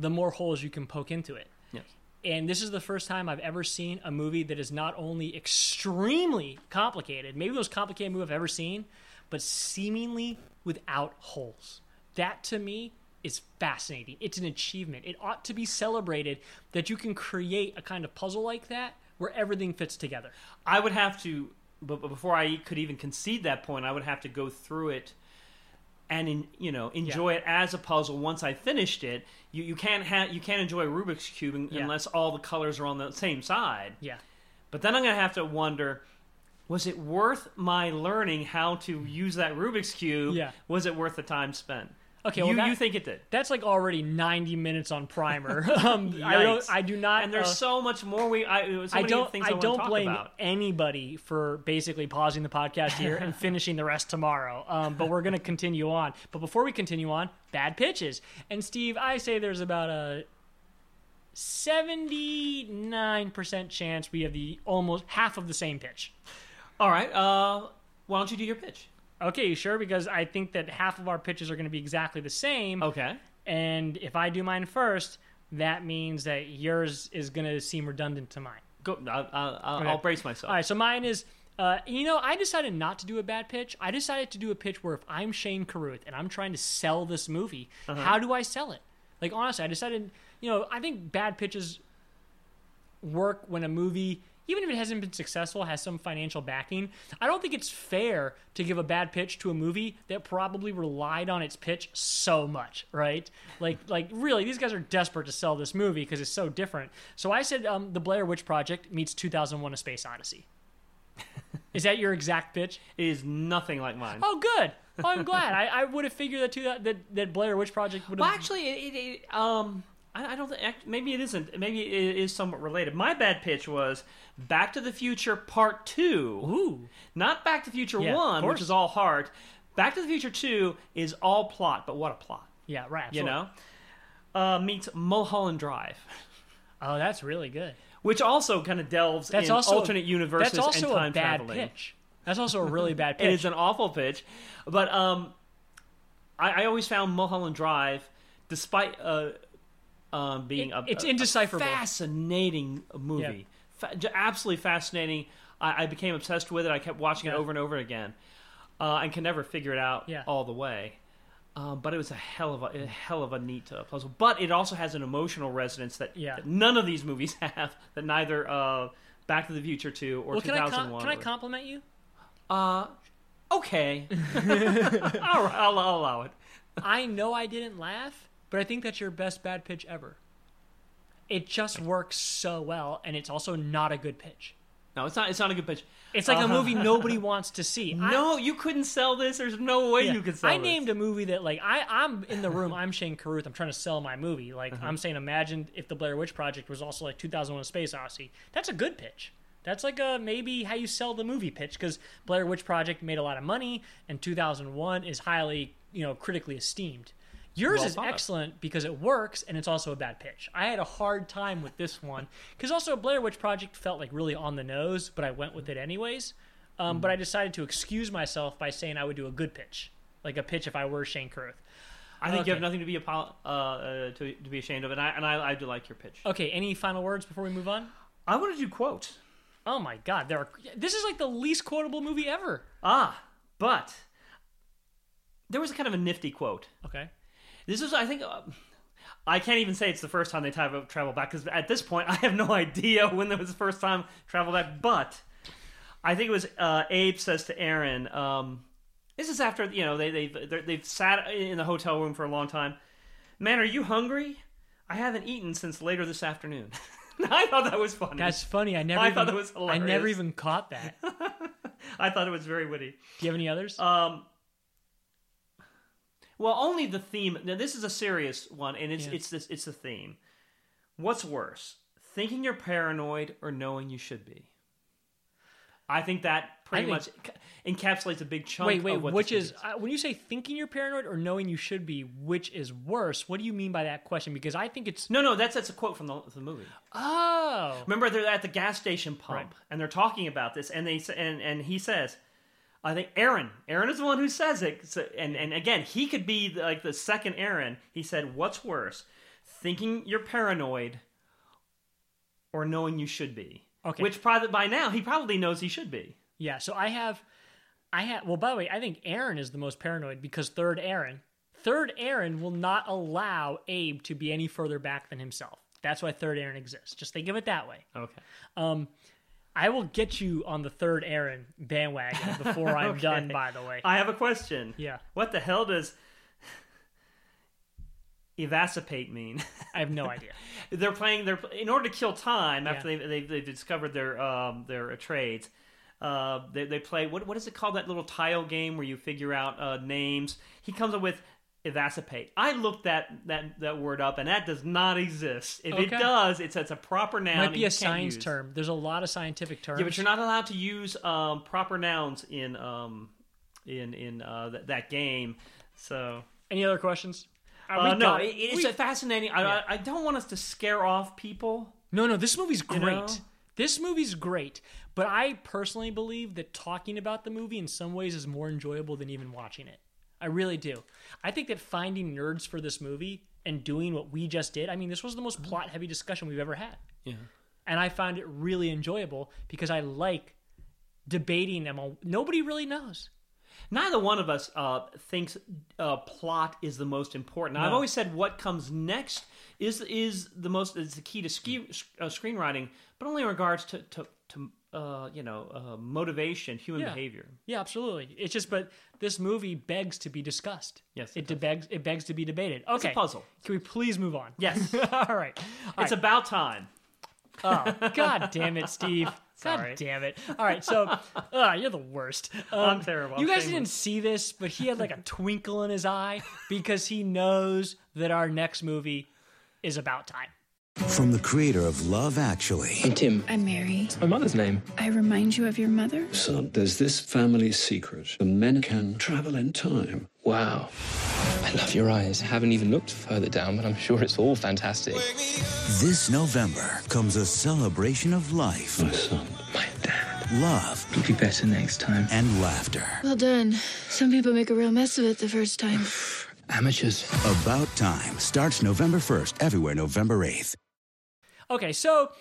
the more holes you can poke into it. Yes. And this is the first time I've ever seen a movie that is not only extremely complicated, maybe the most complicated movie I've ever seen, but seemingly without holes. That, to me, is fascinating. It's an achievement. It ought to be celebrated that you can create a kind of puzzle like that where everything fits together. I would have to, but before I could even concede that point, I would have to go through it and, in, you know, enjoy yeah. it as a puzzle. Once I finished it, you, you can't have you can't enjoy a Rubik's Cube in, yeah. unless all the colors are on the same side. Yeah. But then I'm going to have to wonder, was it worth my learning how to use that Rubik's Cube? Yeah. Was it worth the time spent? Okay, well, you, that, you think it did. That's like already ninety minutes on Primer. um, I don't, I do not. And there's uh, so much more. We I, so I many don't. Things I, I don't talk blame about. Anybody for basically pausing the podcast here and finishing the rest tomorrow. Um, but we're going to continue on. But before we continue on, bad pitches. And Steve, I say there's about a seventy-nine percent chance we have the almost half of the same pitch. All right. Uh, why don't you do your pitch? Okay, sure, because I think that half of our pitches are going to be exactly the same. Okay. And if I do mine first, that means that yours is going to seem redundant to mine. Go. I'll, I'll, okay. I'll brace myself. All right, so mine is, uh, you know, I decided not to do a bad pitch. I decided to do a pitch where if I'm Shane Carruth and I'm trying to sell this movie, uh-huh. how do I sell it? Like, honestly, I decided, you know, I think bad pitches work when a movie... even if it hasn't been successful, has some financial backing. I don't think it's fair to give a bad pitch to a movie that probably relied on its pitch so much, right? Like, like really, these guys are desperate to sell this movie because it's so different. So I said um, The Blair Witch Project meets two thousand one A Space Odyssey. Is that your exact pitch? It is nothing like mine. Oh, good. Oh, I'm glad. I, I would have figured that, too, that that Blair Witch Project would have... Well, actually, it... it um... I don't think, maybe it isn't, maybe it is somewhat related. My bad pitch was Back to the Future Part two. Ooh. Not Back to the Future yeah, one, which is all heart. Back to the Future two is all plot, but what a plot. Yeah, right. Absolutely. You know? Uh, meets Mulholland Drive. Oh, that's really good. Which also kind of delves that's in also, alternate universes and time traveling. That's also a bad traveling. pitch. That's also a really bad pitch. It is an awful pitch. But um, I, I always found Mulholland Drive, despite... Uh, Um, being it, a, it's a, indecipherable. A fascinating movie. Yeah. Fa- absolutely fascinating. I, I became obsessed with it. I kept watching yeah. it over and over again, uh, and can never figure it out yeah. all the way. Uh, but it was a hell of a, a hell of a neat uh, puzzle. But it also has an emotional resonance that, yeah. that none of these movies have. That neither uh, Back to the Future two or well, two thousand one. Can I, com- can I compliment you? Uh, okay. All right, I'll, I'll allow it. I know I didn't laugh. But I think that's your best bad pitch ever. It just works so well, and it's also not a good pitch. No, it's not. It's not a good pitch. It's like uh, a movie nobody wants to see. No, I, you couldn't sell this. There's no way yeah, you could sell I this. I named a movie that, like, I, I'm in the room. I'm Shane Carruth. I'm trying to sell my movie. Like, uh-huh. I'm saying, imagine if the Blair Witch Project was also like two thousand one A Space Odyssey. That's a good pitch. That's like a maybe how you sell the movie pitch, because Blair Witch Project made a lot of money, and two thousand one is highly, you know, critically esteemed. Yours well is excellent because it works, and it's also a bad pitch. I had a hard time with this one, because also Blair Witch Project felt like really on the nose, but I went with it anyways. Um, mm-hmm. But I decided to excuse myself by saying I would do a good pitch, like a pitch if I were Shane Carruth. I think okay. you have nothing to be apo- uh, uh, to, to be ashamed of, and I and I, I do like your pitch. Okay, any final words before we move on? I want to do quotes. Oh my God, there are, this is like the least quotable movie ever. Ah, but there was a kind of a nifty quote. Okay. This is, I think, uh, I can't even say it's the first time they tra- travel back, because at this point, I have no idea when it was the first time travel back, but I think it was uh, Abe says to Aaron, um, this is after, you know, they, they've, they've sat in the hotel room for a long time. Man, are you hungry? I haven't eaten since later this afternoon. I thought that was funny. That's funny. I never I even, thought that was hilarious. I never even caught that. I thought it was very witty. Do you have any others? Um... Well, only the theme. Now, this is a serious one, and it's yeah. it's this it's the theme. What's worse, thinking you're paranoid or knowing you should be? I think that pretty think, much encapsulates a big chunk. Wait, wait, of what which is, is. Uh, when you say thinking you're paranoid or knowing you should be, which is worse? What do you mean by that question? Because I think it's no, no. That's that's a quote from the, the movie. Oh, remember they're at the gas station pump, right. and they're talking about this, and they and and he says. I think Aaron. Aaron is the one who says it. So, and, and again, he could be the, like the second Aaron. He said, what's worse, thinking you're paranoid or knowing you should be? Okay. Which probably, by now, he probably knows he should be. Yeah, so I have... I have. Well, by the way, I think Aaron is the most paranoid because third Aaron... Third Aaron will not allow Abe to be any further back than himself. That's why third Aaron exists. Just think of it that way. Okay. Um... I will get you on the third Aaron bandwagon before okay. I'm done, by the way. I have a question. Yeah. What the hell does evacipate mean? I have no idea. They're playing, They're in order to kill time, after yeah. they've, they've, they've discovered their um, their trades, uh, they, they play, what what is it called, that little tile game where you figure out uh, names? He comes up with Evacipate. I looked that, that, that word up, and that does not exist. If okay. it does, it's it's a proper noun. Might be a science use. term. There's a lot of scientific terms. Yeah, but you're not allowed to use um, proper nouns in um in in uh, th- that game. So, any other questions? Uh, no, it, it's a fascinating. I, yeah. I, I don't want us to scare off people. No, no, this movie's great. You know? This movie's great, but I personally believe that talking about the movie in some ways is more enjoyable than even watching it. I really do. I think that finding nerds for this movie and doing what we just did, I mean, this was the most plot-heavy discussion we've ever had. Yeah. And I found it really enjoyable because I like debating them all. Nobody really knows. Neither one of us uh, thinks uh, plot is the most important. Now, no. I've always said what comes next is is the most is the key to ski, uh, screenwriting, but only in regards to to, to uh, you know uh, motivation, human yeah. behavior. Yeah, absolutely. It's just, but this movie begs to be discussed. Yes, it, it begs it begs to be debated. Okay, it's a puzzle. Can we please move on? Yes. All right. All it's right. about time. Oh, God damn it, Steve. God Sorry. damn it. All right, so uh, you're the worst. Um, I'm terrible. You guys didn't see this, but he had like a twinkle in his eye because he knows that our next movie is About Time. From the creator of Love Actually. I'm Tim. I'm Mary. It's my mother's name. I remind you of your mother? Son, there's this family secret. The men can travel in time. Wow. I love your eyes. I haven't even looked further down, but I'm sure it's all fantastic. This November comes a celebration of life. My son, my dad. Love. It'll be better next time. And laughter. Well done. Some people make a real mess of it the first time. Amateurs. About Time starts November first, everywhere November eighth. Okay, so...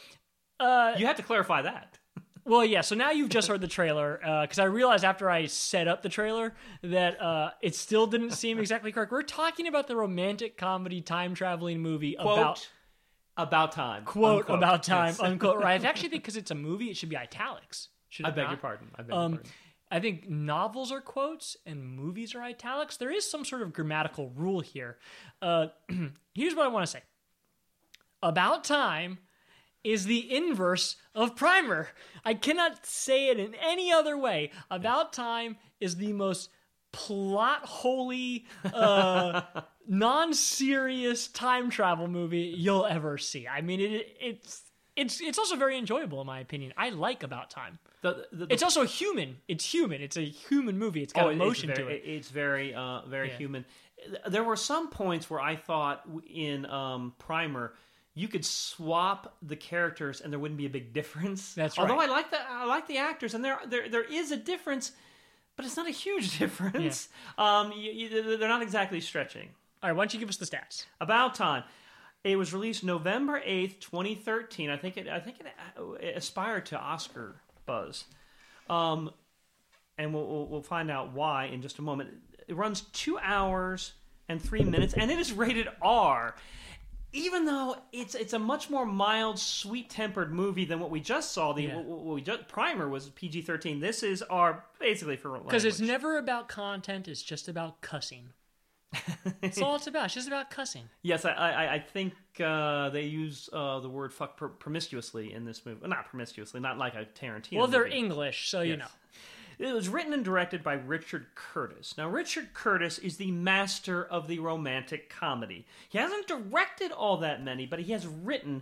Uh, you have to clarify that. Well, yeah, so now you've just heard the trailer, because uh, I realized after I set up the trailer that uh, it still didn't seem exactly correct. We're talking about the romantic comedy time-traveling movie quote, about... About Time. Quote, unquote. About Time, yes. unquote, right? I actually think because it's a movie, it should be italics. Should it I beg not? your pardon. I beg um, your pardon. I think novels are quotes and movies are italics. There is some sort of grammatical rule here. Uh, here's what I want to say. About Time is the inverse of Primer. I cannot say it in any other way. About Time is the most plot-holy, uh, non-serious time travel movie you'll ever see. I mean, it, it's... It's it's also very enjoyable in my opinion. I like About Time. The, the, the, it's also human. It's human. It's a human movie. It's got oh, emotion it's very, to it. It's very uh, very yeah. human. There were some points where I thought in um, Primer you could swap the characters and there wouldn't be a big difference. That's right. Although I like the I like the actors and there there there is a difference, but it's not a huge difference. Yeah. Um, you, you, they're not exactly stretching. All right, why don't you give us the stats? About Time. It was released November eighth, twenty thirteen. I think it I think it, it aspired to Oscar buzz. Um, and we'll, we'll we'll find out why in just a moment. It runs two hours and three minutes, and it is rated R. Even though it's it's a much more mild, sweet-tempered movie than what we just saw. The yeah. what we just, Primer was P G thirteen. This is R basically for language. Because it's never about content. It's just about cussing. That's all it's about. It's just about cussing. Yes, I I, I think uh, they use uh, the word fuck pr- promiscuously in this movie. Not promiscuously, not like a Tarantino Well, they're movie. English, so yes. you know. It was written and directed by Richard Curtis. Now, Richard Curtis is the master of the romantic comedy. He hasn't directed all that many, but he has written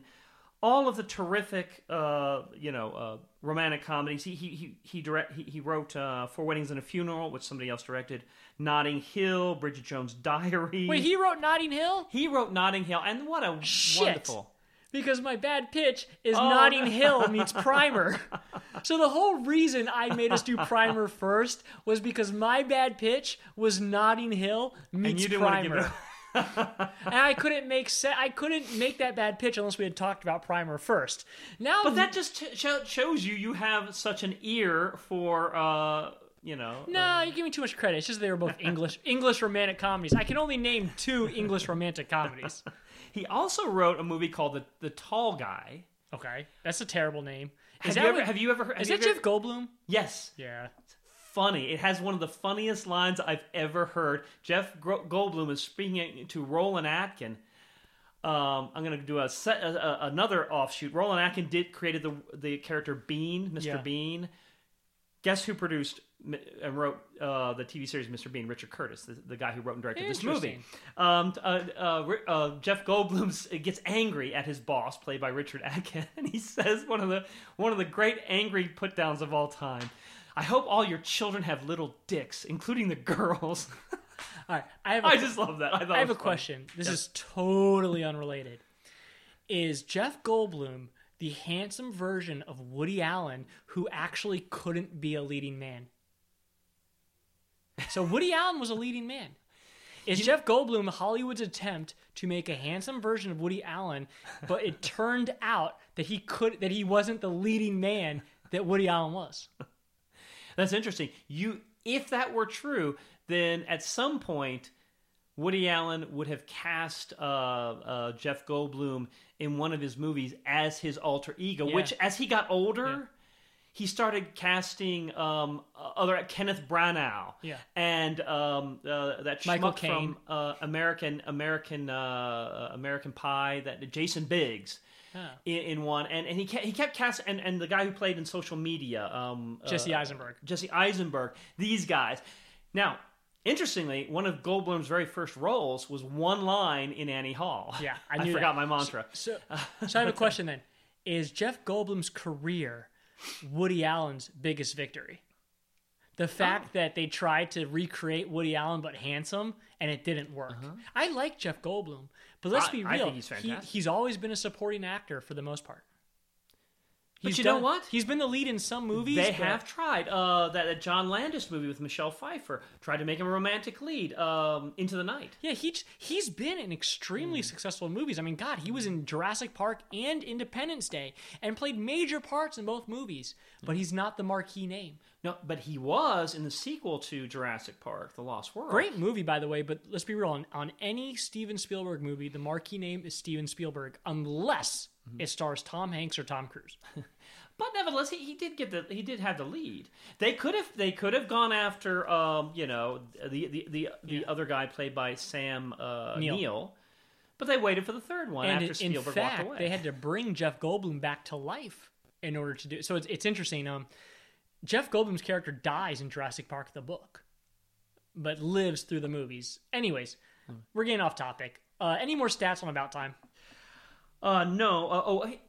all of the terrific, uh, you know, uh, romantic comedies. He he he he, direct, he, he wrote uh, Four Weddings and a Funeral, which somebody else directed. Notting Hill, Bridget Jones' Diary. Wait, he wrote Notting Hill? He wrote Notting Hill, and what a Shit. wonderful... Because my bad pitch is oh. Notting Hill meets Primer. So the whole reason I made us do Primer first was because my bad pitch was Notting Hill meets and you Primer. Want to give it- and I couldn't make se- I couldn't make that bad pitch unless we had talked about Primer first. Now, but that just ch- shows you you have such an ear for uh, you know. No, nah, um... you give me too much credit. It's just they were both English English romantic comedies. I can only name two English romantic comedies. He also wrote a movie called The The Tall Guy. Okay, that's a terrible name. Is have, that you ever, what, have you ever? Have is you that ever... Jeff Goldblum? Yes. Yeah. Funny. It has one of the funniest lines I've ever heard. Jeff Goldblum is speaking to Rowan Atkinson. Um, I'm going to do a, set, a, a another offshoot. Rowan Atkinson did created the the character Bean, Mister Yeah. Bean. Guess who produced and wrote uh, the T V series Mister Bean, Richard Curtis, the, the guy who wrote and directed this movie. Um, uh, uh, uh, Jeff Goldblum gets angry at his boss, played by Richard Atkins, and he says one of the one of the great angry put-downs of all time. I hope all your children have little dicks, including the girls. All right, I, have a, I just love that. I, thought I have a funny. question. This yeah. is totally unrelated. Is Jeff Goldblum the handsome version of Woody Allen who actually couldn't be a leading man? So Woody Allen was a leading man. Is you, Jeff Goldblum Hollywood's attempt to make a handsome version of Woody Allen, but it turned out that he could that he wasn't the leading man that Woody Allen was? That's interesting. You, if that were true, then at some point Woody Allen would have cast uh, uh, Jeff Goldblum in one of his movies as his alter ego, yeah. which as he got older, yeah. he started casting um, other Kenneth Branagh yeah. and um, uh, that Michael schmuck Caine. from uh, American American uh, American Pie, that Jason Biggs. Huh. In, in one, and and he kept, he kept casting, and, and the guy who played in Social Media, um, Jesse uh, Eisenberg, Jesse Eisenberg, these guys. Now, interestingly, one of Goldblum's very first roles was one line in Annie Hall. Yeah, I, knew I forgot that. my mantra. So, so, so I have a question then: is Jeff Goldblum's career Woody Allen's biggest victory? The fact oh. that they tried to recreate Woody Allen but handsome, and it didn't work. Uh-huh. I like Jeff Goldblum, but let's I, be real. I think he's fantastic. He, he's always been a supporting actor for the most part. He's but you done, know what? He's been the lead in some movies. They but... have tried. Uh, that, that John Landis movie with Michelle Pfeiffer tried to make him a romantic lead, um, Into the Night. Yeah, he, he's been in extremely mm. successful movies. I mean, God, he was in Jurassic Park and Independence Day and played major parts in both movies, but he's not the marquee name. No, but he was in the sequel to Jurassic Park, The Lost World. Great movie, by the way, but let's be real. On, on any Steven Spielberg movie, the marquee name is Steven Spielberg, unless mm-hmm. it stars Tom Hanks or Tom Cruise. But nevertheless, he, he did get the he did have the lead. They could have they could have gone after um, you know, the the the, the yeah. other guy played by Sam uh, Neill. Neill, but they waited for the third one and after it, Spielberg in fact, walked away. They had to bring Jeff Goldblum back to life in order to do it. So it's it's interesting. Um, Jeff Goldblum's character dies in Jurassic Park the book, but lives through the movies. Anyways, hmm. we're getting off topic. Uh, any more stats on About Time? Uh, no. Uh, oh, he,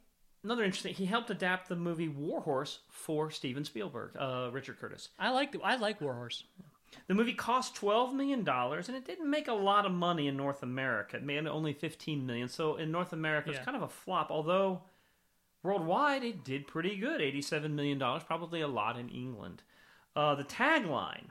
another interesting. He helped adapt the movie War Horse for Steven Spielberg. Uh, Richard Curtis. I like I like War Horse. The movie cost twelve million dollars, and it didn't make a lot of money in North America. It made only fifteen million dollars. So in North America, yeah. it's kind of a flop, although worldwide, it did pretty good, eighty-seven million dollars, probably a lot in England. Uh, the tagline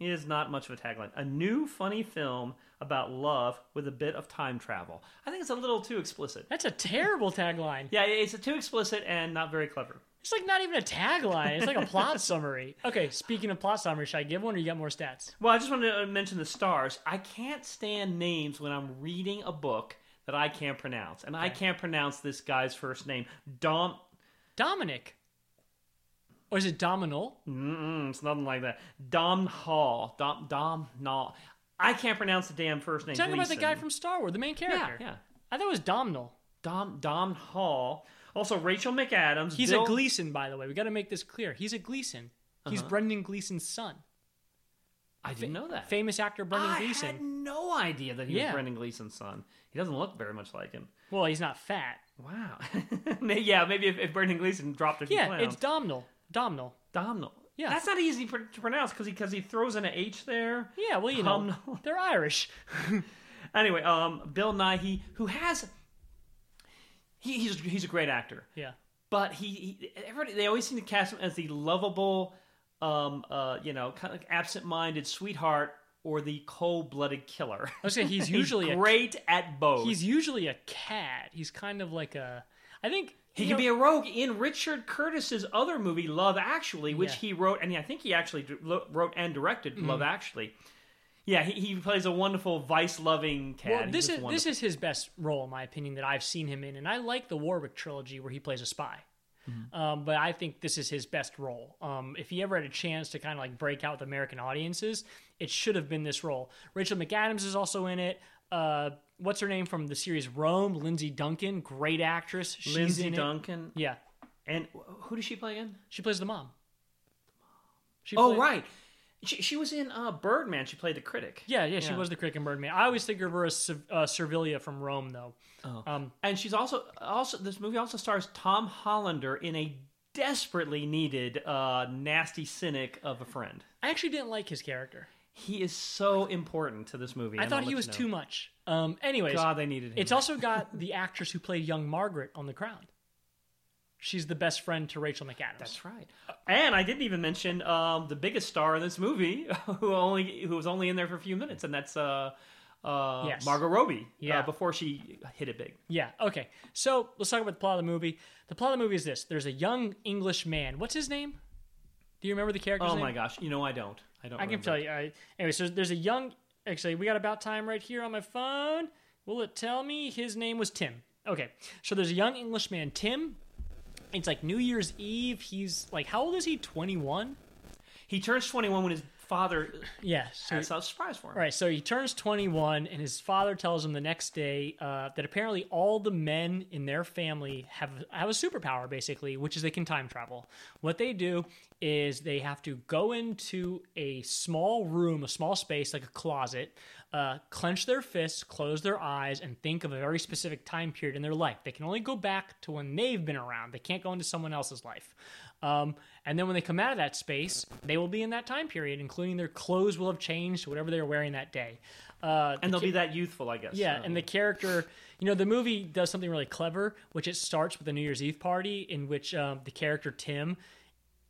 is not much of a tagline. A new funny film about love with a bit of time travel. I think it's a little too explicit. That's a terrible tagline. Yeah, it's too explicit and not very clever. It's like not even a tagline. It's like a plot summary. Okay, speaking of plot summary, should I give one or you got more stats? Well, I just wanted to mention the stars. I can't stand names when I'm reading a book that I can't pronounce. And okay. I can't pronounce this guy's first name. Dom... Dominic. Or is it Domhnall? Mm-mm, it's nothing like that. Domhnall. Dom... Domhnall. I can't pronounce the damn first name. You're talking Gleason. About the guy from Star Wars, the main character. Yeah, yeah. I thought it was Domhnall. Dom... Domhnall. Also, Rachel McAdams. He's Bill... a Gleason, by the way. We got to make this clear. He's a Gleason. Uh-huh. He's Brendan Gleason's son. I didn't Fa- know that. Famous actor Brendan I Gleeson. I had no idea that he yeah. was Brendan Gleason's son. He doesn't look very much like him. Well, he's not fat. Wow. Yeah, maybe if, if Brendan Gleeson dropped a few yeah, pounds. Yeah, it's Domhnall. Domhnall. Domhnall. Yeah. That's not easy for, to pronounce because he, cause he throws in an H there. Yeah, well, you Domhnall. know, they're Irish. Anyway, um, Bill Nighy, who has... He, he's, he's a great actor. Yeah. But he, he everybody, they always seem to cast him as the lovable... Um, uh, you know, kind of like absent-minded sweetheart or the cold-blooded killer. I was saying he's usually he's great a, at both. He's usually a cad. He's kind of like a, I think he can know, be a rogue in Richard Curtis's other movie, Love Actually, which yeah. he wrote, and I think he actually wrote and directed mm-hmm. Love Actually. Yeah, he, he plays a wonderful vice-loving cad. Well, this is wonderful. This is his best role, in my opinion, that I've seen him in, and I like the Warwick trilogy where he plays a spy. Mm-hmm. Um, but I think this is his best role. Um, if he ever had a chance to kind of like break out with American audiences, it should have been this role. Rachel McAdams is also in it. Uh, what's her name from the series Rome? Lindsay Duncan, great actress. She's Lindsay in Duncan, it. yeah. And who does she play again? She plays the mom. The mom. She oh, played... right. She, she was in uh, Birdman. She played the critic. Yeah, yeah, yeah, she was the critic in Birdman. I always think of her as uh, Servilia from Rome, though. Oh. Um, and she's also, also, this movie also stars Tom Hollander in a desperately needed uh, nasty cynic of a friend. I actually didn't like his character. He is so important to this movie. I thought he was too much. Um, anyways. God, they needed him. It's also got the actress who played young Margaret on The Crown. She's the best friend to Rachel McAdams. That's right. And I didn't even mention um, the biggest star in this movie, who only who was only in there for a few minutes, and that's uh, uh, yes. Margot Robbie, yeah. uh, before she hit it big. Yeah, okay. So let's talk about the plot of the movie. The plot of the movie is this. There's a young English man. What's his name? Do you remember the character's name? Oh, my name? gosh. You know, I don't. I don't I remember. can tell you. I, anyway, so there's a young... Actually, we got About Time right here on my phone. Will it tell me? His name was Tim. Okay, so there's a young English man, Tim. It's like New Year's Eve. He's like, how old is he? twenty-one? He turns twenty-one when his father... Yes. Yeah, so that's a surprise for him. Right, so he turns twenty-one, and his father tells him the next day uh, that apparently all the men in their family have, have a superpower, basically, which is they can time travel. What they do is they have to go into a small room, a small space, like a closet, uh, clench their fists, close their eyes, and think of a very specific time period in their life. They can only go back to when they've been around. They can't go into someone else's life. Um, and then when they come out of that space, they will be in that time period, including their clothes will have changed to whatever they were wearing that day. Uh, and they'll the, be that youthful, I guess. Yeah, so. And the character, you know, the movie does something really clever, which it starts with a New Year's Eve party in which um, the character Tim...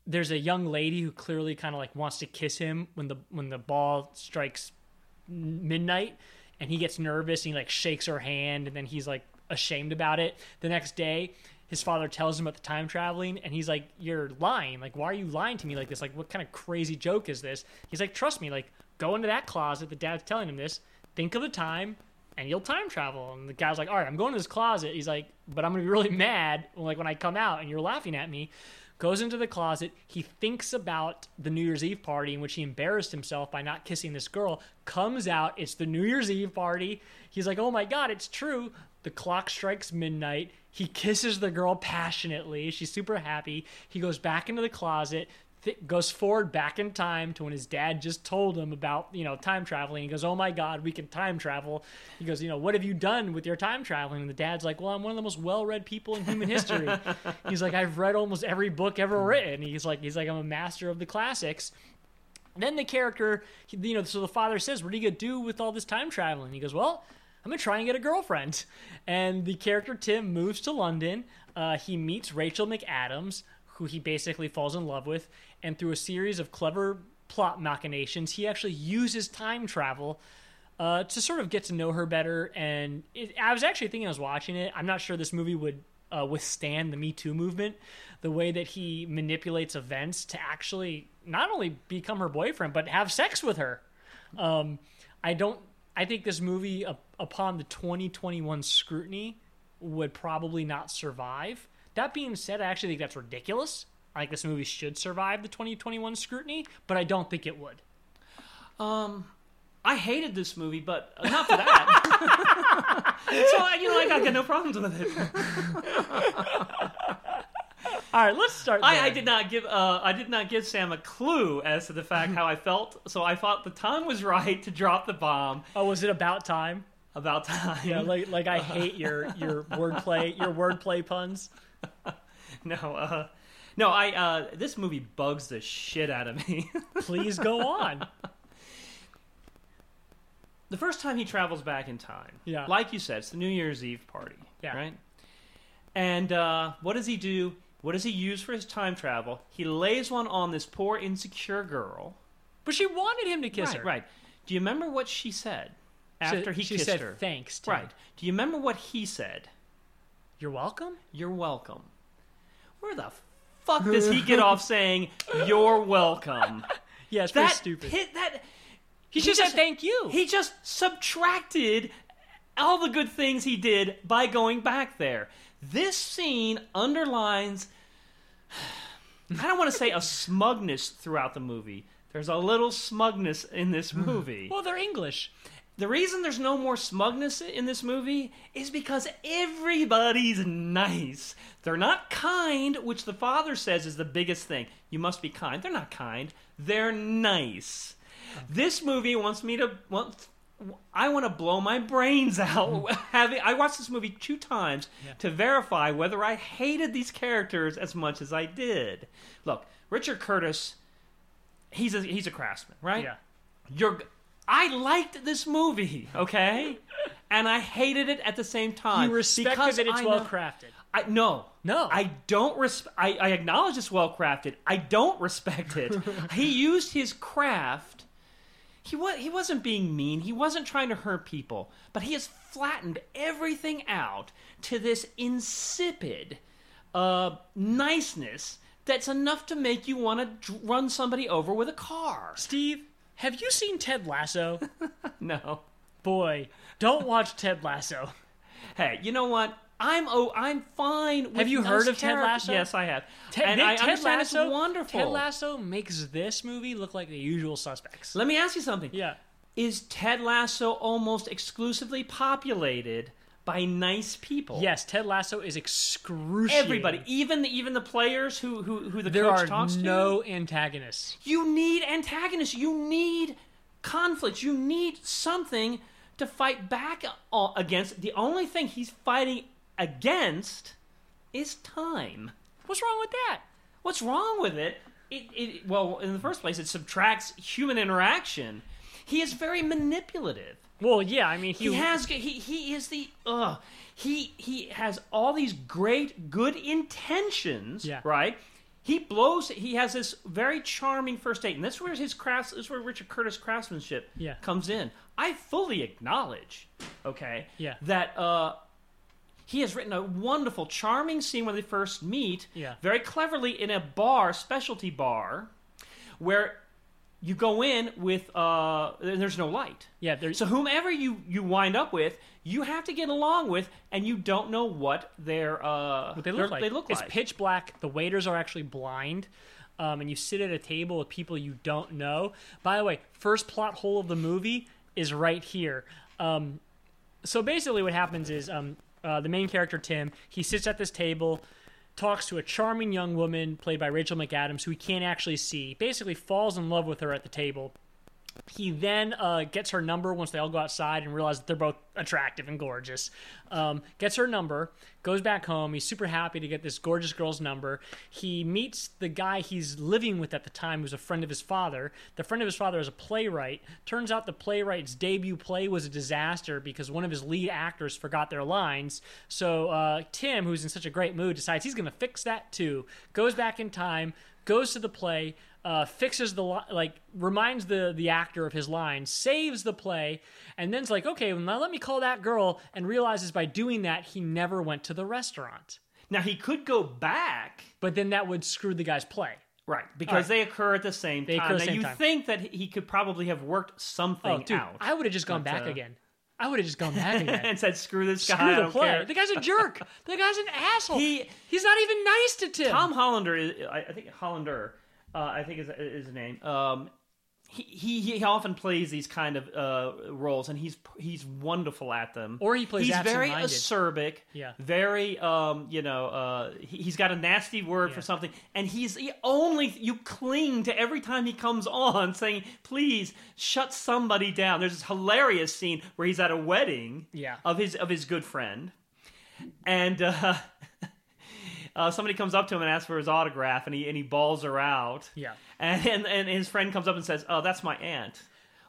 There's a young lady who clearly kind of like wants to kiss him when the when the ball strikes midnight, and he gets nervous and he like shakes her hand, and then he's like ashamed about it. The next day, his father tells him about the time traveling, and he's like, "You're lying. Like, why are you lying to me like this? Like, what kind of crazy joke is this?" He's like, "Trust me. Like, go into that closet." The dad's telling him this. Think of the time, and you'll time travel. And the guy's like, "All right, I'm going to this closet." He's like, "But I'm gonna be really mad like when I come out, and you're laughing at me." Goes into the closet. He thinks about the New Year's Eve party in which he embarrassed himself by not kissing this girl. Comes out. It's the New Year's Eve party. He's like, oh my God, it's true. The clock strikes midnight. He kisses the girl passionately. She's super happy. He goes back into the closet, th- goes forward back in time to when his dad just told him about, you know, time traveling. He goes, oh my God, we can time travel. He goes, you know, what have you done with your time traveling? And the dad's like, well, I'm one of the most well-read people in human history. He's like, I've read almost every book ever written. He's like, he's like, I'm a master of the classics. And then the character, you know, so the father says, what are you going to do with all this time traveling? He goes, well, I'm going to try and get a girlfriend. And the character Tim moves to London. Uh, he meets Rachel McAdams, who he basically falls in love with. And through a series of clever plot machinations, he actually uses time travel uh, to sort of get to know her better. And it, I was actually thinking I was watching it. I'm not sure this movie would uh, withstand the Me Too movement, the way that he manipulates events to actually not only become her boyfriend, but have sex with her. Um, I don't... I think this movie, up, upon the twenty twenty-one scrutiny, would probably not survive. That being said, I actually think that's ridiculous. I think this movie should survive the twenty twenty-one scrutiny, but I don't think it would. Um, I hated this movie, but not for that. So, you know, I got no problems with it. All right, let's start. I, I did not give uh, I did not give Sam a clue as to the fact how I felt, so I thought the time was right to drop the bomb. Oh, was it about time? About time. Yeah, like like I hate your your wordplay your wordplay puns. No, uh, no, I uh, this movie bugs the shit out of me. Please go on. The first time he travels back in time, yeah, like you said, it's the New Year's Eve party, yeah, right. And uh, what does he do? What does he use for his time travel? He lays one on this poor, insecure girl. But she wanted him to kiss right, her. Right. Do you remember what she said after so he she kissed said, her? She said, thanks, Tim. Right. Do you remember what he said? You're welcome? You're welcome. Where the fuck does he get off saying, you're welcome? Yeah, it's that pretty stupid. Hit, that, he, he should have said, thank you. He just subtracted all the good things he did by going back there. This scene underlines, I don't want to say a smugness throughout the movie. There's a little smugness in this movie. Well, they're English. The reason there's no more smugness in this movie is because everybody's nice. They're not kind, which the father says is the biggest thing. You must be kind. They're not kind. They're nice. Okay. This movie wants me to... Wants, I want to blow my brains out. Having, I watched this movie two times yeah. to verify whether I hated these characters as much as I did. Look, Richard Curtis, he's a, he's a craftsman, right? Yeah. You're... I liked this movie, okay? And I hated it at the same time. You respect that it's well-crafted. I, no. No. I don't res- I, I acknowledge it's well-crafted. I don't respect it. He used his craft. He, wa- he wasn't being mean. He wasn't trying to hurt people. But he has flattened everything out to this insipid uh, niceness that's enough to make you want to dr- run somebody over with a car. Steve... Have you seen Ted Lasso? No. Boy, don't watch Ted Lasso. Hey, you know what? I'm oh, I'm fine with Have you heard of Ted Lasso? Yes, I have. Te- and Nick, I Ted understand Lasso, it's wonderful. Ted Lasso makes this movie look like The Usual Suspects. Let me ask you something. Yeah. Is Ted Lasso almost exclusively populated by nice people? Yes, Ted Lasso is excruciating. Everybody, even the, even the players who who, who the there coach talks to. There are no antagonists. You need antagonists. You need conflict. You need something to fight back against. The only thing he's fighting against is time. What's wrong with that? What's wrong with it? It, it well, in the first place, it subtracts human interaction. He is very manipulative. Well, yeah, I mean... He, he has... He, he is the... Uh, he he has all these great, good intentions, yeah. right? He blows... He has this very charming first date, and that's where his crafts... That's where Richard Curtis' craftsmanship yeah. comes in. I fully acknowledge, okay, yeah. that uh, he has written a wonderful, charming scene when they first meet, yeah. very cleverly in a bar, specialty bar, where... You go in with, uh, and there's no light. Yeah. There... So whomever you, you wind up with, you have to get along with, and you don't know what their uh what they look like. They look like. It's pitch black. The waiters are actually blind, um, and you sit at a table with people you don't know. By the way, first plot hole of the movie is right here. Um, so basically, what happens is um, uh, the main character Tim, he sits at this table. Talks to a charming young woman played by Rachel McAdams, who he can't actually see, basically falls in love with her at the table. He then uh, gets her number once they all go outside and realize that they're both attractive and gorgeous. Um, gets her number, goes back home. He's super happy to get this gorgeous girl's number. He meets the guy he's living with at the time, who's a friend of his father. The friend of his father is a playwright. Turns out the playwright's debut play was a disaster because one of his lead actors forgot their lines. So uh, Tim, who's in such a great mood, decides he's going to fix that too. Goes back in time, goes to the play, Uh, fixes the like reminds the the actor of his line, saves the play, and then's like, okay, well, now let me call that girl, and realizes by doing that he never went to the restaurant. Now he could go back, but then that would screw the guy's play, right? Because right. they occur at the same they time. Occur at the same now you time. Think that he could probably have worked something oh, dude, out. I would have just gone back a... again. I would have just gone back again and said, "Screw this guy! Screw the I don't play. Care. The guy's a jerk. The guy's an asshole. He he's not even nice to Tim." Tom Hollander is, I think Hollander. Uh, I think is is his name. Um, he, he he often plays these kind of uh, roles, and he's he's wonderful at them. Or he plays. He's very acerbic. Yeah. Very um, you know, uh, he, he's got a nasty word yeah. for something, and he's the only you cling to every time he comes on, saying, "Please shut somebody down." There's this hilarious scene where he's at a wedding. Yeah. Of his of his good friend, and. Uh, Uh, somebody comes up to him and asks for his autograph, and he and he balls her out. Yeah, and, and and his friend comes up and says, "Oh, that's my aunt."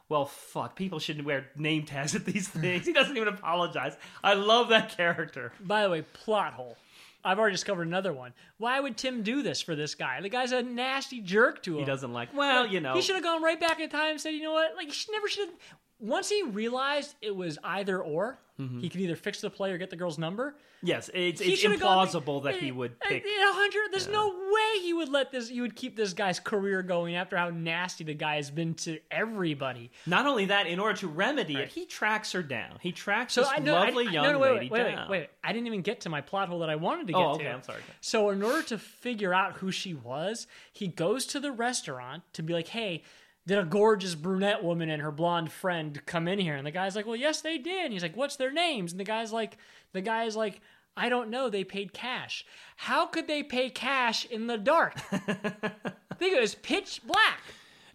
Well, fuck. People shouldn't wear name tags at these things. He doesn't even apologize. I love that character. By the way, plot hole. I've already discovered another one. Why would Tim do this for this guy? The guy's a nasty jerk to him. He doesn't like. Well, like, you know, he should have gone right back in time and said, "You know what? Like, he never should have." Once he realized it was either or, mm-hmm. he could either fix the play or get the girl's number. Yes, it's, it's implausible gone, that he would pick. one hundred, there's yeah. no way he would let this. He would keep this guy's career going after how nasty the guy has been to everybody. Not only that, in order to remedy right. it, he tracks her down. He tracks so this I know, lovely I, I, young no, no, wait, lady wait, wait, down. Wait, wait, wait, I didn't even get to my plot hole that I wanted to get oh, okay, to. I'm sorry. So in order to figure out who she was, he goes to the restaurant to be like, hey... did a gorgeous brunette woman and her blonde friend come in here? And the guy's like, well, yes, they did. And he's like, what's their names? And the guy's like, the guy's like, I don't know. They paid cash. How could they pay cash in the dark? I think it was pitch black.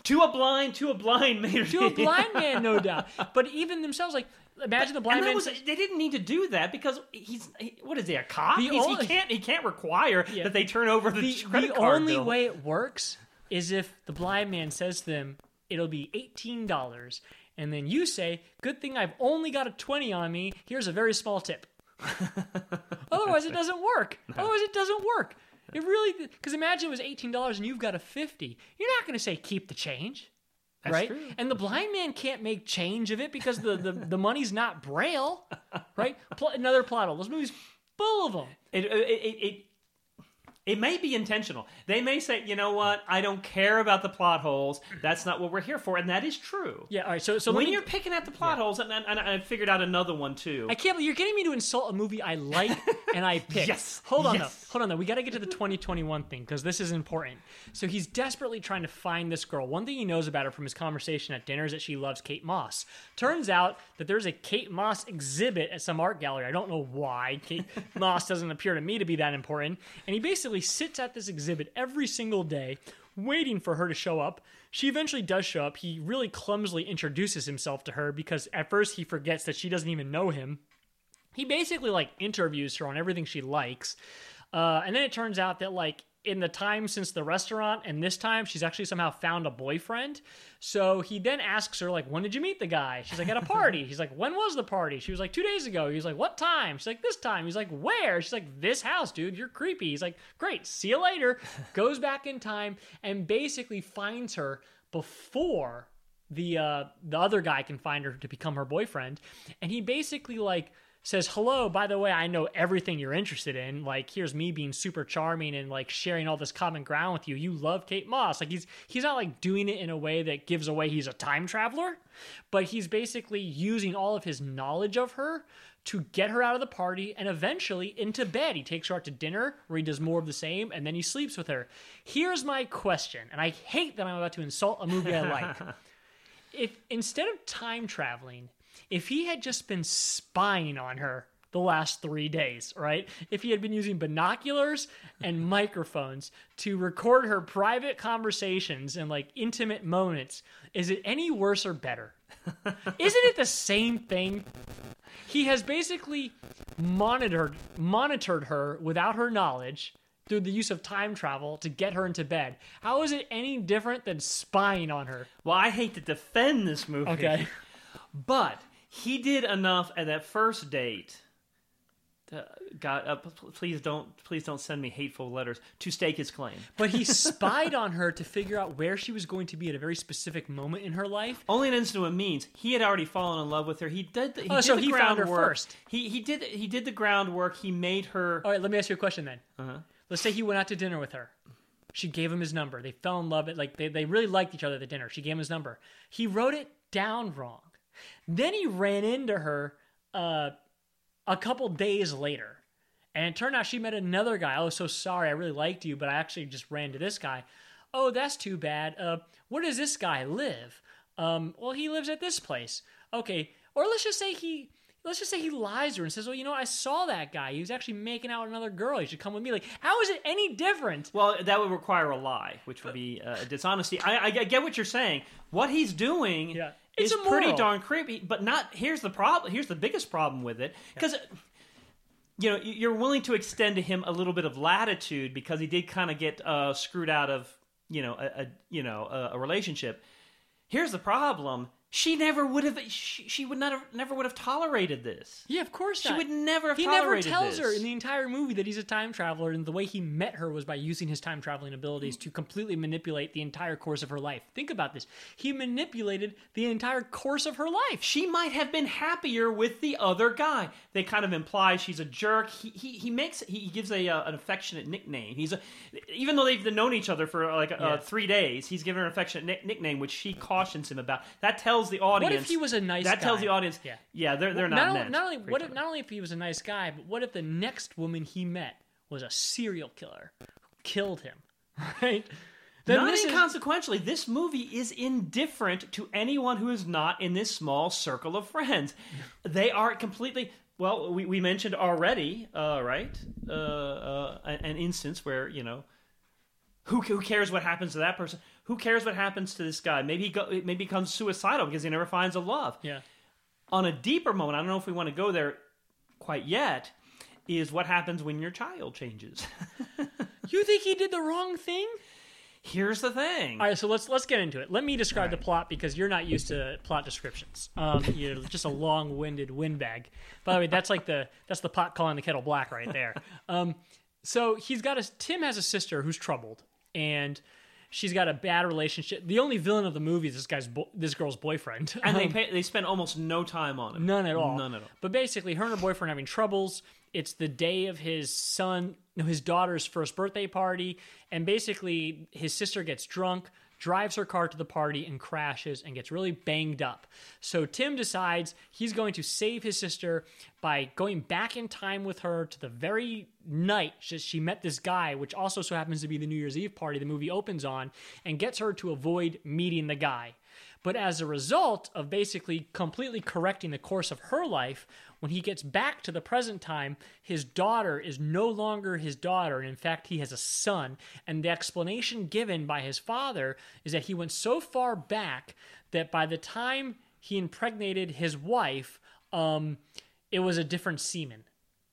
To a blind, to a blind man. To a blind man, no doubt. But even themselves, like, imagine but, the blind and that man. Was, they didn't need to do that because he's, he, what is he, a cop? He's, only, he, can't, he can't require yeah, that they turn over the, the credit the card The only bill. Way it works is if the blind man says to them, it'll be eighteen dollars. And then you say, good thing I've only got a twenty on me. Here's a very small tip. Otherwise, it doesn't work. No. Otherwise, it doesn't work. It really, because imagine it was eighteen dollars and you've got a fifty. You're not going to say, keep the change. That's right? True. And the blind man can't make change of it because the, the, the money's not braille. Right? Pl- another plot hole. This movie's full of them. It, it, it, it, It may be intentional. They may say, you know what, I don't care about the plot holes. That's not what we're here for. And that is true. Yeah, all right. So, so when me, you're picking out the plot yeah. holes, and, and, and I figured out another one, too. I can't believe you're getting me to insult a movie I like and I picked. Yes. Hold on, yes. though. Hold on, though. We got to get to the twenty twenty-one thing, because this is important. So he's desperately trying to find this girl. One thing he knows about her from his conversation at dinner is that she loves Kate Moss. Turns out that there's a Kate Moss exhibit at some art gallery. I don't know why. Kate Moss doesn't appear to me to be that important. And he basically sits at this exhibit every single day waiting for her to show up. She eventually does show up. He really clumsily introduces himself to her because at first he forgets that she doesn't even know him. He basically like interviews her on everything she likes. Uh, and then it turns out that like in the time since the restaurant and this time, she's actually somehow found a boyfriend. So he then asks her, like, when did you meet the guy? She's like, at a party. He's like, when was the party? She was like, two days ago. He's like, what time? She's like, this time. He's like, where? She's like, this house, dude. You're creepy. He's like, great. See you later. Goes back in time and basically finds her before the uh, the other guy can find her to become her boyfriend. And he basically, like, says, hello, by the way, I know everything you're interested in. Like, here's me being super charming and, like, sharing all this common ground with you. You love Kate Moss. Like, he's he's not, like, doing it in a way that gives away he's a time traveler, but he's basically using all of his knowledge of her to get her out of the party and eventually into bed. He takes her out to dinner where he does more of the same, and then he sleeps with her. Here's my question, and I hate that I'm about to insult a movie I like. If instead of time traveling, if he had just been spying on her the last three days, right? If he had been using binoculars and microphones to record her private conversations and like intimate moments, is it any worse or better? Isn't it the same thing? He has basically monitored monitored her without her knowledge through the use of time travel to get her into bed. How is it any different than spying on her? Well, I hate to defend this movie. Okay. But he did enough at that first date. To, God, uh, please don't, please don't send me hateful letters to stake his claim. But he spied on her to figure out where she was going to be at a very specific moment in her life. Only an instant what means he had already fallen in love with her. He did. The, he oh, did so the he found her first. He he did he did the groundwork. He made her. All right, let me ask you a question then. Uh-huh. Let's say he went out to dinner with her. She gave him his number. They fell in love. It like they they really liked each other at the dinner. She gave him his number. He wrote it down wrong. Then he ran into her uh, a couple days later, and it turned out she met another guy. Oh, so sorry. I really liked you, but I actually just ran to this guy. Oh, that's too bad. Uh, where does this guy live? Um, well, he lives at this place. Okay, or let's just say he let's just say he lies to her and says, well, you know, I saw that guy. He was actually making out with another girl. He should come with me. Like, how is it any different? Well, that would require a lie, which would be uh, dishonesty. I, I get what you're saying. What he's doing. Yeah. It's immoral. Pretty darn creepy, but not. Here's the problem. Here's the biggest problem with it, because yeah. you know you're willing to extend to him a little bit of latitude because he did kind of get uh, screwed out of you know a, a you know a, a relationship. Here's the problem. She never would have. She, she would not have, never would have tolerated this. Yeah, of course not. She would never have. He tolerated never tells this. Her in the entire movie that he's a time traveler, and the way he met her was by using his time traveling abilities mm. to completely manipulate the entire course of her life. Think about this. He manipulated the entire course of her life. She might have been happier with the other guy. They kind of imply she's a jerk. He he, he makes he gives a uh, an affectionate nickname. He's a, even though they've known each other for like uh, yeah. three days, he's given her an affectionate ni- nickname, which she cautions him about. That tells. The audience, what if he was a nice that guy? That tells the audience, yeah, yeah they're, they're well, not, not, not only what if, Not only if he was a nice guy, but what if the next woman he met was a serial killer who killed him, right? Then not this inconsequentially, is... this movie is indifferent to anyone who is not in this small circle of friends. They are completely... Well, we, we mentioned already, uh, right, uh, uh, an instance where, you know, who, who cares what happens to that person? Who cares what happens to this guy? Maybe he go, maybe becomes suicidal because he never finds a love. Yeah. On a deeper moment, I don't know if we want to go there quite yet, is what happens when your child changes. You think he did the wrong thing? Here's the thing. All right, so let's let's get into it. Let me describe right. the plot, because you're not used to plot descriptions. Um, you're just a long-winded windbag. By the way, that's like the that's the pot calling the kettle black right there. Um, so he's got a Tim has a sister who's troubled, and she's got a bad relationship. The only villain of the movie is this guy's bo- this girl's boyfriend, and um, they pay, they spend almost no time on him. None at all. None at all. But basically, her and her boyfriend are having troubles. It's the day of his son, no, his daughter's first birthday party, and basically his sister gets drunk, drives her car to the party, and crashes and gets really banged up. So Tim decides he's going to save his sister by going back in time with her to the very night she met this guy, which also so happens to be the New Year's Eve party the movie opens on, and gets her to avoid meeting the guy. But as a result of basically completely correcting the course of her life, when he gets back to the present time, his daughter is no longer his daughter, and in fact, he has a son. And the explanation given by his father is that he went so far back that by the time he impregnated his wife, um, it was a different semen,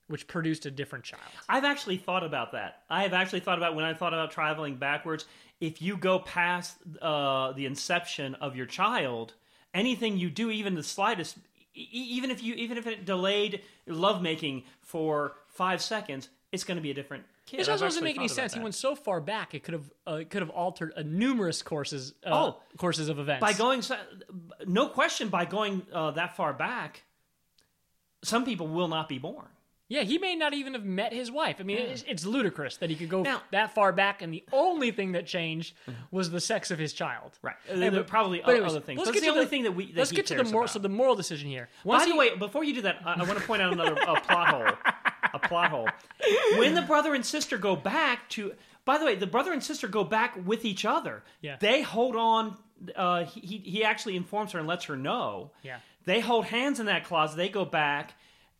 which produced a different child. I've actually thought about that. I've actually thought about when I thought about traveling backwards. If you go past uh, the inception of your child, anything you do, even the slightest, e- even if you, even if it delayed lovemaking for five seconds, it's going to be a different kid. It just doesn't make any sense. That. He went so far back; it could have, uh, it could have altered uh, numerous courses, uh, oh, courses of events. By going, no question, by going uh, that far back, some people will not be born. Yeah, he may not even have met his wife. I mean, yeah. it's, it's ludicrous that he could go now, that far back, and the only thing that changed was the sex of his child. Right. And there were probably but other anyways, things. That's the only the, thing that we that Let's he get to the moral. So the moral decision here. Once By he, the way, before you do that, I, I want to point out another a plot hole. A plot hole. When the brother and sister go back to... By the way, the brother and sister go back with each other. Yeah. They hold on... Uh, he he actually informs her and lets her know. Yeah. They hold hands in that closet. They go back...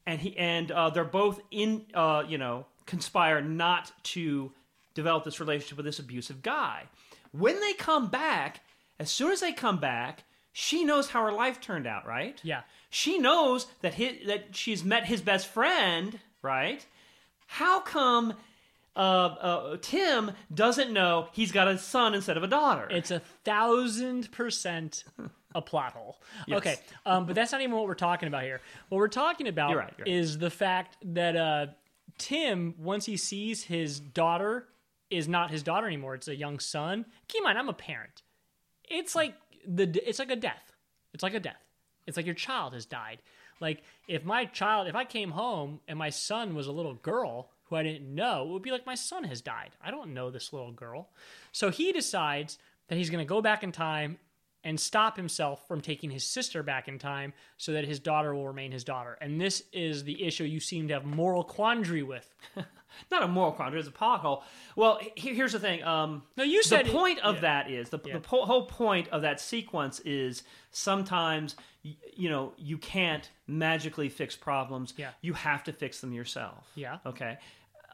And he and uh, they're both in, uh, you know, conspire not to develop this relationship with this abusive guy. When they come back, as soon as they come back, she knows how her life turned out, right? Yeah. She knows that his, that she's met his best friend, right? How come uh, uh, Tim doesn't know he's got a son instead of a daughter? It's a thousand percent. A plot hole. Yes. Okay, um, but that's not even what we're talking about here. What we're talking about you're right, you're right. is the fact that uh, Tim, once he sees his daughter, is not his daughter anymore. It's a young son. Keep in mind, I'm a parent. It's like the. It's like a death. It's like a death. It's like your child has died. Like if my child, if I came home and my son was a little girl who I didn't know, it would be like my son has died. I don't know this little girl. So he decides that he's going to go back in time and stop himself from taking his sister back in time so that his daughter will remain his daughter. And this is the issue you seem to have moral quandary with. Not a moral quandary, it's a pothole. Well, he, here's the thing. Um, no, you said the point it, of yeah. that is, the, yeah. the po- whole point of that sequence is sometimes, y- you know, you can't magically fix problems. Yeah. You have to fix them yourself. Yeah. Okay.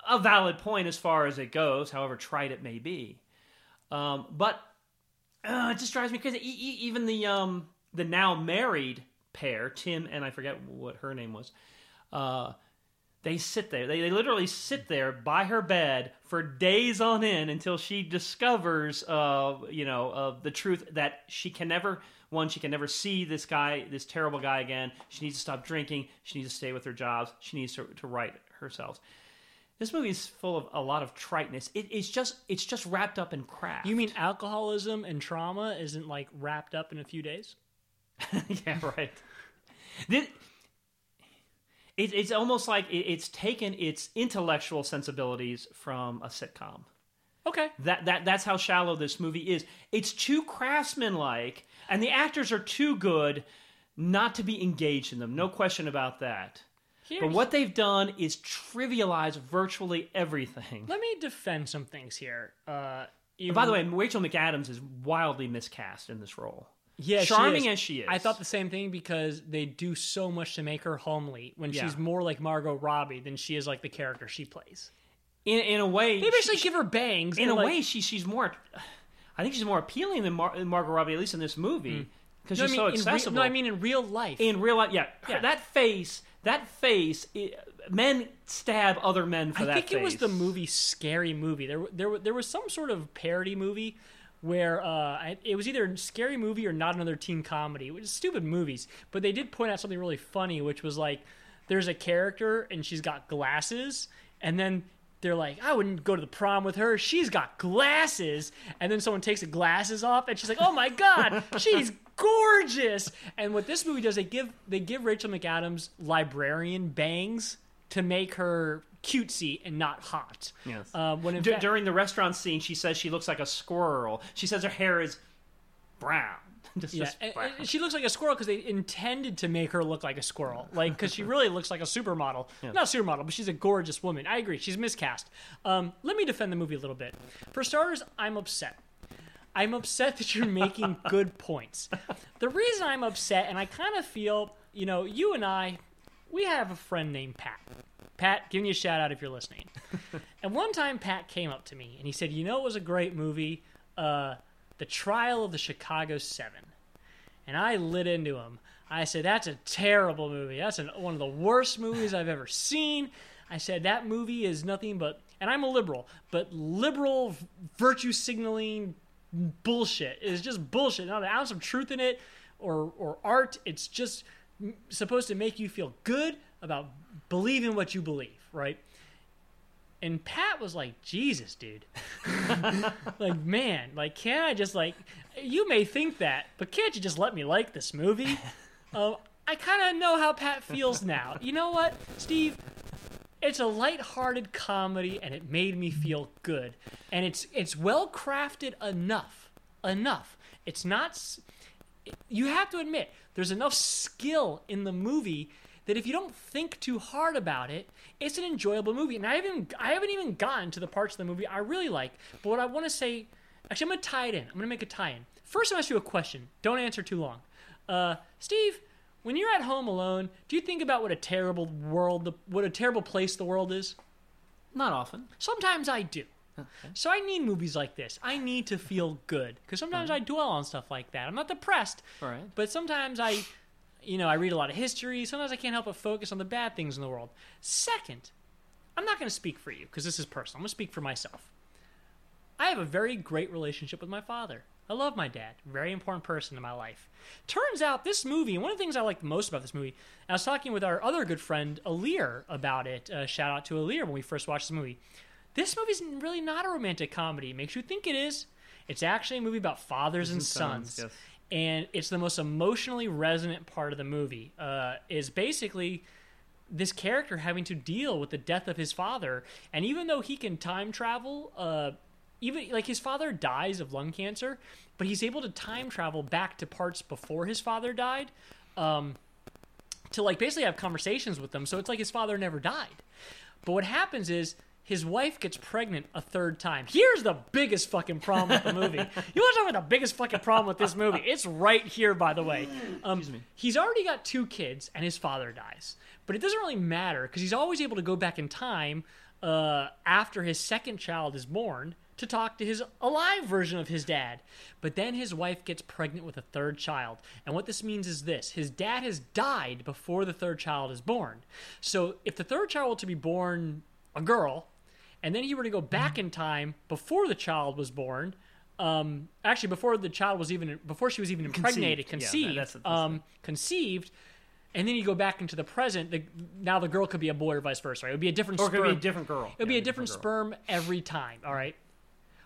A valid point as far as it goes, however trite it may be. Um, but... Uh, it just drives me crazy. Even the um, the now married pair, Tim and I forget what her name was, uh, they sit there. They, they literally sit there by her bed for days on end until she discovers, uh, you know, uh, the truth that she can never one she can never see this guy, this terrible guy again. She needs to stop drinking. She needs to stay with her jobs. She needs to to right herself. This movie is full of a lot of triteness. It, it's just it's just wrapped up in crap. You mean alcoholism and trauma isn't like wrapped up in a few days? Yeah, right. This, it, it's almost like it, it's taken its intellectual sensibilities from a sitcom. Okay, that that that's how shallow this movie is. It's too craftsman-like, and the actors are too good not to be engaged in them. No question about that. Here's, but what they've done is trivialize virtually everything. Let me defend some things here. Uh, Even... By the way, Rachel McAdams is wildly miscast in this role. Yeah, charming she as she is. I thought the same thing because they do so much to make her homely when yeah. she's more like Margot Robbie than she is like the character she plays. In in a way... They basically she, give her bangs. In a like, way, she she's more... I think she's more appealing than Mar- Margot Robbie, at least in this movie, because mm. no, she's I mean, so accessible. Re- no, I mean in real life. In real life, yeah. yeah. Her, that face... That face, it, men stab other men for I that face. I think it was the movie Scary Movie. There there, there was some sort of parody movie where uh, it was either Scary Movie or Not Another Teen Comedy, which is stupid movies. But they did point out something really funny, which was like, there's a character and she's got glasses, and then they're like, I wouldn't go to the prom with her. She's got glasses. And then someone takes the glasses off, and she's like, oh my God, she's gorgeous. And what this movie does, they give they give Rachel McAdams librarian bangs to make her cutesy and not hot. Yes. Uh, when D- fact- during the restaurant scene, she says she looks like a squirrel. She says her hair is brown. Just, yeah. just brown. And, and she looks like a squirrel because they intended to make her look like a squirrel, like because she really looks like a supermodel. Yeah. Not a supermodel, but she's a gorgeous woman. I agree. She's miscast. Um, let me defend the movie a little bit. For starters, I'm upset. I'm upset that you're making good points. The reason I'm upset, and I kind of feel, you know, you and I, we have a friend named Pat. Pat, giving you a shout out if you're listening. And one time Pat came up to me and he said, you know, it was a great movie, uh, The Trial of the Chicago Seven. And I lit into him. I said, that's a terrible movie. That's an, one of the worst movies I've ever seen. I said, that movie is nothing but, and I'm a liberal, but liberal virtue signaling bullshit. It's just bullshit. Not an ounce of truth in it or or art. It's just supposed to make you feel good about believing what you believe, right? And Pat was like, Jesus, dude. Like, man, like, can't I just, like, you may think that, but can't you just let me like this movie? uh, I kind of know how Pat feels now. You know what, Steve? It's a lighthearted comedy, and it made me feel good. And it's it's well crafted enough, enough. It's not. You have to admit there's enough skill in the movie that if you don't think too hard about it, it's an enjoyable movie. And I haven't I haven't even gotten to the parts of the movie I really like. But what I want to say, actually, I'm gonna tie it in. I'm gonna make a tie-in. First, I'm gonna ask you a question. Don't answer too long, uh, Steve. When you're at home alone, do you think about what a terrible world, what a terrible place the world is? Not often. Sometimes I do. Okay. So I need movies like this. I need to feel good because sometimes mm. I dwell on stuff like that. I'm not depressed. All right. But sometimes I, you know, I read a lot of history. Sometimes I can't help but focus on the bad things in the world. Second, I'm not going to speak for you because this is personal. I'm going to speak for myself. I have a very great relationship with my father. I love my dad. Very important person in my life. Turns out this movie, and one of the things I like the most about this movie, I was talking with our other good friend, Alir, about it. Uh, shout out to Alir when we first watched this movie. This movie's really not a romantic comedy. It makes you think it is. It's actually a movie about fathers and sons. Yes. And it's the most emotionally resonant part of the movie. Uh, is basically this character having to deal with the death of his father. And even though he can time travel... Uh, Even like his father dies of lung cancer, but he's able to time travel back to parts before his father died, um, to like basically have conversations with them. So it's like his father never died. But what happens is his wife gets pregnant a third time. Here's the biggest fucking problem with the movie. You want to talk about the biggest fucking problem with this movie? It's right here, by the way. Um, Excuse me. He's already got two kids and his father dies, but it doesn't really matter because he's always able to go back in time uh, after his second child is born to talk to his alive version of his dad. But then his wife gets pregnant with a third child. And what this means is this. His dad has died before the third child is born. So if the third child were to be born a girl, and then he were to go back in time before the child was born, um, actually before the child was even, before she was even impregnated, conceived, conceived, yeah, that's, that's um, conceived, and then you go back into the present. The, now the girl could be a boy or vice versa. Right? It would be a different or sperm. Or it could be a different girl. It would yeah, be a different, different sperm every time, all right?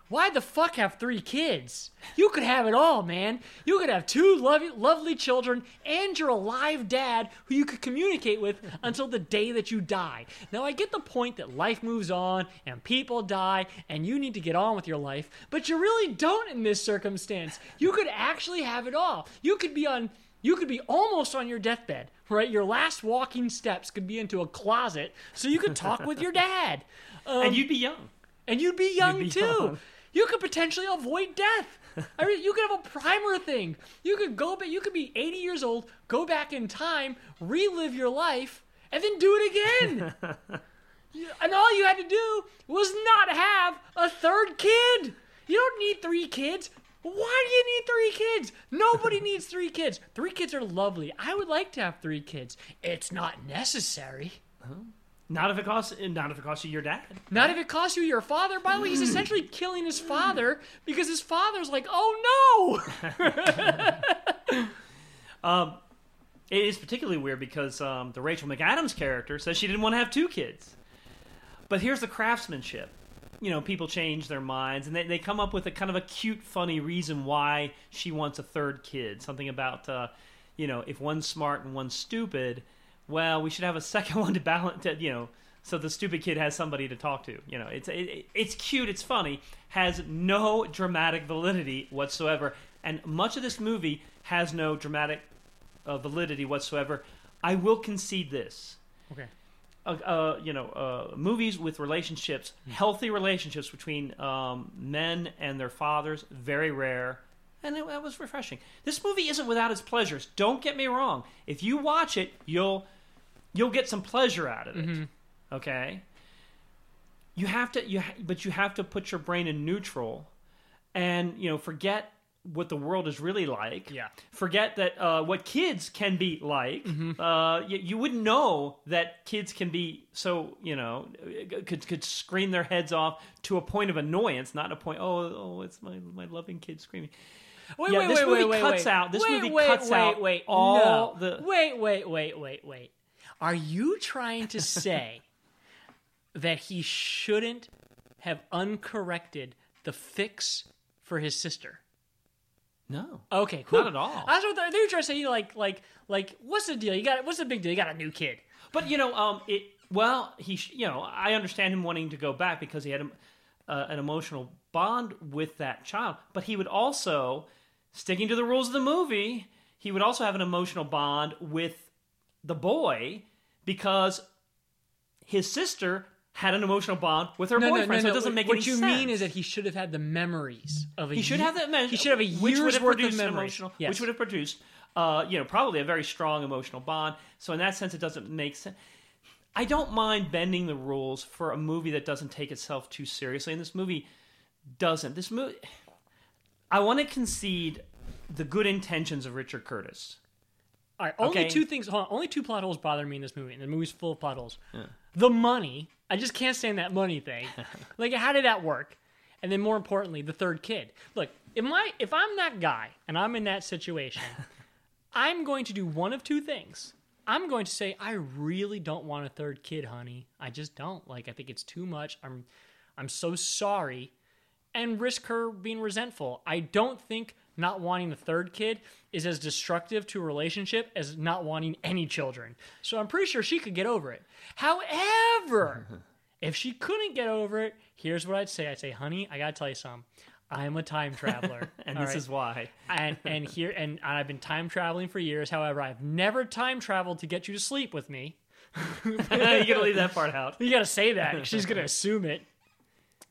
Why the fuck have three kids? You could have it all, man. You could have two lovely, lovely children and your alive dad who you could communicate with until the day that you die. Now, I get the point that life moves on and people die and you need to get on with your life, but you really don't in this circumstance. You could actually have it all. You could be on... You could be almost on your deathbed, right? Your last walking steps could be into a closet so you could talk with your dad. Um, and you'd be young. And you'd be young, you'd be too. Young. You could potentially avoid death. I mean, you could have a primer thing. You could go, but you could be eighty years old, go back in time, relive your life, and then do it again. And all you had to do was not have a third kid. You don't need three kids. Why do you need three kids? Nobody needs three kids. Three kids are lovely. I would like to have three kids. It's not necessary. Oh. Not if it costs. Not if it costs you your dad. Not if it costs you your father. By the way, he's essentially killing his father because his father's like, "Oh no." um, it is particularly weird because um, the Rachel McAdams character says she didn't want to have two kids. But here's the craftsmanship. You know, people change their minds, and they, they come up with a kind of a cute, funny reason why she wants a third kid. Something about, uh, you know, if one's smart and one's stupid. Well, we should have a second one to balance, to, you know, so the stupid kid has somebody to talk to. You know, it's it, it's cute, it's funny, has no dramatic validity whatsoever, and much of this movie has no dramatic uh, validity whatsoever. I will concede this. Okay. Uh, uh, you know, uh, movies with relationships, healthy relationships between um, men and their fathers, very rare. And it, it was refreshing. This movie isn't without its pleasures. Don't get me wrong. If you watch it, you'll... You'll get some pleasure out of it, mm-hmm. okay? You have to, you ha- but you have to put your brain in neutral, and you know, forget what the world is really like. Yeah, forget that uh, what kids can be like. Mm-hmm. Uh, you, you wouldn't know that kids can be so, you know, could could scream their heads off to a point of annoyance, not a point. Oh, oh, it's my my loving kid screaming. Wait, yeah, wait, this wait, movie wait, cuts wait, out. This wait, movie wait, cuts wait, out wait, all no. the. Wait, wait, wait, wait, wait. Are you trying to say that he shouldn't have uncorrected the fix for his sister? No. Okay, cool. Not at all. I was they were trying to say, you know, like, like, like, what's the deal? You got what's the big deal? You got a new kid. But you know, um, it. Well, he, you know, I understand him wanting to go back because he had a, uh, an emotional bond with that child. But he would also, sticking to the rules of the movie, he would also have an emotional bond with the boy. Because his sister had an emotional bond with her no, boyfriend, no, no, so it doesn't no. make what any sense. What you mean is that he should have had the memories of a he should year, have that memory. He should have a year's worth of memories, yes. Which would have produced, uh, you know, probably a very strong emotional bond. So in that sense, it doesn't make sense. I don't mind bending the rules for a movie that doesn't take itself too seriously, and this movie doesn't. This movie, I want to concede the good intentions of Richard Curtis. All right, only okay. two things. Hold on, only two plot holes bother me in this movie, and the movie's full of plot holes. Yeah. The money, I just can't stand that money thing. Like, how did that work? And then, more importantly, the third kid. Look, if my if I'm that guy and I'm in that situation, I'm going to do one of two things. I'm going to say, I really don't want a third kid, honey. I just don't. Like, I think it's too much. I'm, I'm so sorry, and risk her being resentful. I don't think. Not wanting a third kid is as destructive to a relationship as not wanting any children. So I'm pretty sure she could get over it. However, if she couldn't get over it, here's what I'd say. I'd say, honey, I gotta tell you something. I'm a time traveler. and all this right? is why. and and here and I've been time traveling for years. However, I've never time traveled to get you to sleep with me. You gotta leave that part out. You gotta say that. She's gonna assume it.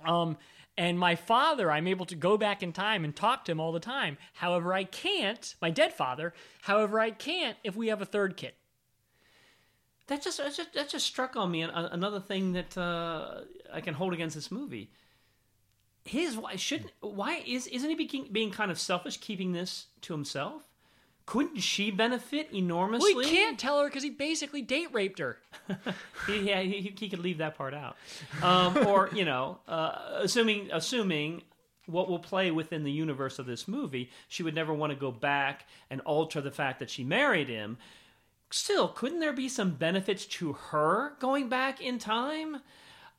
Um And my father, I'm able to go back in time and talk to him all the time. However, I can't, my dead father, however, I can't if we have a third kid. That just that just, that just struck on me another thing that uh, I can hold against this movie. His why shouldn't why is isn't he being, being kind of selfish, keeping this to himself? Couldn't she benefit enormously? Well, he can't tell her because he basically date raped her. he, yeah, he, he could leave that part out. Um, or, you know, uh, assuming assuming what will play within the universe of this movie, she would never want to go back and alter the fact that she married him. Still, couldn't there be some benefits to her going back in time?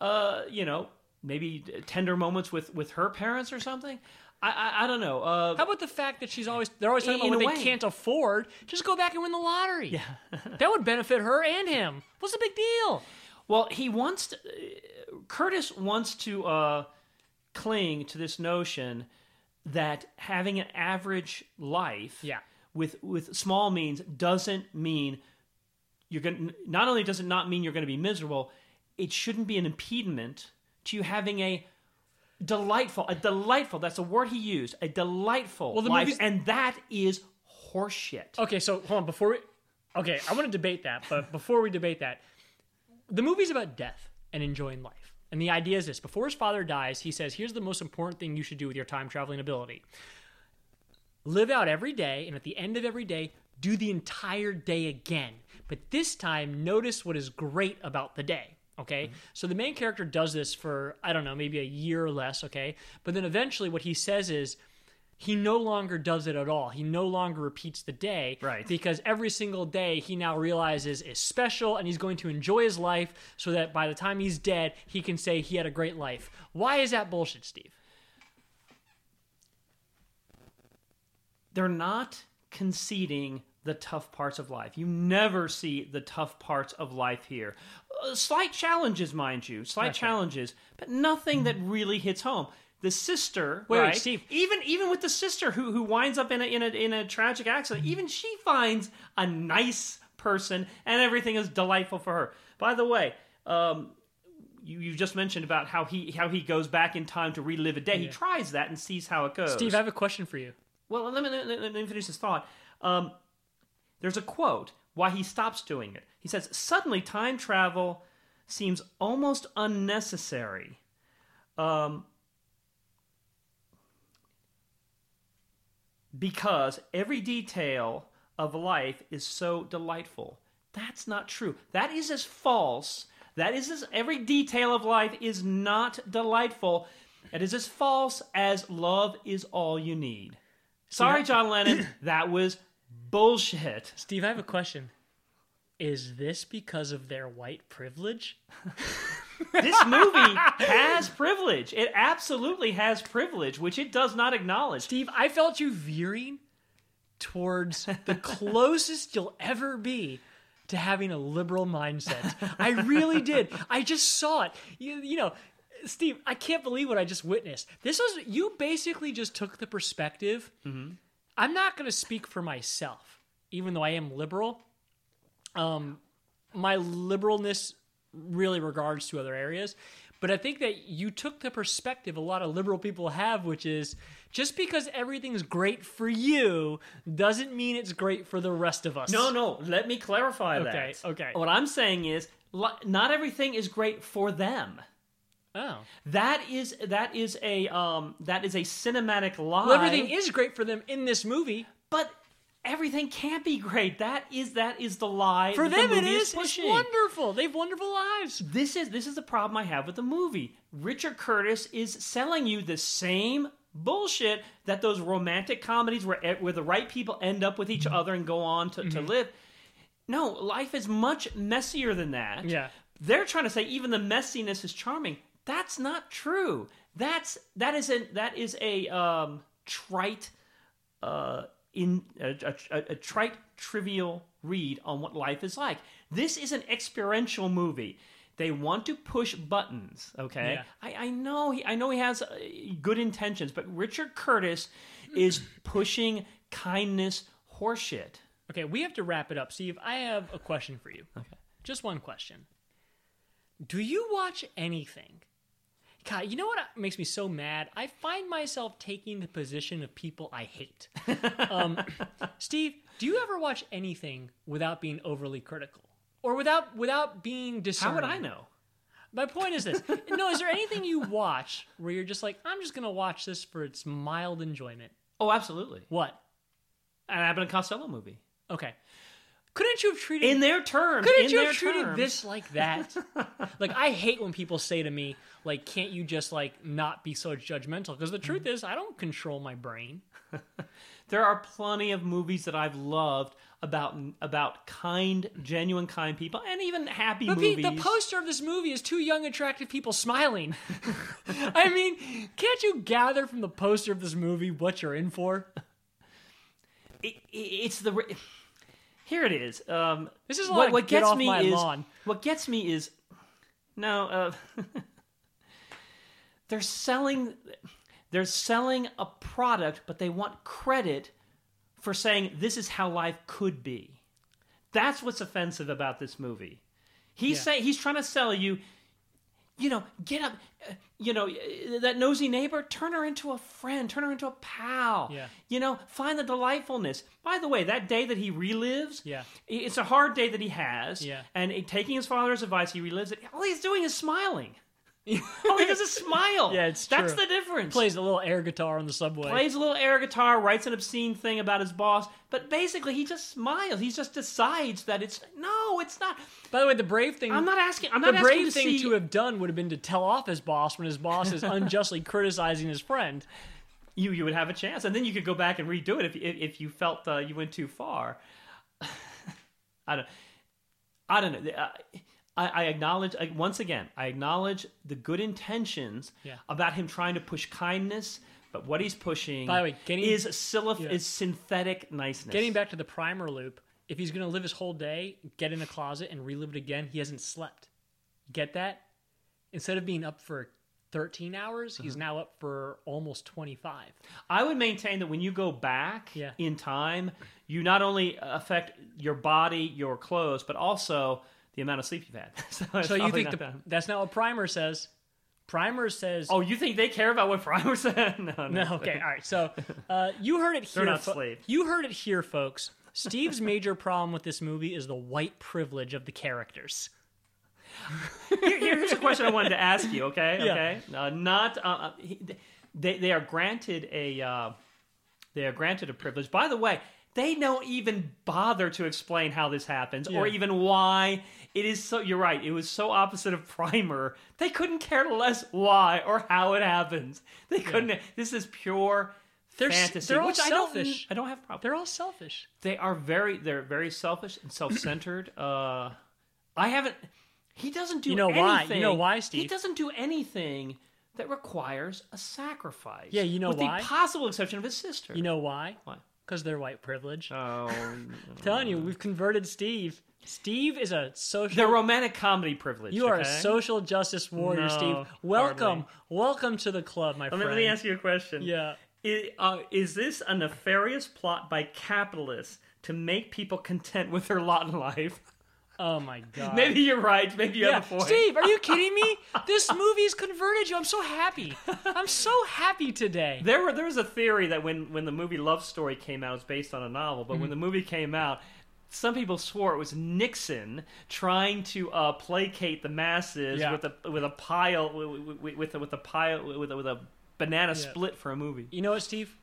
Uh, you know, maybe tender moments with, with her parents or something? I, I I don't know. Uh, How about the fact that she's always they're always talking about what they way. can't afford? Just go back and win the lottery. Yeah. That would benefit her and him. What's the big deal? Well, he wants to, uh, Curtis wants to uh, cling to this notion that having an average life yeah. with with small means doesn't mean you're going. Not only does it not mean you're going to be miserable, it shouldn't be an impediment to you having a Delightful. A delightful. That's a word he used. A delightful well, the life. Movie's... And that is horseshit. Okay, so hold on. Before we... Okay, I want to debate that. But before we debate that, the movie's about death and enjoying life. And the idea is this. Before his father dies, he says, here's the most important thing you should do with your time-traveling ability. Live out every day, and at the end of every day, do the entire day again. But this time, notice what is great about the day, okay? Mm-hmm. So the main character does this for, I don't know, maybe a year or less, okay? But then eventually what he says is, he no longer does it at all. He no longer repeats the day. Right. Because every single day he now realizes is special and he's going to enjoy his life so that by the time he's dead, he can say he had a great life. Why is that bullshit, Steve? They're not conceding the tough parts of life. You never see the tough parts of life here. Uh, slight challenges, mind you. Slight That's challenges. Right. But nothing that really hits home. The sister, wait, right? Steve. Even even with the sister who who winds up in a in a in a tragic accident, even she finds a nice person, and everything is delightful for her. By the way, um, you you just mentioned about how he how he goes back in time to relive a day. Yeah. He tries that and sees how it goes. Steve, I have a question for you. Well, let me let, let me finish this thought. Um, there's a quote why he stops doing it. He says, "Suddenly, time travel seems almost unnecessary." Um. Because every detail of life is so delightful. That's not true. That is as false. That is as every detail of life is not delightful. It is as false as love is all you need. Sorry, John Lennon. That was bullshit. Steve, I have a question. Is this because of their white privilege? This movie has privilege. It absolutely has privilege, which it does not acknowledge. Steve, I felt you veering towards the closest you'll ever be to having a liberal mindset. I really did. I just saw it. You, you know, Steve, I can't believe what I just witnessed. This was, you basically just took the perspective. Mm-hmm. I'm not going to speak for myself, even though I am liberal. Um, my liberalness really regards to other areas, but I think that you took the perspective a lot of liberal people have, which is just because everything's great for you doesn't mean it's great for the rest of us. No, no, let me clarify that. Okay, okay. What I'm saying is not everything is great for them. Oh, that is that is a um that is a cinematic lie. Well, everything is great for them in this movie, but. Everything can't be great. That is that is the lie. For them, it is. It's wonderful. They have wonderful lives. This is this is the problem I have with the movie. Richard Curtis is selling you the same bullshit that those romantic comedies where where the right people end up with each other and go on to, mm-hmm. to live. No, life is much messier than that. Yeah, they're trying to say even the messiness is charming. That's not true. That's that is a that is a um, trite. Uh, in a, a, a trite, trivial read on what life is like. This is an experiential movie. They want to push buttons, okay? Yeah. I, I know he, I know he has good intentions, but Richard Curtis is pushing kindness horseshit. Okay, we have to wrap it up. Steve, I have a question for you. Okay. Just one question. Do you watch anything? God, you know what makes me so mad? I find myself taking the position of people I hate. Um, Steve, do you ever watch anything without being overly critical? Or without without being discerning? How would I know? My point is this. No, is there anything you watch where you're just like, I'm just going to watch this for its mild enjoyment? Oh, absolutely. What? An Abbott and Costello movie. Okay. Couldn't you have treated... In their terms. Couldn't in you have treated terms. This like that? Like, I hate when people say to me, like, can't you just, like, not be so judgmental? Because the truth is, I don't control my brain. There are plenty of movies that I've loved about about kind, genuine, kind people, and even happy but movies. But the poster of this movie is two young, attractive people smiling. I mean, can't you gather from the poster of this movie what you're in for? It, it, it's the... Re- Here it is. Um, this is what, what gets me is lawn. what gets me is no. Uh, they're selling, they're selling a product, but they want credit for saying this is how life could be. That's what's offensive about this movie. He's yeah. saying he's trying to sell you. you know, get up, you know, that nosy neighbor, turn her into a friend, turn her into a pal. Yeah. You know, find the delightfulness. By the way, that day that he relives, yeah. it's a hard day that he has, yeah. and taking his father's advice, he relives it. All he's doing is smiling. All he does is smile. Yeah, it's That's true. The difference. Plays a little air guitar on the subway. Plays a little air guitar, writes an obscene thing about his boss, but basically he just smiles. He just decides that it's, no, it's not. By the way, the brave thing... I'm not asking I'm not The brave asking to thing see... to have done would have been to tell off his boss when his boss is unjustly criticizing his friend. You you would have a chance, and then you could go back and redo it if, if, if you felt uh, you went too far. I don't I don't know. I, I acknowledge, once again, I acknowledge the good intentions yeah. about him trying to push kindness, but what he's pushing By the way, getting, is, syllif- yeah. is synthetic niceness. Getting back to the primer loop, if he's going to live his whole day, get in the closet and relive it again, he hasn't slept. Get that? Instead of being up for thirteen hours, mm-hmm. he's now up for almost twenty-five. I would maintain that when you go back yeah. in time, you not only affect your body, your clothes, but also... the amount of sleep you've had. So, so you think the, that. that's not what Primer says. Primer says... Oh, you think they care about what Primer said? no, no. no okay, all right. So uh, you heard it here. They're not fo- you heard it here, folks. Steve's major problem with this movie is the white privilege of the characters. here, here's a question I wanted to ask you, okay? Yeah. Okay. Uh, not... Uh, they, they are granted a... Uh, they are granted a privilege. By the way... they don't even bother to explain how this happens yeah. or even why it is so... You're right. It was so opposite of Primer. They couldn't care less why or how it happens. They couldn't... Yeah. This is pure they're, fantasy. They're all which selfish. I don't, I don't have a problem. They're all selfish. They are very... They're very selfish and self-centered. uh, I haven't... He doesn't do you know anything... Why? You know why, Steve? He doesn't do anything that requires a sacrifice. Yeah, you know with why? With the possible exception of his sister. You know why? Why? Because they're white privilege. Oh, I'm telling you, we've converted Steve. Steve is a social... They're romantic comedy privilege. You okay? are a social justice warrior, no, Steve. Welcome. Hardly. Welcome to the club, my let friend. Let me ask you a question. Yeah. Is, uh, is this a nefarious plot by capitalists to make people content with their lot in life? Oh, my God. Maybe you're right. Maybe you yeah. have a point. Steve, are you kidding me? This movie's converted you. I'm so happy. I'm so happy today. There were there was a theory that when, when the movie Love Story came out, it was based on a novel, but mm-hmm. when the movie came out, some people swore it was Nixon trying to uh, placate the masses yeah. with a with a pile with with a, with a pile with a, with a banana yeah. split for a movie. You know what, Steve?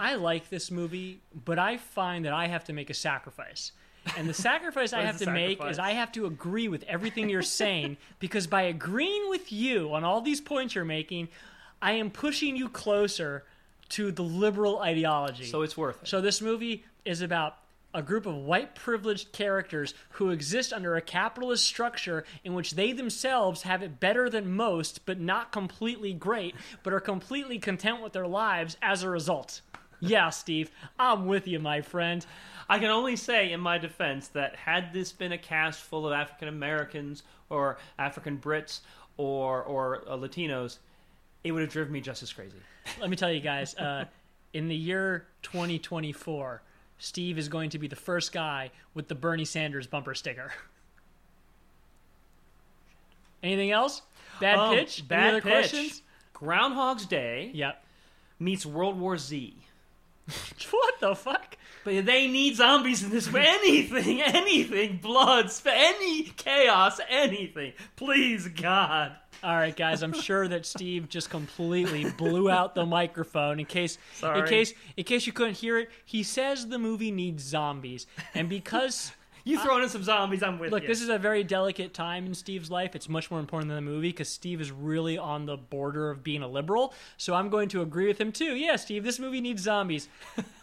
I like this movie, but I find that I have to make a sacrifice. And the sacrifice I have to sacrifice? make is I have to agree with everything you're saying, because by agreeing with you on all these points you're making, I am pushing you closer to the liberal ideology. So it's worth it. So this movie is about a group of white privileged characters who exist under a capitalist structure in which they themselves have it better than most, but not completely great, but are completely content with their lives as a result. Yeah, Steve, I'm with you, my friend. I can only say in my defense that had this been a cast full of African Americans or African Brits or or uh, Latinos, it would have driven me just as crazy. Let me tell you guys, uh, in the year twenty twenty-four, Steve is going to be the first guy with the Bernie Sanders bumper sticker. Anything else? Bad oh, pitch? Bad Any other pitch. questions? Groundhog's Day yep. meets World War Z. What the fuck? But they need zombies in this way. Anything, anything, blood, any chaos, anything. Please, God. All right, guys. I'm sure that Steve just completely blew out the microphone. In case, Sorry. in case, in case you couldn't hear it, he says the movie needs zombies, and because. You throwing in some zombies, I'm with Look, you. Look, this is a very delicate time in Steve's life. It's much more important than the movie because Steve is really on the border of being a liberal. So I'm going to agree with him too. Yeah, Steve, this movie needs zombies.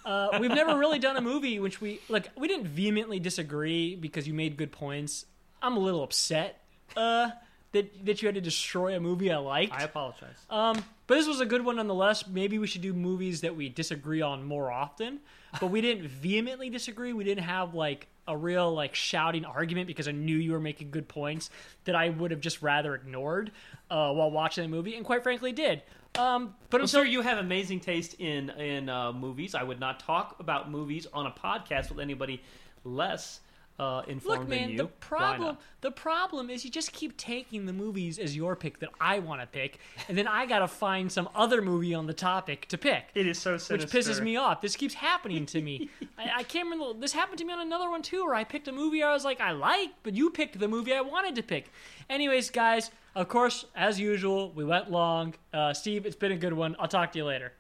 Uh, we've never really done a movie which we... Like, we didn't vehemently disagree because you made good points. I'm a little upset uh, that, that you had to destroy a movie I liked. I apologize. Um, but this was a good one nonetheless. Maybe we should do movies that we disagree on more often. But we didn't vehemently disagree. We didn't have, like... a real like shouting argument because I knew you were making good points that I would have just rather ignored uh, while watching the movie, and quite frankly did. Um, but I'm well, so- sure you have amazing taste in in uh, movies. I would not talk about movies on a podcast with anybody less uh, informed Look, man, than you. The problem, the problem is you just keep taking the movies as your pick that I want to pick, and then I got to find some other movie on the topic to pick. It is so sinister. Which pisses me off. This keeps happening to me. I, I can't remember. This happened to me on another one, too, where I picked a movie I was like, I like, but you picked the movie I wanted to pick. Anyways, guys, of course, as usual, we went long. Uh, Steve, it's been a good one. I'll talk to you later.